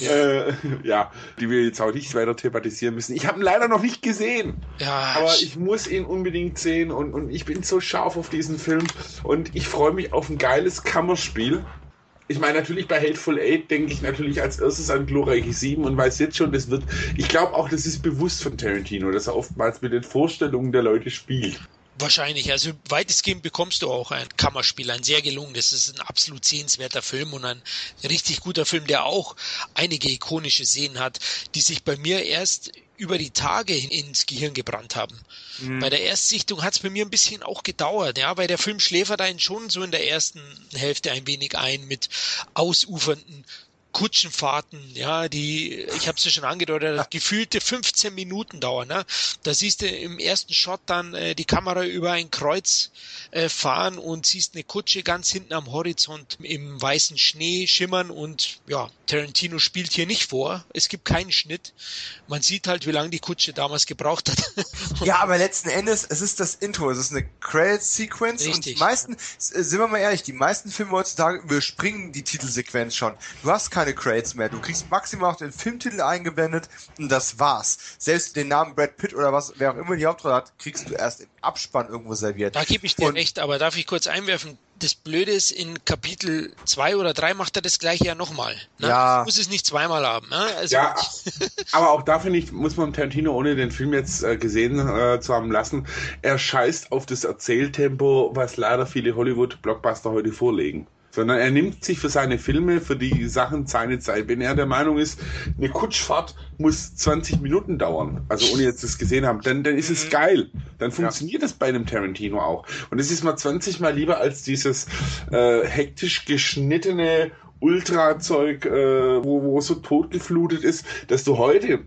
Ja. Äh, ja, die wir jetzt auch nicht weiter thematisieren müssen. Ich habe ihn leider noch nicht gesehen, ja, aber ich muss ihn unbedingt sehen und, und ich bin so scharf auf diesen Film und ich freue mich auf ein geiles Kammerspiel. Ich meine, natürlich bei Hateful Eight denke ich natürlich als erstes an Glorreiches Sieben und weiß jetzt schon, das wird, ich glaube auch, das ist bewusst von Tarantino, dass er oftmals mit den Vorstellungen der Leute spielt. Wahrscheinlich, also weitestgehend bekommst du auch ein Kammerspiel, ein sehr gelungenes. Das ist ein absolut sehenswerter Film und ein richtig guter Film, der auch einige ikonische Szenen hat, die sich bei mir erst über die Tage ins Gehirn gebrannt haben. Mhm. Bei der Erstsichtung hat es bei mir ein bisschen auch gedauert, ja, weil der Film schläfert einen schon so in der ersten Hälfte ein wenig ein mit ausufernden Kutschenfahrten, ja, die, ich habe es ja schon angedeutet, gefühlte fünfzehn Minuten dauern. Ne? Da siehst du im ersten Shot dann äh, die Kamera über ein Kreuz äh, fahren und siehst eine Kutsche ganz hinten am Horizont im weißen Schnee schimmern und ja, Tarantino spielt hier nicht vor. Es gibt keinen Schnitt. Man sieht halt, wie lange die Kutsche damals gebraucht hat. Ja, aber letzten Endes, es ist das Intro, es ist eine Credit-Sequence und die meisten, sind wir mal ehrlich, die meisten Filme heutzutage überspringen die Titelsequenz schon. Du hast keine Credits mehr, du kriegst maximal auch den Filmtitel eingeblendet und das war's. Selbst den Namen Brad Pitt oder was, wer auch immer die Hauptrolle hat, kriegst du erst im Abspann irgendwo serviert. Da gebe ich dir und recht, aber darf ich kurz einwerfen? Das Blöde ist, in Kapitel zwei oder drei macht er das gleiche ja nochmal. Ne? Ja. Muss es nicht zweimal haben. Ne? Also ja, aber auch da, finde ich, muss man Tarantino, ohne den Film jetzt äh, gesehen äh, zu haben lassen, er scheißt auf das Erzähltempo, was leider viele Hollywood-Blockbuster heute vorlegen. Sondern er nimmt sich für seine Filme, für die Sachen seine Zeit. Wenn er der Meinung ist, eine Kutschfahrt muss zwanzig Minuten dauern, also ohne jetzt das gesehen haben, dann, dann ist es geil. Dann funktioniert ja. Das bei einem Tarantino auch. Und es ist mal zwanzig Mal lieber als dieses äh, hektisch geschnittene Ultra-Zeug, äh, wo, wo so totgeflutet ist, dass du heute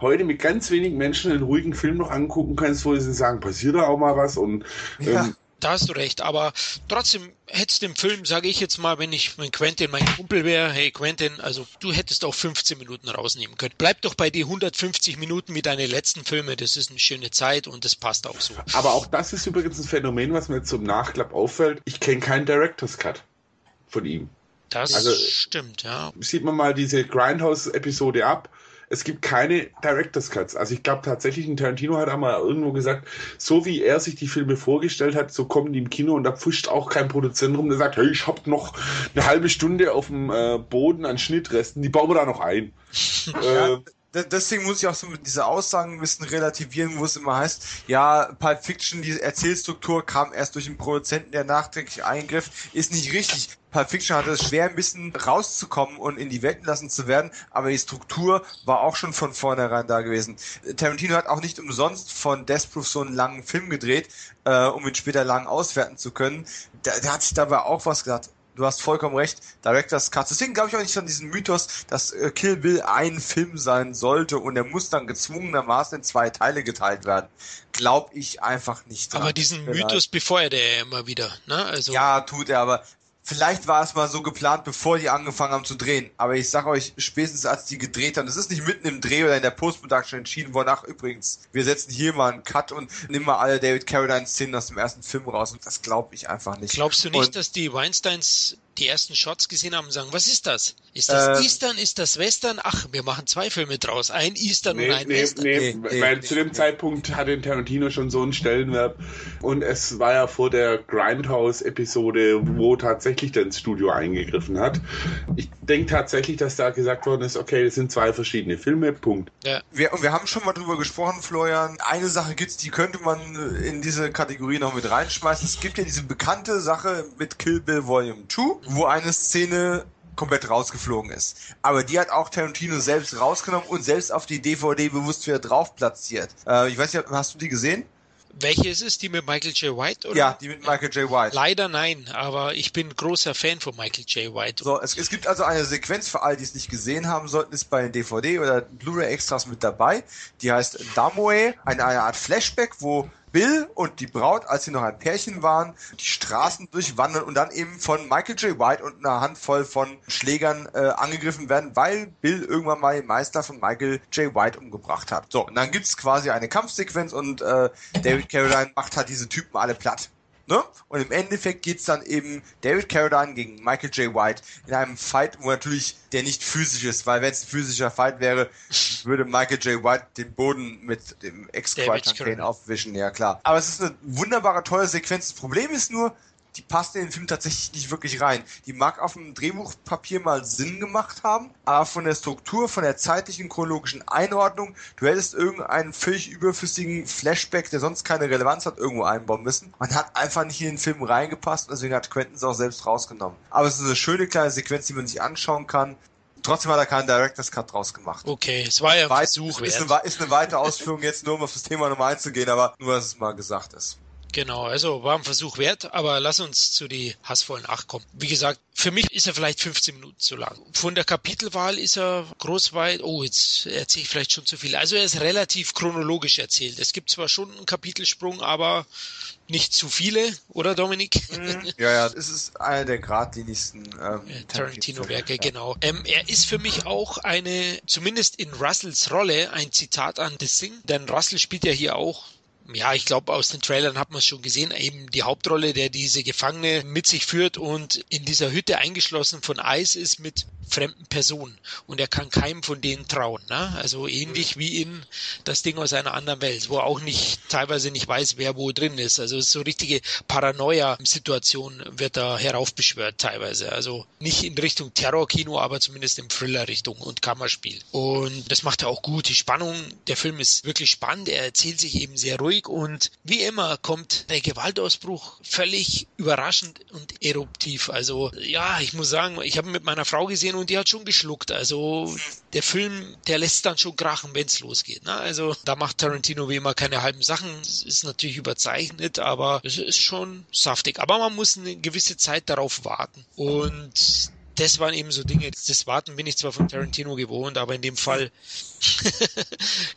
heute mit ganz wenigen Menschen einen ruhigen Film noch angucken kannst, wo sie sagen, passiert da auch mal was? Und ähm, ja. Da hast du recht, aber trotzdem hättest du im Film, sage ich jetzt mal, wenn ich wenn Quentin mein Kumpel wäre, hey Quentin, also du hättest auch fünfzehn Minuten rausnehmen können. Bleib doch bei die hundertfünfzig Minuten wie deine letzten Filme, das ist eine schöne Zeit und das passt auch so. Aber auch das ist übrigens ein Phänomen, was mir zum Nachklapp auffällt. Ich kenne keinen Director's Cut von ihm. Das also, stimmt, ja. Sieht man mal diese Grindhouse-Episode ab. Es gibt keine Director's Cuts. Also ich glaube tatsächlich, ein Tarantino hat einmal irgendwo gesagt, so wie er sich die Filme vorgestellt hat, so kommen die im Kino und da pfuscht auch kein Produzent rum, der sagt, hey, ich hab noch eine halbe Stunde auf dem äh, Boden an Schnittresten, die bauen wir da noch ein. äh, Deswegen muss ich auch so diese Aussagen ein bisschen relativieren, wo es immer heißt, ja, Pulp Fiction, die Erzählstruktur kam erst durch den Produzenten, der nachträglich eingriff, ist nicht richtig. Pulp Fiction hatte es schwer, ein bisschen rauszukommen und in die Welt gelassen zu werden, aber die Struktur war auch schon von vornherein da gewesen. Tarantino hat auch nicht umsonst von Death Proof so einen langen Film gedreht, äh, um ihn später lang auswerten zu können. Der, der hat sich dabei auch was gesagt. Du hast vollkommen recht, Director's Cut. Deswegen glaube ich auch nicht an diesen Mythos, dass äh, Kill Bill ein Film sein sollte und er muss dann gezwungenermaßen in zwei Teile geteilt werden. Glaube ich einfach nicht dran. Aber diesen vielleicht. Mythos befeuert er ja immer wieder. Ne? Also ja, tut er, aber vielleicht war es mal so geplant, bevor die angefangen haben zu drehen. Aber ich sag euch, spätestens als die gedreht haben, das ist nicht mitten im Dreh oder in der Post-Production entschieden worden, ach übrigens, wir setzen hier mal einen Cut und nehmen mal alle David Carradine-Szenen aus dem ersten Film raus. Und das glaube ich einfach nicht. Glaubst du nicht, und, dass die Weinsteins die ersten Shots gesehen haben und sagen, was ist das? Ist das äh, Eastern? Ist das Western? Ach, wir machen zwei Filme draus. Ein Eastern nee, und ein nee, Western. Nee, nee, weil nee, zu dem nee. Zeitpunkt hatte Tarantino schon so einen Stellenwert. Und es war ja vor der Grindhouse-Episode, wo tatsächlich dann ins Studio eingegriffen hat. Ich denke tatsächlich, dass da gesagt worden ist, okay, das sind zwei verschiedene Filme, Punkt. Ja. Wir, und wir haben schon mal drüber gesprochen, Florian. Eine Sache gibt's, die könnte man in diese Kategorie noch mit reinschmeißen. Es gibt ja diese bekannte Sache mit Kill Bill Volume two, wo eine Szene komplett rausgeflogen ist. Aber die hat auch Tarantino selbst rausgenommen und selbst auf die D V D bewusst wieder drauf platziert. Äh, ich weiß nicht, hast du die gesehen? Welche ist es? Die mit Michael J. White? Oder? Ja, die mit Michael J. White. Leider nein, aber ich bin großer Fan von Michael J. White. So, es, es gibt also eine Sequenz, für alle, die es nicht gesehen haben sollten, ist bei den D V D oder Blu-ray-Extras mit dabei. Die heißt Damoe, eine, eine Art Flashback, wo Bill und die Braut, als sie noch ein Pärchen waren, die Straßen durchwandern und dann eben von Michael J. White und einer Handvoll von Schlägern äh, angegriffen werden, weil Bill irgendwann mal den Meister von Michael J. White umgebracht hat. So, und dann gibt's quasi eine Kampfsequenz und äh, David Carradine macht halt diese Typen alle platt. Ne? Und im Endeffekt geht's dann eben David Carradine gegen Michael J. White in einem Fight, wo natürlich der nicht physisch ist, weil wenn es ein physischer Fight wäre, würde Michael J. White den Boden mit dem Ex-Quadrantain aufwischen, ja klar. Aber es ist eine wunderbare, tolle Sequenz. Das Problem ist nur, die passt in den Film tatsächlich nicht wirklich rein. Die mag auf dem Drehbuchpapier mal Sinn gemacht haben, aber von der Struktur, von der zeitlichen, chronologischen Einordnung, du hättest irgendeinen völlig überflüssigen Flashback, der sonst keine Relevanz hat, irgendwo einbauen müssen. Man hat einfach nicht in den Film reingepasst und deswegen hat Quentin es auch selbst rausgenommen. Aber es ist eine schöne kleine Sequenz, die man sich anschauen kann. Trotzdem hat er keinen Director's Cut draus gemacht. Okay, es war ja ein Versuch wert. Ist eine, ist eine weite Ausführung jetzt nur, um auf das Thema nochmal einzugehen, aber nur, dass es mal gesagt ist. Genau, also war ein Versuch wert, aber lass uns zu die hassvollen Acht kommen. Wie gesagt, für mich ist er vielleicht fünfzehn Minuten zu lang. Von der Kapitelwahl ist er groß weit, oh, jetzt erzähle ich vielleicht schon zu viel. Also er ist relativ chronologisch erzählt. Es gibt zwar schon einen Kapitelsprung, aber nicht zu viele, oder Dominik? Mhm. Ja, ja, es ist einer der geradlinigsten ähm, Tarantino-Werke, ja. Genau. Ähm, er ist für mich auch eine, zumindest in Russells Rolle, ein Zitat an The Thing, denn Russell spielt ja hier auch, ja, ich glaube, aus den Trailern hat man es schon gesehen, eben die Hauptrolle, der diese Gefangene mit sich führt und in dieser Hütte eingeschlossen von Eis ist mit fremden Personen. Und er kann keinem von denen trauen, ne? Also ähnlich wie in Das Ding aus einer anderen Welt, wo er auch nicht, teilweise nicht weiß, wer wo drin ist. Also es ist so richtige Paranoia-Situation, wird da heraufbeschwört teilweise. Also nicht in Richtung Terrorkino, aber zumindest in Thriller-Richtung und Kammerspiel. Und das macht er auch gut. Die Spannung, der Film ist wirklich spannend. Er erzählt sich eben sehr ruhig. Und wie immer kommt der Gewaltausbruch völlig überraschend und eruptiv. Also ja, ich muss sagen, ich habe ihn mit meiner Frau gesehen und die hat schon geschluckt. Also der Film, der lässt dann schon krachen, wenn es losgeht. Ne? Also da macht Tarantino wie immer keine halben Sachen. Es ist natürlich überzeichnet, aber es ist schon saftig. Aber man muss eine gewisse Zeit darauf warten. Und das waren eben so Dinge. Das Warten bin ich zwar von Tarantino gewohnt, aber in dem Fall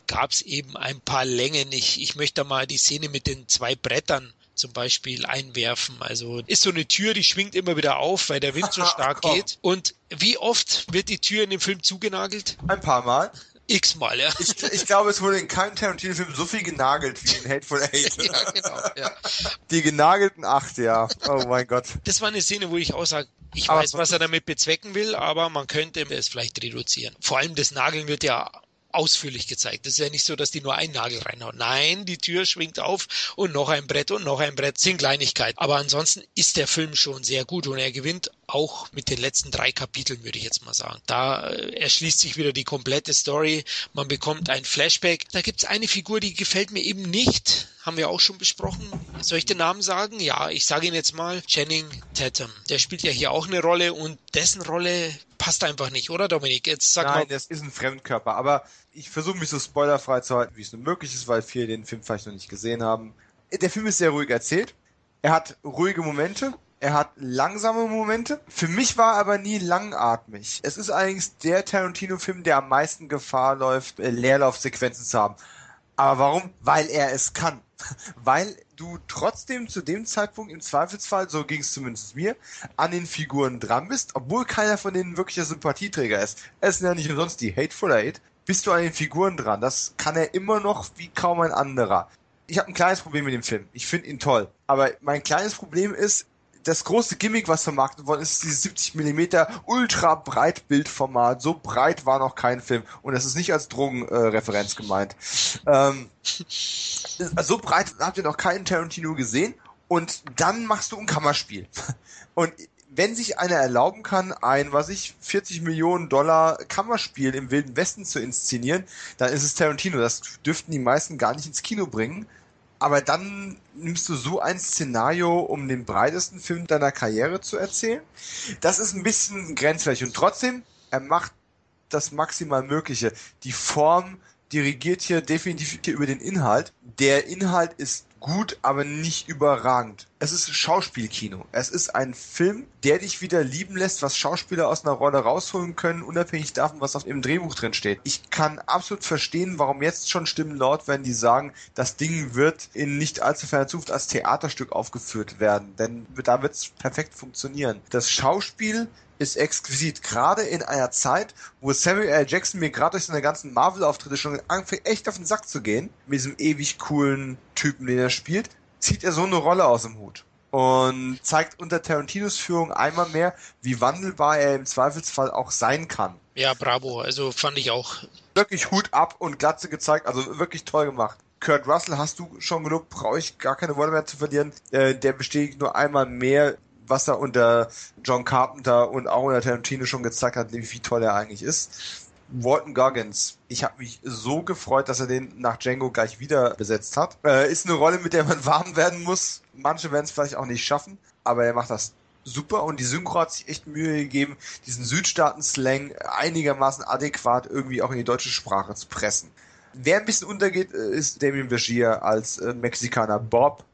gab es eben ein paar Längen. Ich, ich möchte mal die Szene mit den zwei Brettern zum Beispiel einwerfen. Also ist so eine Tür, die schwingt immer wieder auf, weil der Wind so stark geht. Und wie oft wird die Tür in dem Film zugenagelt? Ein paar Mal. X-mal, ja. Ich, ich glaube, es wurde in keinem Tarantino-Film so viel genagelt wie in Hateful Eight. Ja, genau. Ja. Die genagelten Acht, ja. Oh mein Gott. Das war eine Szene, wo ich auch sage, ich aber weiß, was er damit bezwecken will, aber man könnte es vielleicht reduzieren. Vor allem das Nageln wird ja ausführlich gezeigt. Das ist ja nicht so, dass die nur einen Nagel reinhauen. Nein, die Tür schwingt auf und noch ein Brett und noch ein Brett. Sind Kleinigkeiten. Aber ansonsten ist der Film schon sehr gut und er gewinnt auch mit den letzten drei Kapiteln, würde ich jetzt mal sagen. Da erschließt sich wieder die komplette Story. Man bekommt ein Flashback. Da gibt's eine Figur, die gefällt mir eben nicht. Haben wir auch schon besprochen. Soll ich den Namen sagen? Ja, ich sage ihn jetzt mal. Channing Tatum. Der spielt ja hier auch eine Rolle und dessen Rolle passt einfach nicht, oder Dominik? Jetzt sag Nein, mal. Das ist ein Fremdkörper, aber ich versuche mich so spoilerfrei zu halten, wie es nur möglich ist, weil viele den Film vielleicht noch nicht gesehen haben. Der Film ist sehr ruhig erzählt. Er hat ruhige Momente. Er hat langsame Momente. Für mich war er aber nie langatmig. Es ist allerdings der Tarantino-Film, der am meisten Gefahr läuft, Leerlaufsequenzen zu haben. Aber warum? Weil er es kann. Weil du trotzdem zu dem Zeitpunkt im Zweifelsfall, so ging es zumindest mir, an den Figuren dran bist, obwohl keiner von denen wirklich der Sympathieträger ist. Es sind ja nicht umsonst die Hateful Eight. Bist du an den Figuren dran. Das kann er immer noch wie kaum ein anderer. Ich habe ein kleines Problem mit dem Film. Ich finde ihn toll. Aber mein kleines Problem ist, das große Gimmick, was vermarktet worden ist, ist dieses siebzig Millimeter Ultra-Breitbildformat. So breit war noch kein Film. Und das ist nicht als Drogenreferenz äh, gemeint. Ähm, so breit habt ihr noch keinen Tarantino gesehen. Und dann machst du ein Kammerspiel. Und wenn sich einer erlauben kann, ein, was ich, vierzig Millionen Dollar Kammerspiel im Wilden Westen zu inszenieren, dann ist es Tarantino. Das dürften die meisten gar nicht ins Kino bringen. Aber dann nimmst du so ein Szenario, um den breitesten Film deiner Karriere zu erzählen. Das ist ein bisschen grenzwertig. Und trotzdem, er macht das maximal Mögliche. Die Form dirigiert hier definitiv über den Inhalt. Der Inhalt ist gut, aber nicht überragend. Es ist Schauspielkino. Es ist ein Film, der dich wieder lieben lässt, was Schauspieler aus einer Rolle rausholen können, unabhängig davon, was auf dem Drehbuch drin steht. Ich kann absolut verstehen, warum jetzt schon Stimmen laut werden, die sagen, das Ding wird in nicht allzu ferner Zukunft als Theaterstück aufgeführt werden, denn da wird es perfekt funktionieren. Das Schauspiel ist exquisit, gerade in einer Zeit, wo Samuel L. Jackson mir gerade durch seine ganzen Marvel-Auftritte schon anfängt, echt auf den Sack zu gehen, mit diesem ewig coolen Typen, den er spielt, zieht er so eine Rolle aus dem Hut und zeigt unter Tarantinos Führung einmal mehr, wie wandelbar er im Zweifelsfall auch sein kann. Ja, bravo, also fand ich auch. Wirklich Hut ab und Glatze gezeigt, also wirklich toll gemacht. Kurt Russell hast du schon genug, brauche ich gar keine Worte mehr zu verlieren, äh, der bestätigt nur einmal mehr, was er unter John Carpenter und auch unter Tarantino schon gezeigt hat, wie toll er eigentlich ist. Walton Goggins. Ich habe mich so gefreut, dass er den nach Django gleich wieder besetzt hat. Äh, ist eine Rolle, mit der man warm werden muss. Manche werden es vielleicht auch nicht schaffen, aber er macht das super und die Synchro hat sich echt Mühe gegeben, diesen Südstaaten-Slang einigermaßen adäquat irgendwie auch in die deutsche Sprache zu pressen. Wer ein bisschen untergeht, ist Damien Bichir als Mexikaner Bob.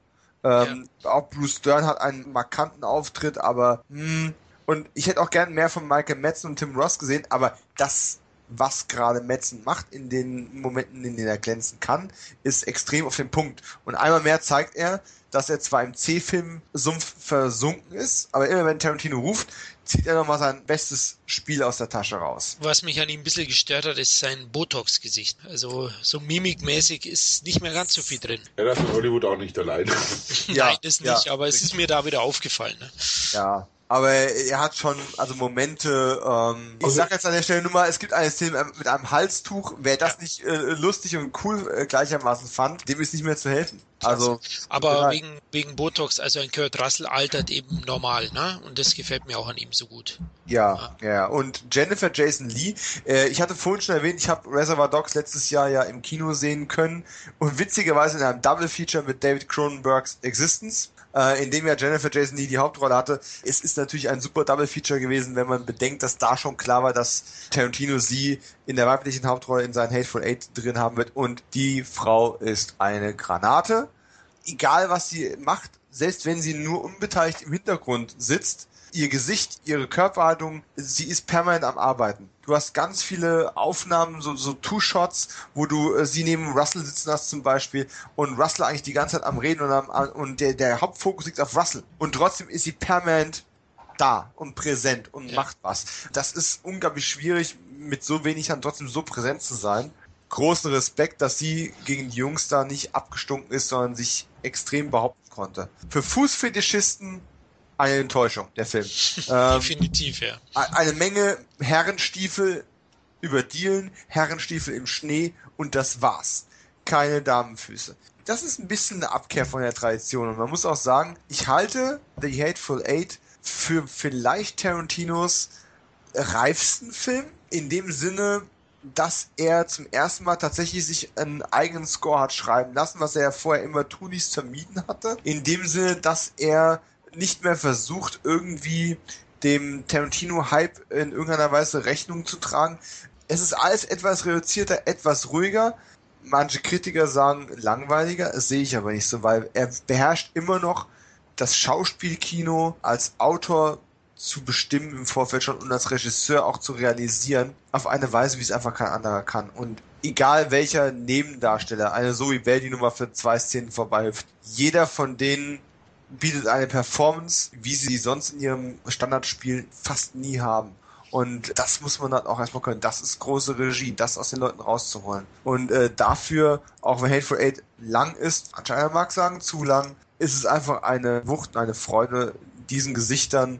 Ähm, ja. Auch Bruce Dern hat einen markanten Auftritt, aber mh, und ich hätte auch gern mehr von Michael Madsen und Tim Roth gesehen, aber das, was gerade Madsen macht in den Momenten, in denen er glänzen kann, ist extrem auf den Punkt. Und einmal mehr zeigt er, dass er zwar im C-Film-Sumpf versunken ist, aber immer wenn Tarantino ruft, zieht er nochmal sein bestes Spiel aus der Tasche raus. Was mich an ihm ein bisschen gestört hat, ist sein Botox-Gesicht. Also so mimikmäßig ist nicht mehr ganz so viel drin. Ja, das ist Hollywood auch nicht alleine. Ja, nein, das nicht, ja, aber es ist mir da wieder aufgefallen. Ne? Ja, aber er hat schon, also Momente, ähm, ich sag jetzt an der Stelle nur mal, es gibt eine Szene mit einem Halstuch, wer das ja. nicht äh, lustig und cool äh, gleichermaßen fand, dem ist nicht mehr zu helfen. Also, aber wegen, wegen Botox, also ein Kurt Russell altert eben normal, ne? Und das gefällt mir auch an ihm so gut. Ja, ja, ja. Und Jennifer Jason Leigh, äh, ich hatte vorhin schon erwähnt, ich habe Reservoir Dogs letztes Jahr ja im Kino sehen können und witzigerweise in einem Double Feature mit David Cronenbergs Existence, äh, in dem ja Jennifer Jason Leigh die Hauptrolle hatte. Es ist natürlich ein super Double Feature gewesen, wenn man bedenkt, dass da schon klar war, dass Tarantino sie in der weiblichen Hauptrolle in seinen Hateful Eight drin haben wird und die Frau ist eine Granate. Egal, was sie macht, selbst wenn sie nur unbeteiligt im Hintergrund sitzt, ihr Gesicht, ihre Körperhaltung, sie ist permanent am Arbeiten. Du hast ganz viele Aufnahmen, so, so Two-Shots, wo du äh, sie neben Russell sitzen hast zum Beispiel und Russell eigentlich die ganze Zeit am Reden und, am, an, und der, der Hauptfokus liegt auf Russell. Und trotzdem ist sie permanent da und präsent und ja. macht was. Das ist unglaublich schwierig, mit so wenig dann trotzdem so präsent zu sein. Großen Respekt, dass sie gegen die Jungs da nicht abgestunken ist, sondern sich extrem behaupten konnte. Für Fußfetischisten eine Enttäuschung, der Film. ähm, Definitiv, ja. Eine Menge Herrenstiefel über Dielen, Herrenstiefel im Schnee und das war's. Keine Damenfüße. Das ist ein bisschen eine Abkehr von der Tradition und man muss auch sagen, ich halte The Hateful Eight für vielleicht Tarantinos reifsten Film, in dem Sinne, dass er zum ersten Mal tatsächlich sich einen eigenen Score hat schreiben lassen, was er ja vorher immer tunlichst vermieden hatte. In dem Sinne, dass er nicht mehr versucht, irgendwie dem Tarantino-Hype in irgendeiner Weise Rechnung zu tragen. Es ist alles etwas reduzierter, etwas ruhiger. Manche Kritiker sagen langweiliger, das sehe ich aber nicht so, weil er beherrscht immer noch das Schauspielkino als Autor zu bestimmen im Vorfeld schon und als Regisseur auch zu realisieren, auf eine Weise, wie es einfach kein anderer kann. Und egal welcher Nebendarsteller, eine Zoe Bell, die Nummer für zwei Szenen vorbeihüpft, jeder von denen bietet eine Performance, wie sie die sonst in ihrem Standardspiel fast nie haben. Und das muss man dann auch erstmal können. Das ist große Regie, das aus den Leuten rauszuholen. Und äh, dafür, auch wenn Hateful Eight lang ist, anscheinend mag ich sagen, zu lang, ist es einfach eine Wucht, eine Freude, diesen Gesichtern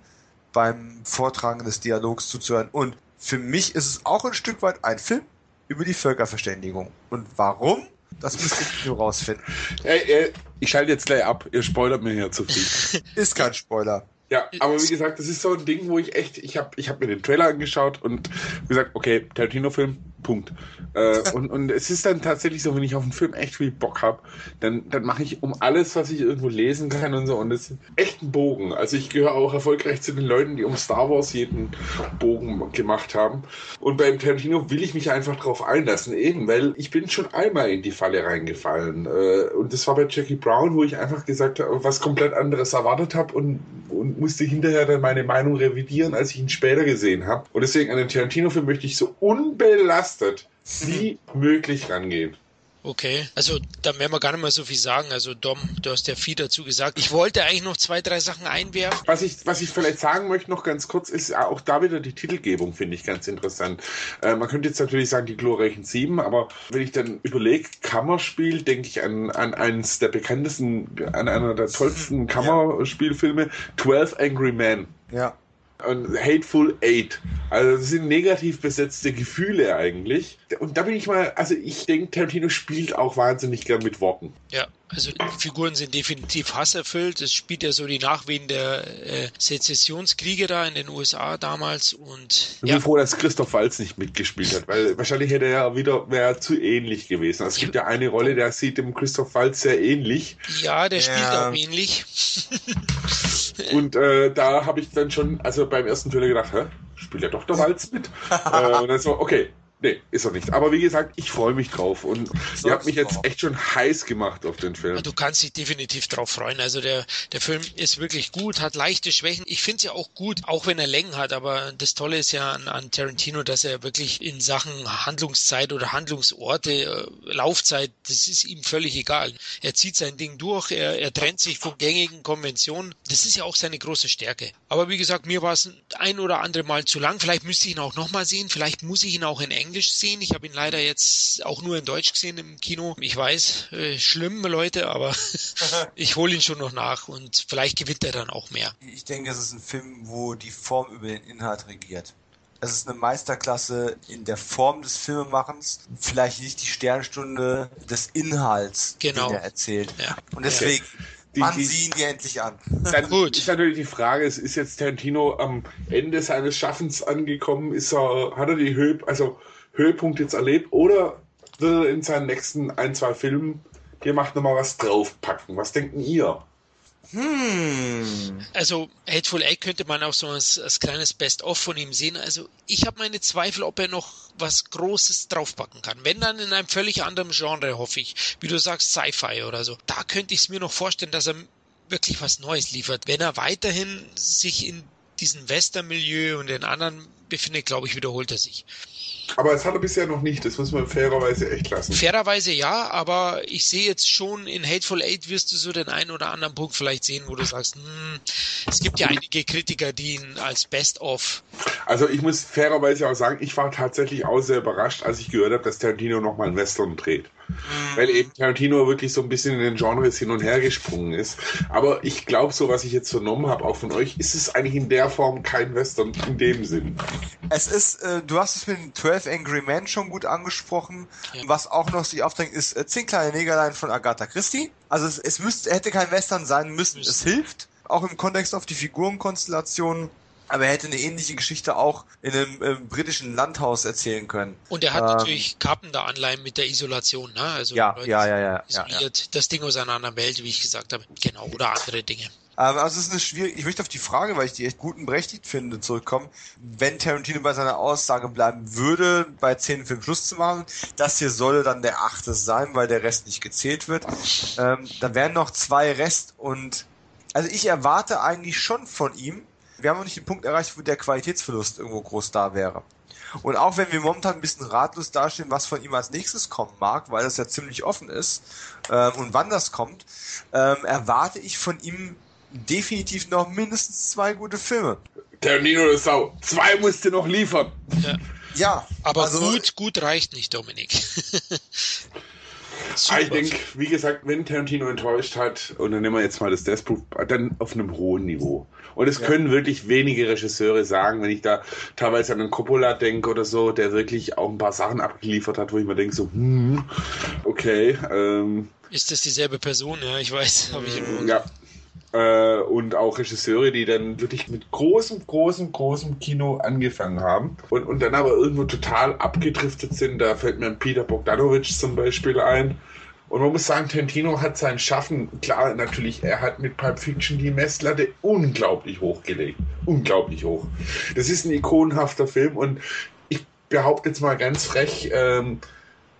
beim Vortragen des Dialogs zuzuhören. Und für mich ist es auch ein Stück weit ein Film über die Völkerverständigung. Und warum? Das müsst ihr nur rausfinden. Ey, ey, ich schalte jetzt gleich ab. Ihr spoilert mir hier zu viel. Ist kein Spoiler. Ja, aber wie gesagt, das ist so ein Ding, wo ich echt, ich habe ich hab mir den Trailer angeschaut und gesagt, okay, Tarantino-Film, Punkt. Äh, und, und es ist dann tatsächlich so, wenn ich auf einen Film echt viel Bock habe, dann, dann mache ich um alles, was ich irgendwo lesen kann und so. Und das ist echt ein Bogen. Also ich gehöre auch erfolgreich zu den Leuten, die um Star Wars jeden Bogen gemacht haben. Und beim Tarantino will ich mich einfach drauf einlassen, eben, weil ich bin schon einmal in die Falle reingefallen. Äh, und das war bei Jackie Brown, wo ich einfach gesagt habe, was komplett anderes erwartet habe und, und musste hinterher dann meine Meinung revidieren, als ich ihn später gesehen habe. Und deswegen an den Tarantino-Film möchte ich so unbelastet wie mhm. möglich rangehen. Okay, also da werden wir gar nicht mehr so viel sagen. Also Dom, du hast ja viel dazu gesagt. Ich wollte eigentlich noch zwei, drei Sachen einwerfen. Was ich, was ich vielleicht sagen möchte noch ganz kurz, ist auch da wieder die Titelgebung, finde ich ganz interessant. Äh, man könnte jetzt natürlich sagen, die glorreichen Sieben, aber wenn ich dann überlege, Kammerspiel, denke ich an, an eines der bekanntesten, an einer der tollsten Kammerspielfilme, Twelve Angry Men. Ja. Und Hateful Eight. Also das sind negativ besetzte Gefühle eigentlich. Und da bin ich mal, also ich denke, Tarantino spielt auch wahnsinnig gern mit Worten. Ja, also Figuren sind definitiv hasserfüllt. Es spielt ja so die Nachwehen der äh, Sezessionskriege da in den U S A damals. Und, ja. Ich bin froh, dass Christoph Waltz nicht mitgespielt hat, weil wahrscheinlich hätte er wieder wäre zu ähnlich gewesen. Also es gibt ja eine Rolle, der sieht dem Christoph Waltz sehr ähnlich. Ja, der spielt ja auch ähnlich. Und äh, da habe ich dann schon, also beim ersten Trailer gedacht, hä, spielt ja doch der Walz mit. äh, und dann so, okay, Nee, ist er nicht. Aber wie gesagt, ich freue mich drauf und ihr habt mich jetzt echt schon heiß gemacht auf den Film. Du kannst dich definitiv drauf freuen. Also der, der Film ist wirklich gut, hat leichte Schwächen. Ich finde es ja auch gut, auch wenn er Längen hat. Aber das Tolle ist ja an, an Tarantino, dass er wirklich in Sachen Handlungszeit oder Handlungsorte, Laufzeit, das ist ihm völlig egal. Er zieht sein Ding durch, er, er trennt sich von gängigen Konventionen. Das ist ja auch seine große Stärke. Aber wie gesagt, mir war es ein oder andere Mal zu lang. Vielleicht müsste ich ihn auch nochmal sehen. Vielleicht muss ich ihn auch in Englisch sehen. Ich habe ihn leider jetzt auch nur in Deutsch gesehen im Kino. Ich weiß, äh, schlimm, Leute, aber ich hole ihn schon noch nach und vielleicht gewinnt er dann auch mehr. Ich denke, es ist ein Film, wo die Form über den Inhalt regiert. Es ist eine Meisterklasse in der Form des Filmemachens, vielleicht nicht die Sternstunde des Inhalts, genau, den er erzählt. Ja. Und deswegen... Okay. Die, man sieht ihn endlich an. Dann gut. Ist natürlich die Frage, ist, ist jetzt Tarantino am Ende seines Schaffens angekommen? Ist er, hat er die Höhe, also Höhepunkt jetzt erlebt? Oder wird er in seinen nächsten ein, zwei Filmen, hier macht nochmal was draufpacken? Was denken ihr? Hm. Also Hateful Eight könnte man auch so als, als kleines Best-of von ihm sehen. Also ich habe meine Zweifel, ob er noch was Großes draufpacken kann. Wenn dann in einem völlig anderen Genre, hoffe ich. Wie du sagst, Sci-Fi oder so. Da könnte ich es mir noch vorstellen, dass er wirklich was Neues liefert. Wenn er weiterhin sich in diesem Western-Milieu und den anderen befindet, glaube ich, wiederholt er sich. Aber das hat er bisher noch nicht, das muss man fairerweise echt lassen. Fairerweise ja, aber ich sehe jetzt schon, in Hateful Eight wirst du so den einen oder anderen Punkt vielleicht sehen, wo du sagst, hm, es gibt ja einige Kritiker, die ihn als Best-of... Also ich muss fairerweise auch sagen, ich war tatsächlich auch sehr überrascht, als ich gehört habe, dass Tarantino nochmal einen Western dreht. Weil eben Tarantino wirklich so ein bisschen in den Genres hin und her gesprungen ist. Aber ich glaube, so was ich jetzt vernommen habe, auch von euch, ist es eigentlich in der Form kein Western in dem Sinn. Es ist, äh, du hast es mit den zwölf Angry Men schon gut angesprochen. Ja. Was auch noch sich aufdrängt, ist äh, zehn kleine Negerlein von Agatha Christie. Also es, es müsste, hätte kein Western sein müssen. Es hilft, auch im Kontext auf die Figurenkonstellationen. Aber er hätte eine ähnliche Geschichte auch in einem ähm, britischen Landhaus erzählen können. Und er hat ähm, natürlich kappende Anleihen mit der Isolation, ne? Also ja, Leute, ja, ja, ja, isoliert ja, ja. Das Ding aus einer anderen Welt, wie ich gesagt habe. Genau, oder andere Dinge. Ähm, also es ist eine schwierige, ich möchte auf die Frage, weil ich die echt gut und berechtigt finde, zurückkommen. Wenn Tarantino bei seiner Aussage bleiben würde, bei zehn Filmen Schluss zu machen, das hier solle dann der achte sein, weil der Rest nicht gezählt wird. Ähm, da wären noch zwei Rest und also ich erwarte eigentlich schon von ihm, wir haben noch nicht den Punkt erreicht, wo der Qualitätsverlust irgendwo groß da wäre. Und auch wenn wir momentan ein bisschen ratlos dastehen, was von ihm als nächstes kommen mag, weil das ja ziemlich offen ist ähm, und wann das kommt, ähm, erwarte ich von ihm definitiv noch mindestens zwei gute Filme. Tarantino ist Sau. Zwei musst du noch liefern. Ja, ja, aber also, gut, gut reicht nicht, Dominik. Super. Ich denke, wie gesagt, wenn Tarantino enttäuscht hat, und dann nehmen wir jetzt mal das Death Proof, dann auf einem hohen Niveau. Und es ja. können wirklich wenige Regisseure sagen, wenn ich da teilweise an einen Coppola denke oder so, der wirklich auch ein paar Sachen abgeliefert hat, wo ich mir denke, so, hm, okay. Ähm, Ist das dieselbe Person? Ja, ich weiß. Hab ich im ja. Äh, und auch Regisseure, die dann wirklich mit großem, großem, großem Kino angefangen haben und, und dann aber irgendwo total abgedriftet sind. Da fällt mir Peter Bogdanovich zum Beispiel ein. Und man muss sagen, Tarantino hat sein Schaffen, klar, natürlich, er hat mit Pulp Fiction die Messlatte unglaublich hochgelegt. Unglaublich hoch. Das ist ein ikonenhafter Film und ich behaupte jetzt mal ganz frech, ähm,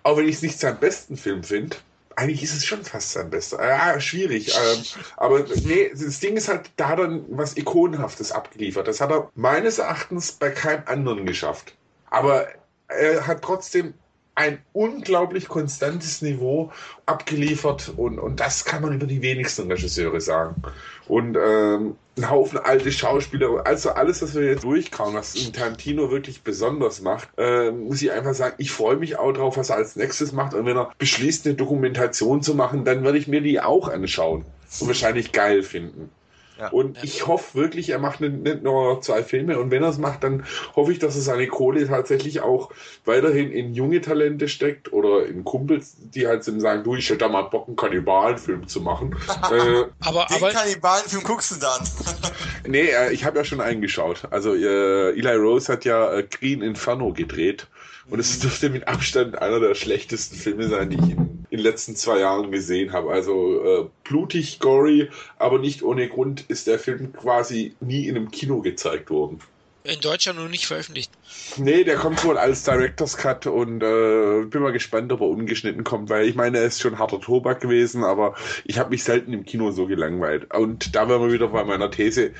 auch wenn ich es nicht seinen besten Film finde, eigentlich ist es schon fast sein Bestes. Ja, schwierig. Ähm, aber nee, das Ding ist halt, da hat er was Ikonenhaftes abgeliefert. Das hat er meines Erachtens bei keinem anderen geschafft. Aber er hat trotzdem ein unglaublich konstantes Niveau abgeliefert und, und das kann man über die wenigsten Regisseure sagen. Und ähm, ein Haufen alte Schauspieler, also alles, was wir jetzt durchkauen, was Tarantino wirklich besonders macht, äh, muss ich einfach sagen, ich freue mich auch drauf, was er als nächstes macht. Und wenn er beschließt, eine Dokumentation zu machen, dann werde ich mir die auch anschauen und wahrscheinlich geil finden. Ja, und ja. ich hoffe wirklich, er macht nicht nur zwei Filme und wenn er es macht, dann hoffe ich, dass er seine Kohle tatsächlich auch weiterhin in junge Talente steckt oder in Kumpels, die halt sagen, du, ich hätte da mal Bock, einen Kannibalenfilm zu machen. äh, aber, den aber... Kannibalenfilm guckst du dann? Nee, äh, ich habe ja schon eingeschaut. Also äh, Eli Roth hat ja äh, Green Inferno gedreht und es dürfte mit Abstand einer der schlechtesten Filme sein, die ich in in den letzten zwei Jahren gesehen habe. Also äh, blutig, gory, aber nicht ohne Grund ist der Film quasi nie in einem Kino gezeigt worden. in Deutschland noch nicht veröffentlicht. Nee, der kommt wohl als Director's Cut und äh, bin mal gespannt, ob er ungeschnitten kommt, weil ich meine, er ist schon harter Tobak gewesen, aber ich habe mich selten im Kino so gelangweilt. Und da wären wir wieder bei meiner These,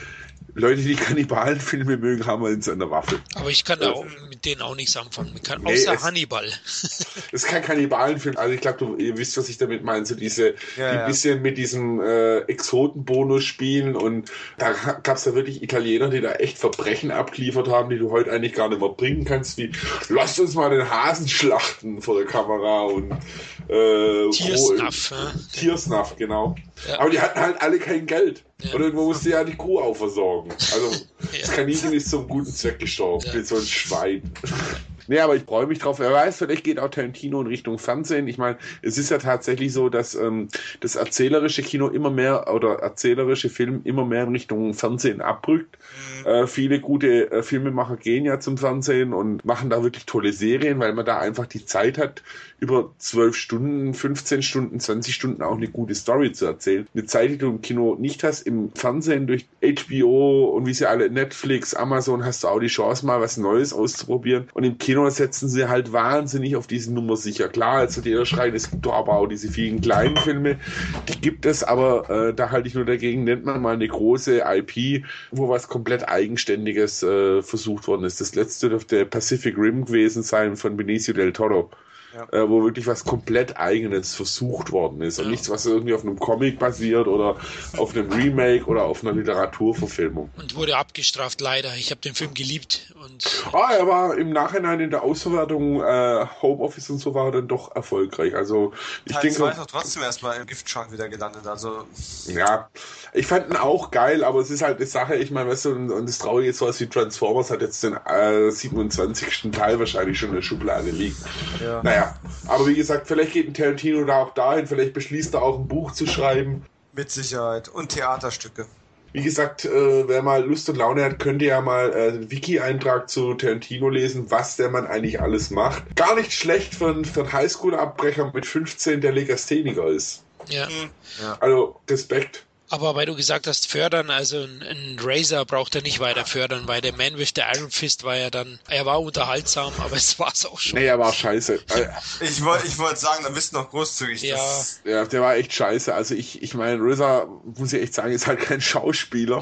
Leute, die Kannibalenfilme mögen, haben wir uns an der Waffe. Aber ich kann da auch mit denen auch nichts anfangen. Ich kann, nee, außer es, Hannibal. Es ist kein Kannibalenfilm. Also ich glaube, ihr wisst, was ich damit meine. So diese, ja, die ein ja. bisschen mit diesem äh, Exotenbonus spielen. Und da gab es ja wirklich Italiener, die da echt Verbrechen abgeliefert haben, die du heute eigentlich gar nicht mehr bringen kannst. Wie, lasst uns mal den Hasen schlachten vor der Kamera. Und äh, Tiersnuff. Äh, Tiersnuff, genau. Ja. Aber die hatten halt alle kein Geld. Ja. Und irgendwo musste ja die Kuh auch versorgen. Also ja. Das Kaninchen ist zum guten Zweck gestorben. Ja. So ein Schwein. Nee, aber ich freue mich drauf. Wer weiß, vielleicht geht auch Tarantino in Richtung Fernsehen. Ich meine, es ist ja tatsächlich so, dass ähm, das erzählerische Kino immer mehr oder erzählerische Film immer mehr in Richtung Fernsehen abrückt. Mhm. Äh, viele gute äh, Filmemacher gehen ja zum Fernsehen und machen da wirklich tolle Serien, weil man da einfach die Zeit hat, über zwölf Stunden, fünfzehn Stunden, zwanzig Stunden auch eine gute Story zu erzählen. Eine Zeit, die du im Kino nicht hast, im Fernsehen durch H B O und wie sie alle, Netflix, Amazon, hast du auch die Chance, mal was Neues auszuprobieren. Und im Kino setzen sie halt wahnsinnig auf diesen Nummer sicher. Klar, jetzt wird jeder schreien, es gibt doch aber auch diese vielen kleinen Filme, die gibt es, aber äh, da halte ich nur dagegen, nennt man mal eine große I P, wo was komplett Eigenständiges äh, versucht worden ist. Das letzte dürfte Pacific Rim gewesen sein von Benicio del Toro. Ja. Äh, wo wirklich was komplett Eigenes versucht worden ist. Und ja. nichts, was irgendwie auf einem Comic basiert oder auf einem Remake oder auf einer Literaturverfilmung. Und wurde abgestraft, leider. Ich habe den Film geliebt. Und ah, er war im Nachhinein in der Ausverwertung, äh, Homeoffice und so, war er dann doch erfolgreich. Also ich Teil denke... Teil zwei trotzdem erstmal im Giftschrank wieder gelandet. Also ja, ich fand ihn auch geil, aber es ist halt eine Sache, ich meine, weißt du, und, und das Traurige ist sowas wie Transformers hat jetzt den äh, siebenundzwanzigsten Teil wahrscheinlich schon in der Schublade liegt. Ja. Naja, ja, aber wie gesagt, vielleicht geht ein Tarantino da auch dahin, vielleicht beschließt er auch ein Buch zu schreiben. Mit Sicherheit. Und Theaterstücke. Wie gesagt, äh, wer mal Lust und Laune hat, könnt ihr ja mal äh, einen Wiki-Eintrag zu Tarantino lesen, was der Mann eigentlich alles macht. Gar nicht schlecht für einen, für einen Highschool-Abbrecher mit fünfzehn, der Legastheniker ist. Ja. ja. Also, Respekt. Aber weil du gesagt hast, fördern, also ein Razor braucht er nicht weiter fördern, weil der Man with the Iron Fist war ja dann, er war unterhaltsam, aber es war's auch schon. Nee, er war scheiße. ich wollte ich wollte sagen, da bist du noch großzügig. Ja. Das, ja, der war echt scheiße. Also ich ich meine, Razor, muss ich echt sagen, ist halt kein Schauspieler.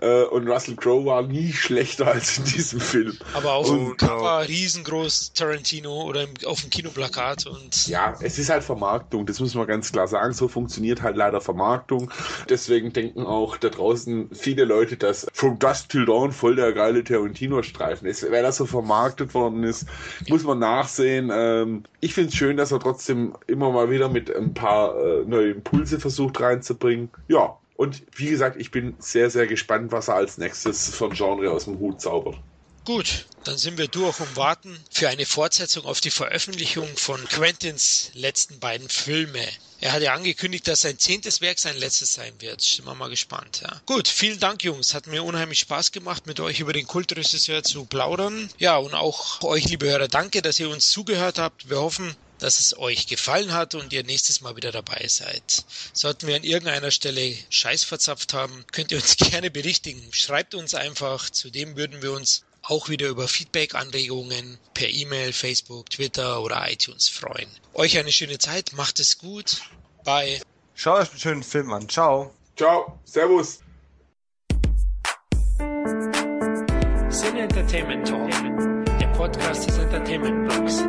Ja. Und Russell Crowe war nie schlechter als in diesem Film. Aber auch im Cover riesengroß Tarantino oder auf dem Kinoplakat. Und ja, es ist halt Vermarktung, das muss man ganz klar sagen. So funktioniert halt leider Vermarktung. Das Deswegen denken auch da draußen viele Leute, dass From Dusk Till Dawn voll der geile Tarantino-Streifen ist. Wer das so vermarktet worden ist, muss man nachsehen. Ich finde es schön, dass er trotzdem immer mal wieder mit ein paar neue Impulse versucht reinzubringen. Ja, und wie gesagt, ich bin sehr, sehr gespannt, was er als nächstes vom Genre aus dem Hut zaubert. Gut, dann sind wir durch und warten für eine Fortsetzung auf die Veröffentlichung von Quentins letzten beiden Filme. Er hat ja angekündigt, dass sein zehntes Werk sein letztes sein wird. Sind wir mal gespannt. Ja. Gut, vielen Dank, Jungs. Hat mir unheimlich Spaß gemacht, mit euch über den Kultregisseur zu plaudern. Ja, und auch euch, liebe Hörer, danke, dass ihr uns zugehört habt. Wir hoffen, dass es euch gefallen hat und ihr nächstes Mal wieder dabei seid. Sollten wir an irgendeiner Stelle Scheiß verzapft haben, könnt ihr uns gerne berichtigen. Schreibt uns einfach. Zudem würden wir uns auch wieder über Feedback, Anregungen per E-Mail, Facebook, Twitter oder iTunes freuen. Euch eine schöne Zeit, macht es gut. Bye. Schaut euch einen schönen Film an. Ciao. Ciao. Servus. Sin Entertainment Talk. Der Podcast des Entertainment Blogs.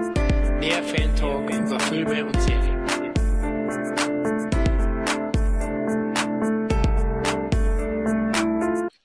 Mehr Fan Talk über Filme und Serien.